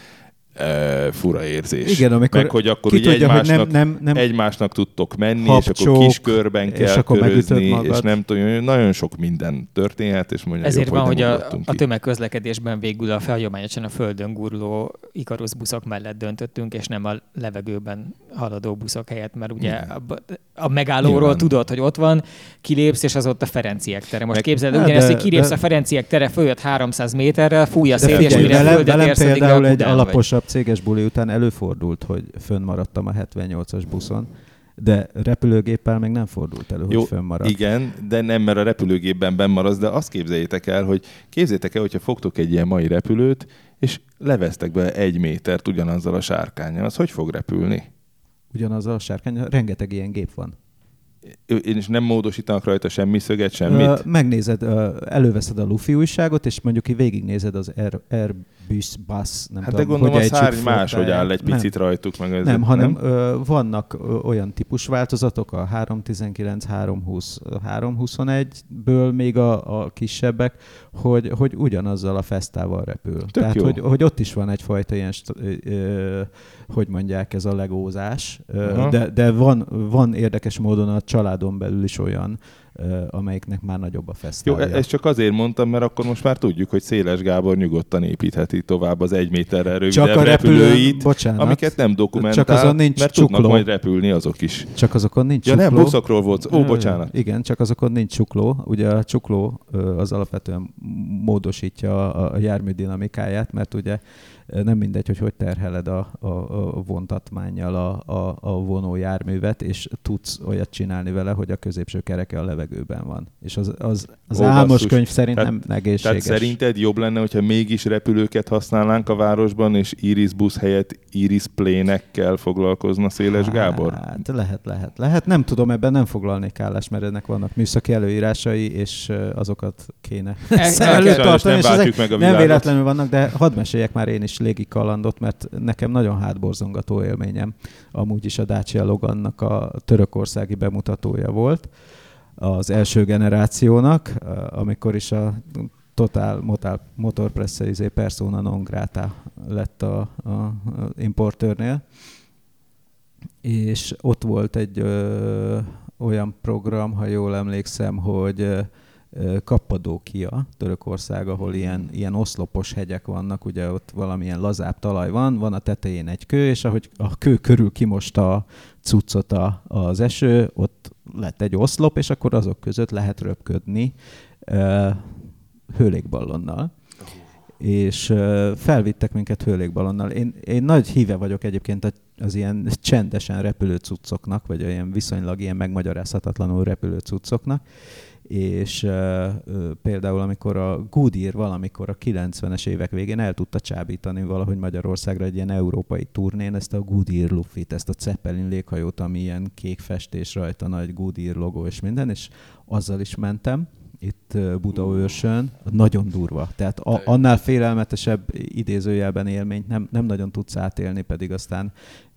e, fura érzés. Igen, amikor meg, hogy akkor ugye tudja, egymásnak, hogy nem, nem, nem egymásnak tudtok menni, hapcsók, és akkor kis körben kell és akkor körözni, és nem tudom, nagyon sok minden történhet, és mondja, ezért jobb, van, hogy, hogy a, a tömegközlekedésben végül a hagyományosan a földön guruló Ikarus buszok mellett döntöttünk, és nem a levegőben haladó buszok helyett, mert ugye a, a megállóról nyilván tudod, hogy ott van, kilépsz, és az ott a Ferenciek tere. Most meg, képzeld, ugyanezt, hogy kilépsz de, a Ferenciek tere, följött háromszáz méterrel, fúj a szél, és mire földet érsz, például egy alaposabb céges buli után előfordult, hogy fönnmaradtam a hetvennyolcas buszon, de repülőgéppel még nem fordult elő, jó, hogy fönnmaradt. Igen, de nem, mert a repülőgépben bennmaradsz, de azt képzeljétek el, hogy képzeljétek el, hogyha fogtok egy ilyen mai repülőt, és leveztek be egy métert ugyanazzal a sárkánnyal, az hogy fog repülni? Ugyanazzal a sárkánnyal? Rengeteg ilyen gép van. Én is nem módosítanak rajta semmi szöget, semmit? Uh, megnézed, uh, előveszed a lufi újságot, és mondjuk így végignézed az Air, Airbus Bus, nem hát tudom, de gondolom a szárny máshogy áll egy picit nem, rajtuk. Meg ezzel, nem, hanem nem? Ö, vannak ö, olyan típus változatok, a háromszáztizenkilenc, háromszázhúsz, háromszázhuszonegy-ből még a, a kisebbek, hogy, hogy ugyanazzal a fesztával repül. Tök Tehát, hogy, hogy ott is van egyfajta ilyen, ö, hogy mondják, ez a legózás, uh-huh. de, de van, van érdekes módon a családon belül is olyan, amelyiknek már nagyobb a fesztiválja. Jó, ezt csak azért mondtam, mert akkor most már tudjuk, hogy Széles Gábor nyugodtan építheti tovább az egy méterrel rövidebb repülőit, bocsánat, amiket nem dokumentál, csak azon nincs mert csukló. Tudnak majd repülni azok is. Csak azokon nincs ja, csukló. Ja nem, buszokról volt Ó, bocsánat. Igen, csak azokon nincs csukló. Ugye a csukló az alapvetően módosítja a jármű dinamikáját, mert ugye nem mindegy, hogy hogy terheled a, a, a vontatmánnyal a, a, a vonójárművet, és tudsz olyat csinálni vele, hogy a középső kereke a levegőben van. És az, az, az álmos könyv szerint tehát, nem egészséges. Tehát szerinted jobb lenne, hogyha mégis repülőket használnánk a városban, és Iris busz helyett Iris plane-ekkel foglalkozna Széles Gábor? Hát lehet, lehet, lehet. Nem tudom, ebben nem foglalnék állást, mert ennek vannak műszaki előírásai, és azokat kéne előtartani, és ezek nem véletlenül vannak, de hadd meséljek már én is légi kalandot, mert nekem nagyon hátborzongató élményem. Amúgy is a Dacia Logannak a törökországi bemutatója volt az első generációnak, amikor is a Total Motor Presse izé persona non grata lett a, a importőrnél. És ott volt egy ö, olyan program, ha jól emlékszem, hogy Kappadókia, Törökország, ahol ilyen, ilyen oszlopos hegyek vannak, ugye ott valamilyen lazább talaj van, van a tetején egy kő, és ahogy a kő körül kimosta a cuccot a, az eső, ott lett egy oszlop, és akkor azok között lehet röpködni uh, hőlékballonnal. És uh, felvittek minket hőlékballonnal. Én, én nagy híve vagyok egyébként a az ilyen csendesen repülő cuccoknak, vagy olyan viszonylag ilyen megmagyarázhatatlanul repülő cuccoknak, és uh, például amikor a Goodyear valamikor a kilencvenes évek végén el tudta csábítani valahogy Magyarországra egy ilyen európai turnén ezt a Goodyear lufit, ezt a Zeppelin léghajót, ami ilyen kék festés rajta, nagy Goodyear logó és minden, és azzal is mentem itt Budaörsön, nagyon durva. Tehát a, annál félelmetesebb idézőjelben élményt nem, nem nagyon tudsz átélni, pedig aztán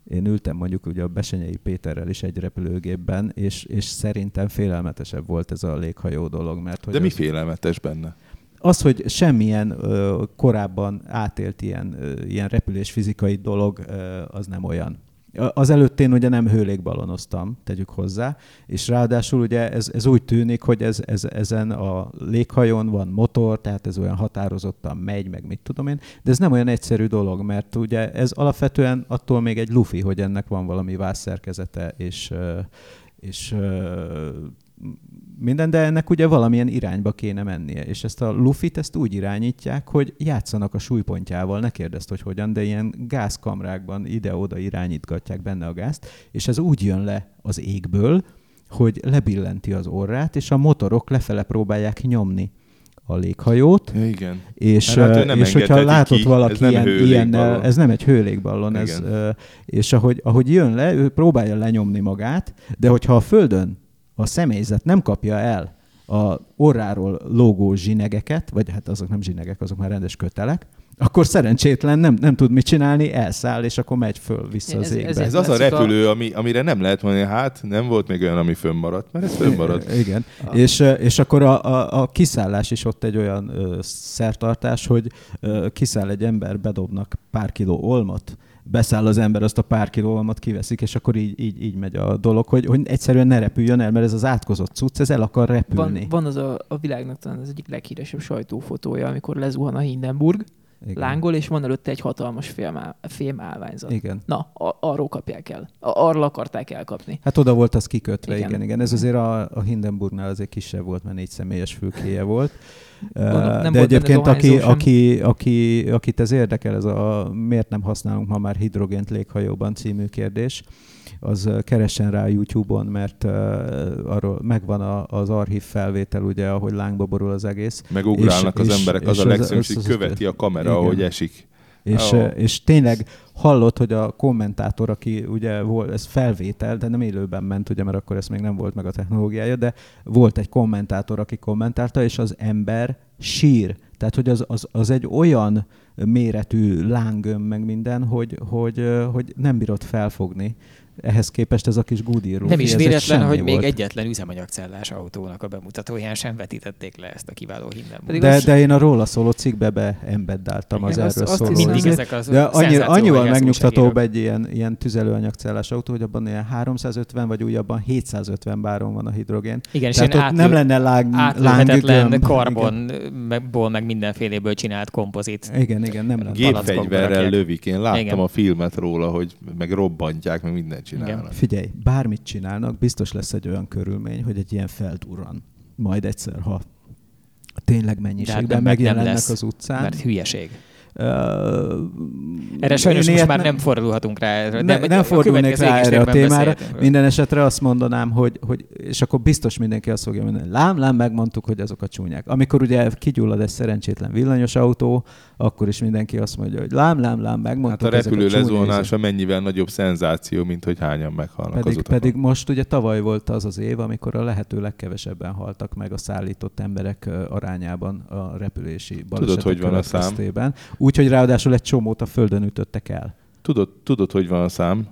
én ültem mondjuk ugye a Besenyei Péterrel is egy repülőgépben, és, és szerintem félelmetesebb volt ez a léghajó dolog. Mert, hogy de mi az... félelmetes benne? Az, hogy semmilyen ö, korábban átélt ilyen, ö, ilyen repülésfizikai dolog, ö, az nem olyan. Az előtt én ugye nem hőlékballonoztam, tegyük hozzá, és ráadásul ugye ez, ez úgy tűnik, hogy ez, ez, ezen a léghajón van motor, tehát ez olyan határozottan megy, meg mit tudom én, de ez nem olyan egyszerű dolog, mert ugye ez alapvetően attól még egy lufi, hogy ennek van valami vászszerkezete, és, és minden, de ennek ugye valamilyen irányba kéne mennie, és ezt a lufit ezt úgy irányítják, hogy játszanak a súlypontjával, ne kérdezd, hogy hogyan, de ilyen gázkamrákban ide-oda irányítgatják benne a gázt, és ez úgy jön le az égből, hogy lebillenti az orrát, és a motorok lefele próbálják nyomni a léghajót, igen. És, hát, és hogyha látott ki, valaki ez ilyen, ilyennel, ez nem egy hőlékballon, ez, és ahogy, ahogy jön le, ő próbálja lenyomni magát, de hogyha a földön a személyzet nem kapja el a orráról lógó zsinegeket, vagy hát azok nem zsinegek, azok már rendes kötelek, akkor szerencsétlen nem, nem tud mit csinálni, elszáll, és akkor megy föl vissza az égbe. Ez, ez, ez az a repülő, ami, amire nem lehet mondani, hát nem volt még olyan, ami fönnmaradt, mert ez fönnmaradt. Igen, ah. és, és akkor a, a, a kiszállás is ott egy olyan ö, szertartás, hogy ö, kiszáll egy ember, bedobnak pár kiló olmat, beszáll az ember, azt a pár kilómat kiveszik, és akkor így, így, így megy a dolog, hogy, hogy egyszerűen ne repüljön el, mert ez az átkozott cucc, ez el akar repülni. Van, van az a, a világnak talán az egyik leghíresebb sajtófotója, amikor lezuhan a Hindenburg, igen. Lángol, és van előtte egy hatalmas fémállványzat. Igen. Na, a- arról kapják el. A- arról akarták elkapni. Hát oda volt az kikötve, igen, igen. igen. Ez azért a, a Hindenburgnál azért kisebb volt, mert négy személyes fülkéje volt. Gondolom, nem de volt egyébként, aki, aki, aki, akit ez érdekel, ez a miért nem használunk ma már hidrogént léghajóban című kérdés, az keressen rá a YouTube-on, mert uh, arról megvan a, az archív felvétel, ugye, ahogy lángba borul az egész. Megugrálnak és, az emberek, és, az és a legszörnyűbb, követi a kamera, igen. Ahogy esik. És, oh. és tényleg hallott, hogy a kommentátor, aki ugye volt, ez felvétel, de nem élőben ment, ugye, mert akkor ez még nem volt meg a technológiája, de volt egy kommentátor, aki kommentálta, és az ember sír. Tehát, hogy az, az, az egy olyan méretű lángöm meg minden, hogy, hogy, hogy nem bírod felfogni. Ehhez képest ez a kis Goodyear Rufi. Nem is véletlen, hogy még volt. Egyetlen üzemanyagcellás autónak a bemutatóján sem vetítették le ezt a kiváló Hindenburgot. De, de én a róla szóló cikkbe beembeddáltam az erről szóló. Mindig ezek az de annyi, annyival megnyugtatóbb egy ilyen, ilyen tüzelőanyagcellás autó, hogy abban ilyen háromszázötven vagy újabban hétszázötven báron van a hidrogén. Igen, tehát ott átlő, nem lenne láng, átlőhetetlen karbonból meg mindenféléből csinált kompozit. Igen, igen, nem lenne. Gépfegyverrel lövik. Én láttam a filmet róla, hogy meg robbantják, meg mindent. Figyelj, bármit csinálnak, biztos lesz egy olyan körülmény, hogy egy ilyen feldurran. Majd egyszer, ha tényleg mennyiségben megjelennek lesz, az utcán. Mert hülyeség. Uh, erre sajnos most már nem, nem fordulhatunk rá. Ne, nem nem fordulnék rá erre a témára. Minden esetre azt mondanám, hogy, hogy és akkor biztos mindenki azt fogja mondani, lám, lám, megmondtuk, hogy azok a csúnyák. Amikor ugye kigyullad egy szerencsétlen villanyos autó, akkor is mindenki azt mondja, hogy lám, lám, lám, megmondtuk. Hát a repülő a lezuhanása mennyivel nagyobb szenzáció, mint hogy hányan meghalnak pedig, az utakon. Pedig most ugye tavaly volt az az év, amikor a lehető legkevesebben haltak meg a szállított emberek arányában a repülési balesetek következtében. Úgyhogy ráadásul egy csomót a földön ütöttek el. Tudod, tudod, hogy van a szám?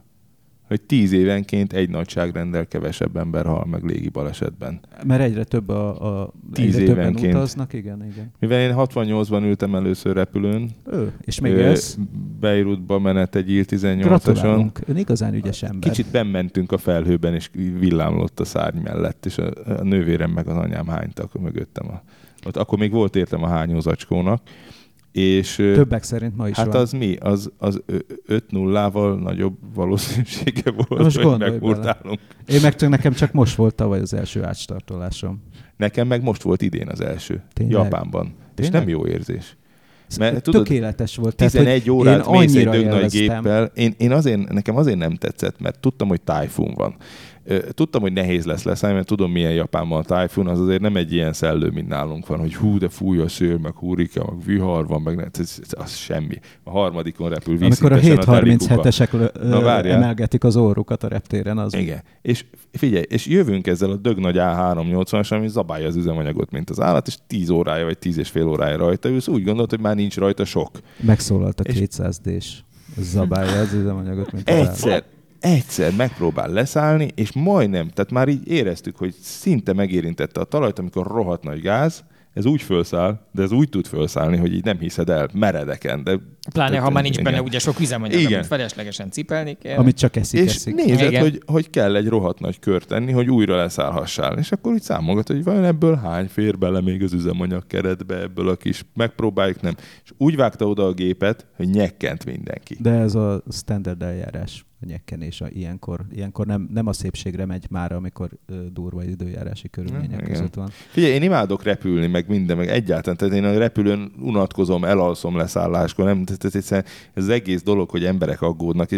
Hogy tíz évenként egy nagyságrendel kevesebb ember hal meg légi balesetben. Mert egyre több a, a tíz egyre évenként. Többen utaznak, igen, igen. Mivel én hatvannyolcban ültem először repülőn. Ő, és még ez? Beirutba menet egy I tizennyolcason. Gratulálunk, ön igazán ügyes ember. Kicsit bementünk a felhőben, és villámlott a szárny mellett, és a, a nővérem meg az anyám hánytak mögöttem. A, ott akkor még volt értem a hányózacskónak. És többek szerint ma is hát van. Hát az mi? Az, az öt nullával nagyobb valószínűsége volt, most hogy megmurtálunk. Én meg csak, nekem csak most volt tavaly az első átstartolásom. Nekem meg most volt idén az első. Tényleg? Japánban. Tényleg? És nem jó érzés. Mert, tudod, tökéletes volt. tizenegy tehát, órát mész egy dög nagy géppel. Én, én azért, nekem azért nem tetszett, mert tudtam, hogy tájfun van. Tudtam, hogy nehéz lesz leszállni, mert tudom, milyen Japánban a tájfun, az azért nem egy ilyen szellő, mint nálunk van, hogy hú, de fúj a szél, meg hurrikán, meg vihar van, meg ez, az semmi. A harmadikon repül vízszintesen a terikuka. Amikor a hét harminchetesek l- emelgetik az orrukat a reptéren. Az... Igen. És figyelj, és jövünk ezzel a dög nagy á háromszáznyolcvanas, ami zabálja az üzemanyagot, mint az állat, és tíz órája, vagy tíz és fél órája rajta ülsz, úgy gondolt, hogy már nincs rajta sok. Megszólalt a kétszáz dés. Zabálja az üzemanyagot, mint az egyszer. Állat. Egyszer megpróbál leszállni, és majdnem, tehát már így éreztük, hogy szinte megérintette a talajt, amikor rohadt nagy gáz, ez úgy fölszáll, de ez úgy tud fölszállni, hogy így nem hiszed el, meredeken. De pláne, ha már nincs benne ugye sok üzemanyag, amit feleslegesen cipelni kell. Amit csak eszik, és eszik. Nézed, hogy, hogy kell egy rohadt nagy kört tenni, hogy újra leszállhassál. És akkor úgy számolgat, hogy vajon ebből hány fér bele még az üzemanyag keretbe, ebből a kis megpróbáljuk, nem. És úgy vágta oda a gépet, hogy nyekkent mindenki. De ez a standard eljárás. A nyekkenés ilyenkor, ilyenkor nem, nem a szépségre megy már, amikor uh, durva időjárási körülmények igen. között van. Figyelj, én imádok repülni, meg minden, meg egyáltalán. Tehát én a repülőn unatkozom, elalszom leszálláskor. Nem, tehát ez az egész dolog, hogy emberek aggódnak,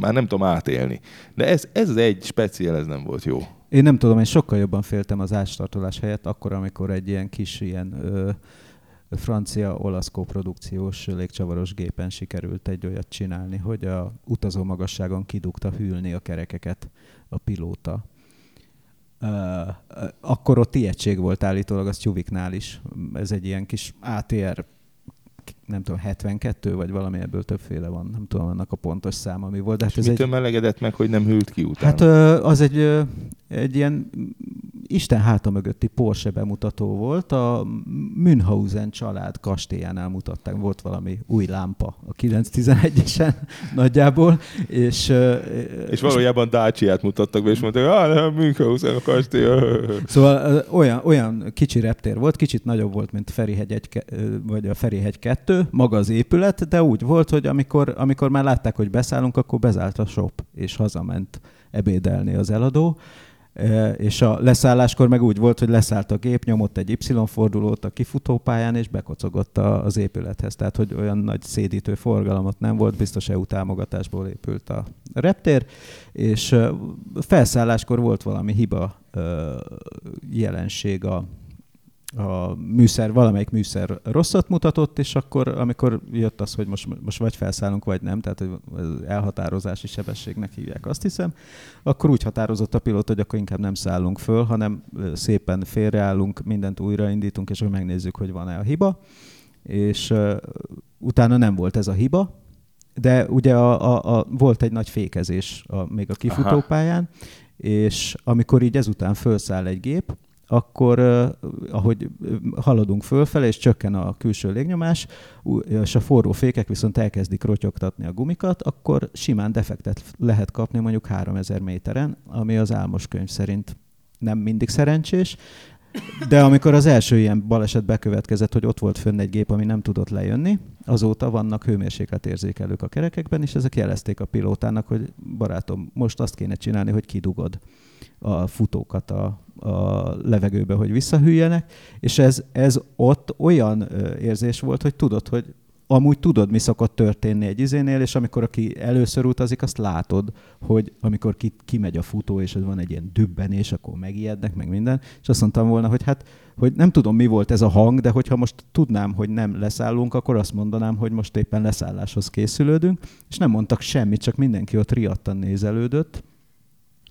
már nem tudom átélni. De ez, ez egy speciál, ez nem volt jó. Én nem tudom, én sokkal jobban féltem az ástartolás helyett, akkor, amikor egy ilyen kis ilyen... Ö, francia-olasz koprodukciós légcsavaros gépen sikerült egy olyat csinálni, hogy a utazó magasságon kidugta hűlni a kerekeket a pilóta. Akkor ott ijegység volt állítólag a Tyuviknál is. Ez egy ilyen kis á té er, nem tudom, hetvenkettő, vagy valami, ebből többféle van. Nem tudom annak a pontos száma, ami volt. De hát és mitől egy... melegedett meg, hogy nem hűlt ki utána? Hát az egy, egy ilyen Isten háta mögötti Porsche bemutató volt. A Münchhausen család kastélyánál mutatták. Volt valami új lámpa a kilenc tizenegyesen nagyjából. És, és valójában Dacia-t mutattak be, és mondták, ah, Münchhausen a kastély. Szóval olyan, olyan kicsi reptér volt, kicsit nagyobb volt, mint Ferihegy egy, vagy a Ferihegy kettő, maga az épület, de úgy volt, hogy amikor, amikor már látták, hogy beszállunk, akkor bezárt a shop, és hazament ebédelni az eladó. E, és a leszálláskor meg úgy volt, hogy leszállt a gép, nyomott egy Y-fordulót a kifutópályán, és bekocogott a, az épülethez. Tehát, hogy olyan nagy szédítő forgalmat nem volt, biztos é u támogatásból épült a reptér, és felszálláskor volt valami hiba e, jelenség a a műszer, valamelyik műszer rosszat mutatott, és akkor, amikor jött az, hogy most, most vagy felszállunk, vagy nem, tehát elhatározási sebességnek hívják, azt hiszem, akkor úgy határozott a pilóta, hogy akkor inkább nem szállunk föl, hanem szépen félreállunk, mindent újraindítunk, és megnézzük, hogy van-e a hiba, és uh, utána nem volt ez a hiba, de ugye a, a, a, volt egy nagy fékezés a, még a kifutópályán, aha, és amikor így ezután felszáll egy gép, akkor eh, ahogy haladunk fölfele, és csökken a külső légnyomás, és a forró fékek viszont elkezdik rotyogtatni a gumikat, akkor simán defektet lehet kapni mondjuk háromezer méteren, ami az álmos könyv szerint nem mindig szerencsés, de amikor az első ilyen baleset bekövetkezett, hogy ott volt fönn egy gép, ami nem tudott lejönni, azóta vannak hőmérsékletérzékelők a kerekekben, és ezek jelezték a pilótának, hogy barátom, most azt kéne csinálni, hogy kidugod a futókat a, a levegőbe, hogy visszahűljenek, és ez, ez ott olyan érzés volt, hogy tudod, hogy amúgy tudod, mi szokott történni egy izénél, és amikor aki először utazik, azt látod, hogy amikor ki, kimegy a futó, és van egy ilyen dübbenés, akkor megijednek, meg minden, és azt mondtam volna, hogy hát, hogy nem tudom, mi volt ez a hang, de hogyha most tudnám, hogy nem leszállunk, akkor azt mondanám, hogy most éppen leszálláshoz készülődünk, és nem mondtak semmit, csak mindenki ott riadtan nézelődött,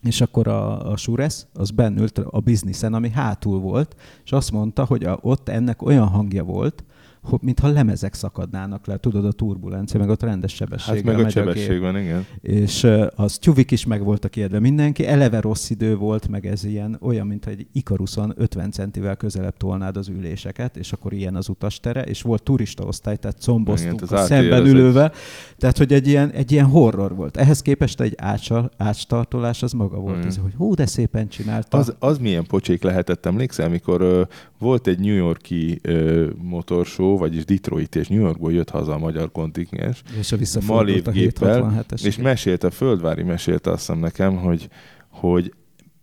és akkor a, a Suresz, az bennült a bizniszen, ami hátul volt, és azt mondta, hogy a, ott ennek olyan hangja volt, hogy mintha lemezek szakadnának le, tudod, a turbulencia, meg ott rendes sebességgel hát meg a sebességben, igen. És uh, az Tyuvik is meg volt kiedve mindenki, eleve rossz idő volt, meg ez ilyen, olyan, mint egy Ikaruszon ötven centivel közelebb tolnád az üléseket, és akkor ilyen az utastere, és volt turista osztály, tehát comboztunk igen, a szemben ülővel, tehát, hogy egy ilyen, egy ilyen horror volt. Ehhez képest egy ácsal, ácstartolás az maga volt, mm. ez, hogy hú, de szépen csinálta. Az, az milyen pocsék lehetett, emlékszel, amikor uh, volt egy New York-i uh, motorshow, vagyis Detroit és New Yorkból jött haza a magyar kontingens, malévgéppel, és mesélte, Földvári mesélte azt hiszem nekem, hogy, hogy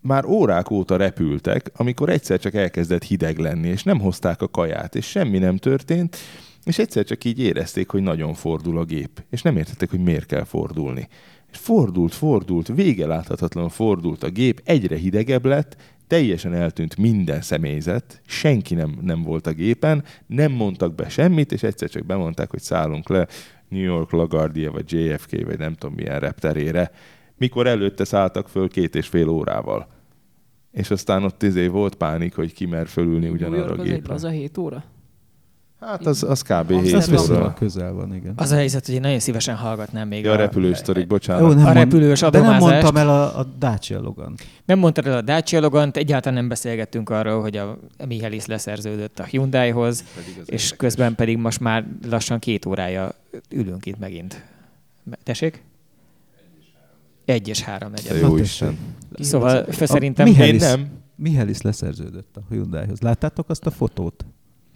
már órák óta repültek, amikor egyszer csak elkezdett hideg lenni, és nem hozták a kaját, és semmi nem történt, és egyszer csak így érezték, hogy nagyon fordul a gép, és nem értették, hogy miért kell fordulni. és fordult, fordult, vége láthatatlanul fordult a gép, egyre hidegebb lett, teljesen eltűnt minden személyzet, senki nem, nem volt a gépen, nem mondtak be semmit, és egyszer csak bemondták, hogy szállunk le New York LaGuardia, vagy jé ef ká, vagy nem tudom milyen repterére, mikor előtte szálltak föl két és fél órával. És aztán ott izé volt pánik, hogy ki mer fölülni ugyanarra a gépre. Az, az a hét óra? Hát az, az kb. hét óra. Közel van, igen. Az a helyzet, hogy én nagyon szívesen hallgatnám még. Ja, a repülős sztorik, bocsánat. Ó, a mond... repülős adomázást. De nem mondtam el a, a Dacia Logant. Nem mondtad el a Dacia Logant, egyáltalán nem beszélgettünk arról, hogy a Michelis leszerződött a Hyundaihoz, és közben is. Pedig most már lassan két órája ülünk itt megint. Tessék? Egy és három negyed. Jó Isten. Szóval szerintem... Michelis, nem. Michelis leszerződött a Hyundaihoz. Láttátok azt a fotót?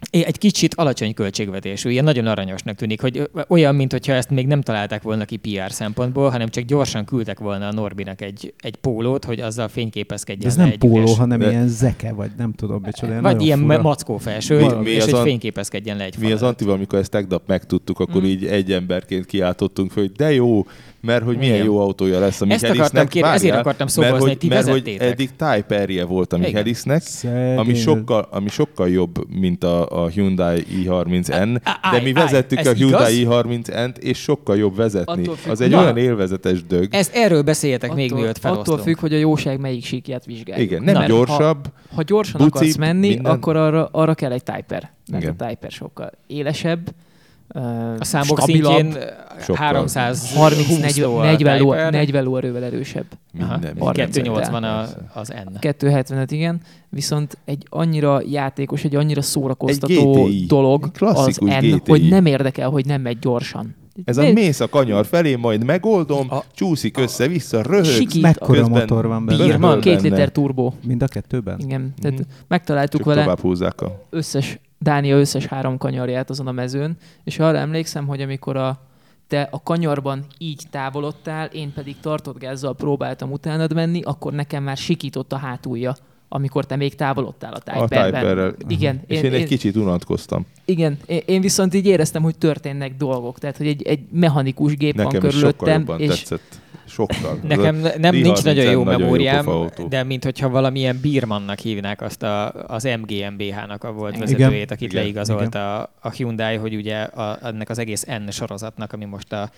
Egy kicsit alacsony költségvetésű, ilyen nagyon aranyosnak tűnik, hogy olyan, mintha ezt még nem találták volna ki pé er szempontból, hanem csak gyorsan küldtek volna a Norbinak egy, egy pólót, hogy azzal fényképezkedjen. Ez nem egy póló, és... hanem de... ilyen zeke, vagy nem tudom, micsoda. Vagy ilyen fura mackófelső, mi, és hogy an... fényképezkedjen le egy falat. Mi az Antival, amikor ezt tegnap megtudtuk, akkor mm. így egy emberként kiáltottunk föl, hogy de jó, mert hogy milyen igen. jó autója lesz a Michelisnek. Ezért akartam szóvalni, hogy ti mert, hogy eddig Type R-je volt a Michelisnek, ami sokkal, ami sokkal jobb, mint a, a Hyundai i harminc en, a, de mi vezettük a Hyundai i harminc ent, és sokkal jobb vezetni. Az egy olyan élvezetes dög. Ez erről beszéljetek még, mielőtt felosztunk. Attól függ, hogy a jóság melyik síkját vizsgáljuk. Igen, nem gyorsabb. Ha gyorsan akarsz menni, akkor arra kell egy Type R. Mert a Type R sokkal élesebb, a számok szintjén háromszázharminc negyven lóerővel erősebb. kettőszáznyolcvan az N. kettőszázhetvenöt, igen. Viszont egy annyira játékos, egy annyira szórakoztató egy dolog az N, gé té i. Hogy nem érdekel, hogy nem megy gyorsan. Ez a mész a kanyar felé, majd megoldom, a, csúszik össze-vissza, röhögsz. Mekkora motor van benne? Két liter turbó. Mind a kettőben? Igen. Tehát megtaláltuk vele összes Dánia összes három kanyarját azon a mezőn, és arra emlékszem, hogy amikor a, te a kanyarban így távolodtál, én pedig tartott gázzal próbáltam utánad menni, akkor nekem már sikított a hátulja, amikor te még távolodtál a Type-ben. Igen. És én, én egy én, kicsit unatkoztam. Igen. Én, én viszont így éreztem, hogy történnek dolgok, tehát hogy egy, egy mechanikus gép nekem van körülöttem. Nekem és... tetszett. Sokkal. Nekem nem, nincs nagyon jó nagyon memóriám, jó de minthogyha valamilyen Bírmannak hívnák azt a, az em gé em bé há-nak a volt vezetőjét, akit igen, leigazolt igen. A, a Hyundai, hogy ugye a, ennek az egész N sorozatnak, ami most a,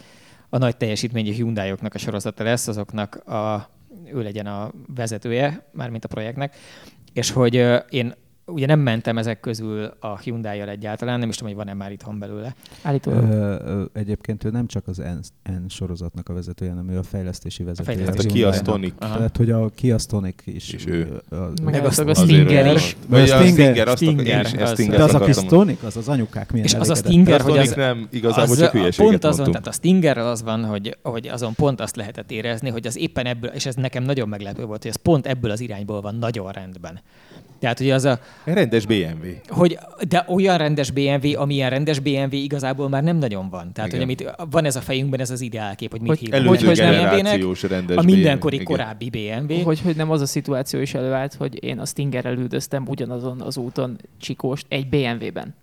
a nagy teljesítményű Hyundaioknak a sorozata lesz, azoknak a, ő legyen a vezetője, mármint a projektnek, és hogy én ugye nem mentem ezek közül a Hyundai-jal egyáltalán, nem is tudom, hogy van-e már itthon belőle. Ö, egyébként ő nem csak az N, N sorozatnak a vezetője, hanem ő a fejlesztési vezetője. A, a Kia Stonic. Tehát, hogy a Kia Stonic is. És ő. A, meg az, az, az a Stinger is. Vagy a Stinger. A Stinger. Stinger az, de az, aki Stonic, az az anyukák milyen. És az a Stinger, hogy az nem igazából csak hülyeséget mondtunk. Tehát a Stingerrel az van, hogy, hogy azon pont azt lehetett érezni, hogy az éppen ebből, és ez nekem nagyon meglepő volt, hogy ez pont ebből az irányból van nagyon rendben. Tehát, hogy az a... Rendes bé em vé. Hogy, de olyan rendes bé em vé, amilyen rendes bé em vé igazából már nem nagyon van. Tehát, igen. Hogy amit, van ez a fejünkben, ez az ideálkép, hogy mit hívjuk. Előző hogy generációs rendes a mindenkori bé em vé. Korábbi bé em vé. Hogy, hogy nem az a szituáció is előállt, hogy én a Stingerrel üldöztem ugyanazon az úton Csikóst egy bé em vé-ben.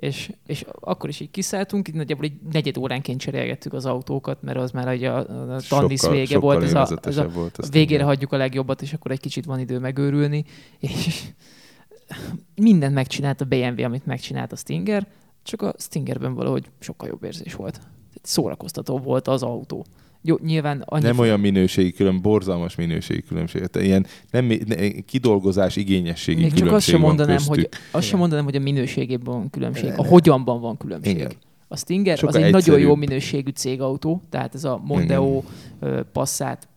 És, és akkor is így kiszálltunk, így nagyjából egy negyed óránként cserélgettük az autókat, mert az már ugye a, a tandisz sokkal, vége sokkal volt, ez a, ez a volt, végére tényleg. Hagyjuk a legjobbat, és akkor egy kicsit van idő megőrülni, és mindent megcsinált a bé em vé, amit megcsinált a Stinger, csak a Stingerben valahogy sokkal jobb érzés volt. Szórakoztató volt az autó. Jó, nyilván annyi... Nem olyan minőségi különbség, borzalmas minőségi különbség. Ilyen nem, kidolgozás, igényességi még különbség csak azt sem van mondanám, hogy azt sem mondanám, hogy a minőségében van különbség, a hogyanban van különbség. Igen. A Stinger soka az egy egyszerűbb. Nagyon jó minőségű cégautó, tehát ez a Mondeo, igen. Passat,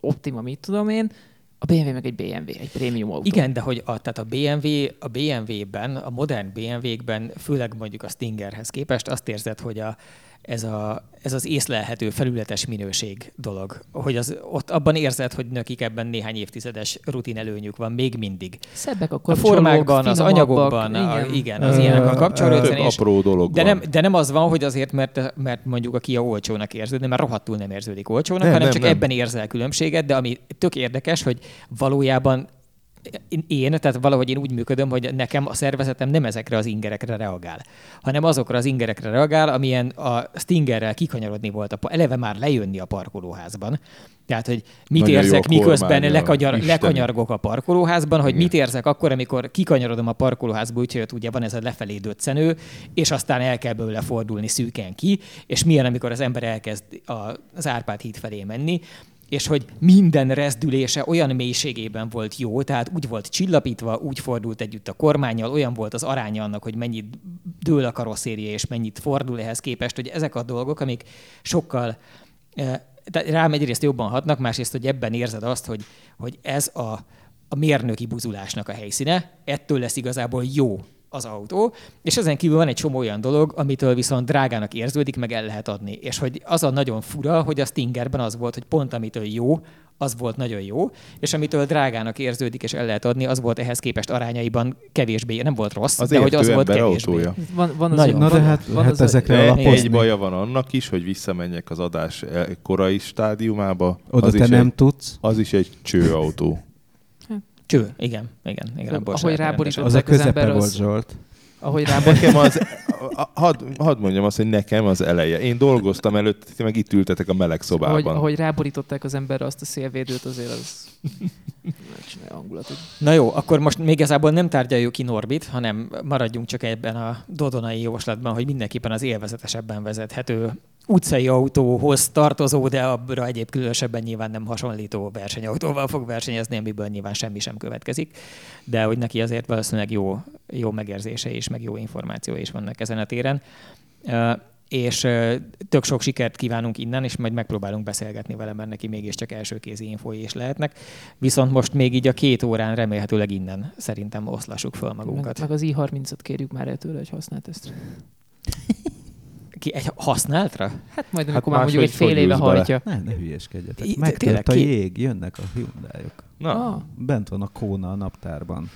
Optima, mit tudom én, a bé em vé meg egy bé em vé, egy prémium autó. Igen, de hogy a, tehát a bé em vé, a bé em vé-ben, a modern bé em vé-kben, főleg mondjuk a Stingerhez képest azt érzed, hogy a Ez, a, ez az észlelhető felületes minőség dolog. Hogy az, ott abban érzed, hogy nekik ebben néhány évtizedes rutin előnyük van még mindig. Szebbek a formákban, az anyagokban, a, igen, az ilyenek a kapcsolódásban. Apró dolog de nem, de nem az van, hogy azért, mert, mert mondjuk a Kia olcsónak érződik, mert rohadtul nem érződik olcsónak, nem, hanem nem, csak nem. Ebben érzel különbséget, de ami tök érdekes, hogy valójában én, tehát valahogy én úgy működöm, hogy nekem a szervezetem nem ezekre az ingerekre reagál, hanem azokra az ingerekre reagál, amilyen a Stingerrel kikanyarodni volt, a, eleve már lejönni a parkolóházban. Tehát, hogy mit nagyon érzek, miközben lekanyar, lekanyargok a parkolóházban, hogy igen. Mit érzek akkor, amikor kikanyarodom a parkolóházba, úgyhogy ugye van ez a lefelé döccenő, és aztán el kell belőle fordulni szűken ki, és milyen, amikor az ember elkezd az Árpád híd felé menni, és hogy minden rezdülése olyan mélységében volt jó, tehát úgy volt csillapítva, úgy fordult együtt a kormánnyal, olyan volt az aránya annak, hogy mennyit dől a karosszéria, és mennyit fordul ehhez képest, hogy ezek a dolgok, amik sokkal... Tehát rám egyrészt jobban hatnak, másrészt, hogy ebben érzed azt, hogy, hogy ez a, a mérnöki buzulásnak a helyszíne, ettől lesz igazából jó az autó, és ezen kívül van egy csomó olyan dolog, amitől viszont drágának érződik, meg el lehet adni. És hogy az a nagyon fura, hogy a Stingerben az volt, hogy pont amitől jó, az volt nagyon jó, és amitől drágának érződik, és el lehet adni, az volt ehhez képest arányaiban kevésbé, nem volt rossz, az de hogy az volt kevésbé. Autója. Van, van az, na de hát van az ezekre alapozni. Egy baja van annak is, hogy visszamenjek az adás korai stádiumába. Oda az te is nem egy, tudsz. Az is egy csőautó. Cső, igen, igen. igen a ahogy ráborítottak az ember, volt, Zsolt. Ahogy nekem az, hadd had mondjam azt, hogy nekem az eleje. Én dolgoztam előtt, ti meg itt ültetek a meleg szobában. Ahogy, ahogy ráborították az emberre azt a szélvédőt, azért az megcsinálja hangulatot. Na jó, akkor most még igazából nem tárgyaljuk ki Norbit, hanem maradjunk csak ebben a dodonai jóslatban, hogy mindenképpen az élvezetesebben vezethető utcai autóhoz tartozó, de abra egyéb különösebben nyilván nem hasonlító versenyautóval fog versenyezni, amiből nyilván semmi sem következik, de hogy neki azért valószínűleg jó, jó megérzése is, meg jó információ is vannak ezen a téren. És tök sok sikert kívánunk innen, és majd megpróbálunk beszélgetni vele, mert neki mégiscsak elsőkézi infói is lehetnek. Viszont most még így a két órán remélhetőleg innen szerintem oszlassuk fel magunkat. Meg, meg az i harmincöt kérjük már el tőle, hogy használt ezt. Ki egy használtra? Hát majd amikor hát már mondjuk egy fél éve hajtja. Ne, ne hülyeskedjetek. Megtört a jég, jönnek a Hyundaiok. Na. Ah. Bent van a Kóna a naptárban.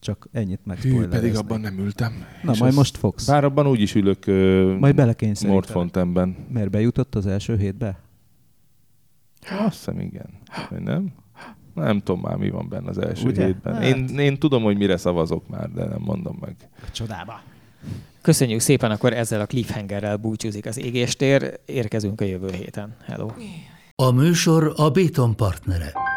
Csak ennyit megspoilereznék. Hű, pedig abban nem ültem. Na, és majd az... most fogsz. Bár abban úgy is ülök uh, Mortfontenben. Mert bejutott az első hétbe? Azt hiszem, igen. Vagy nem? Nem tudom már, mi van benne az első ugye? Hétben. Hát. Én, én tudom, hogy mire szavazok már, de nem mondom meg. Csodába. Köszönjük szépen, akkor ezzel a cliffhangerrel búcsúzik az égéstér. Érkezünk a jövő héten. Hello. A műsor a Béton partnere.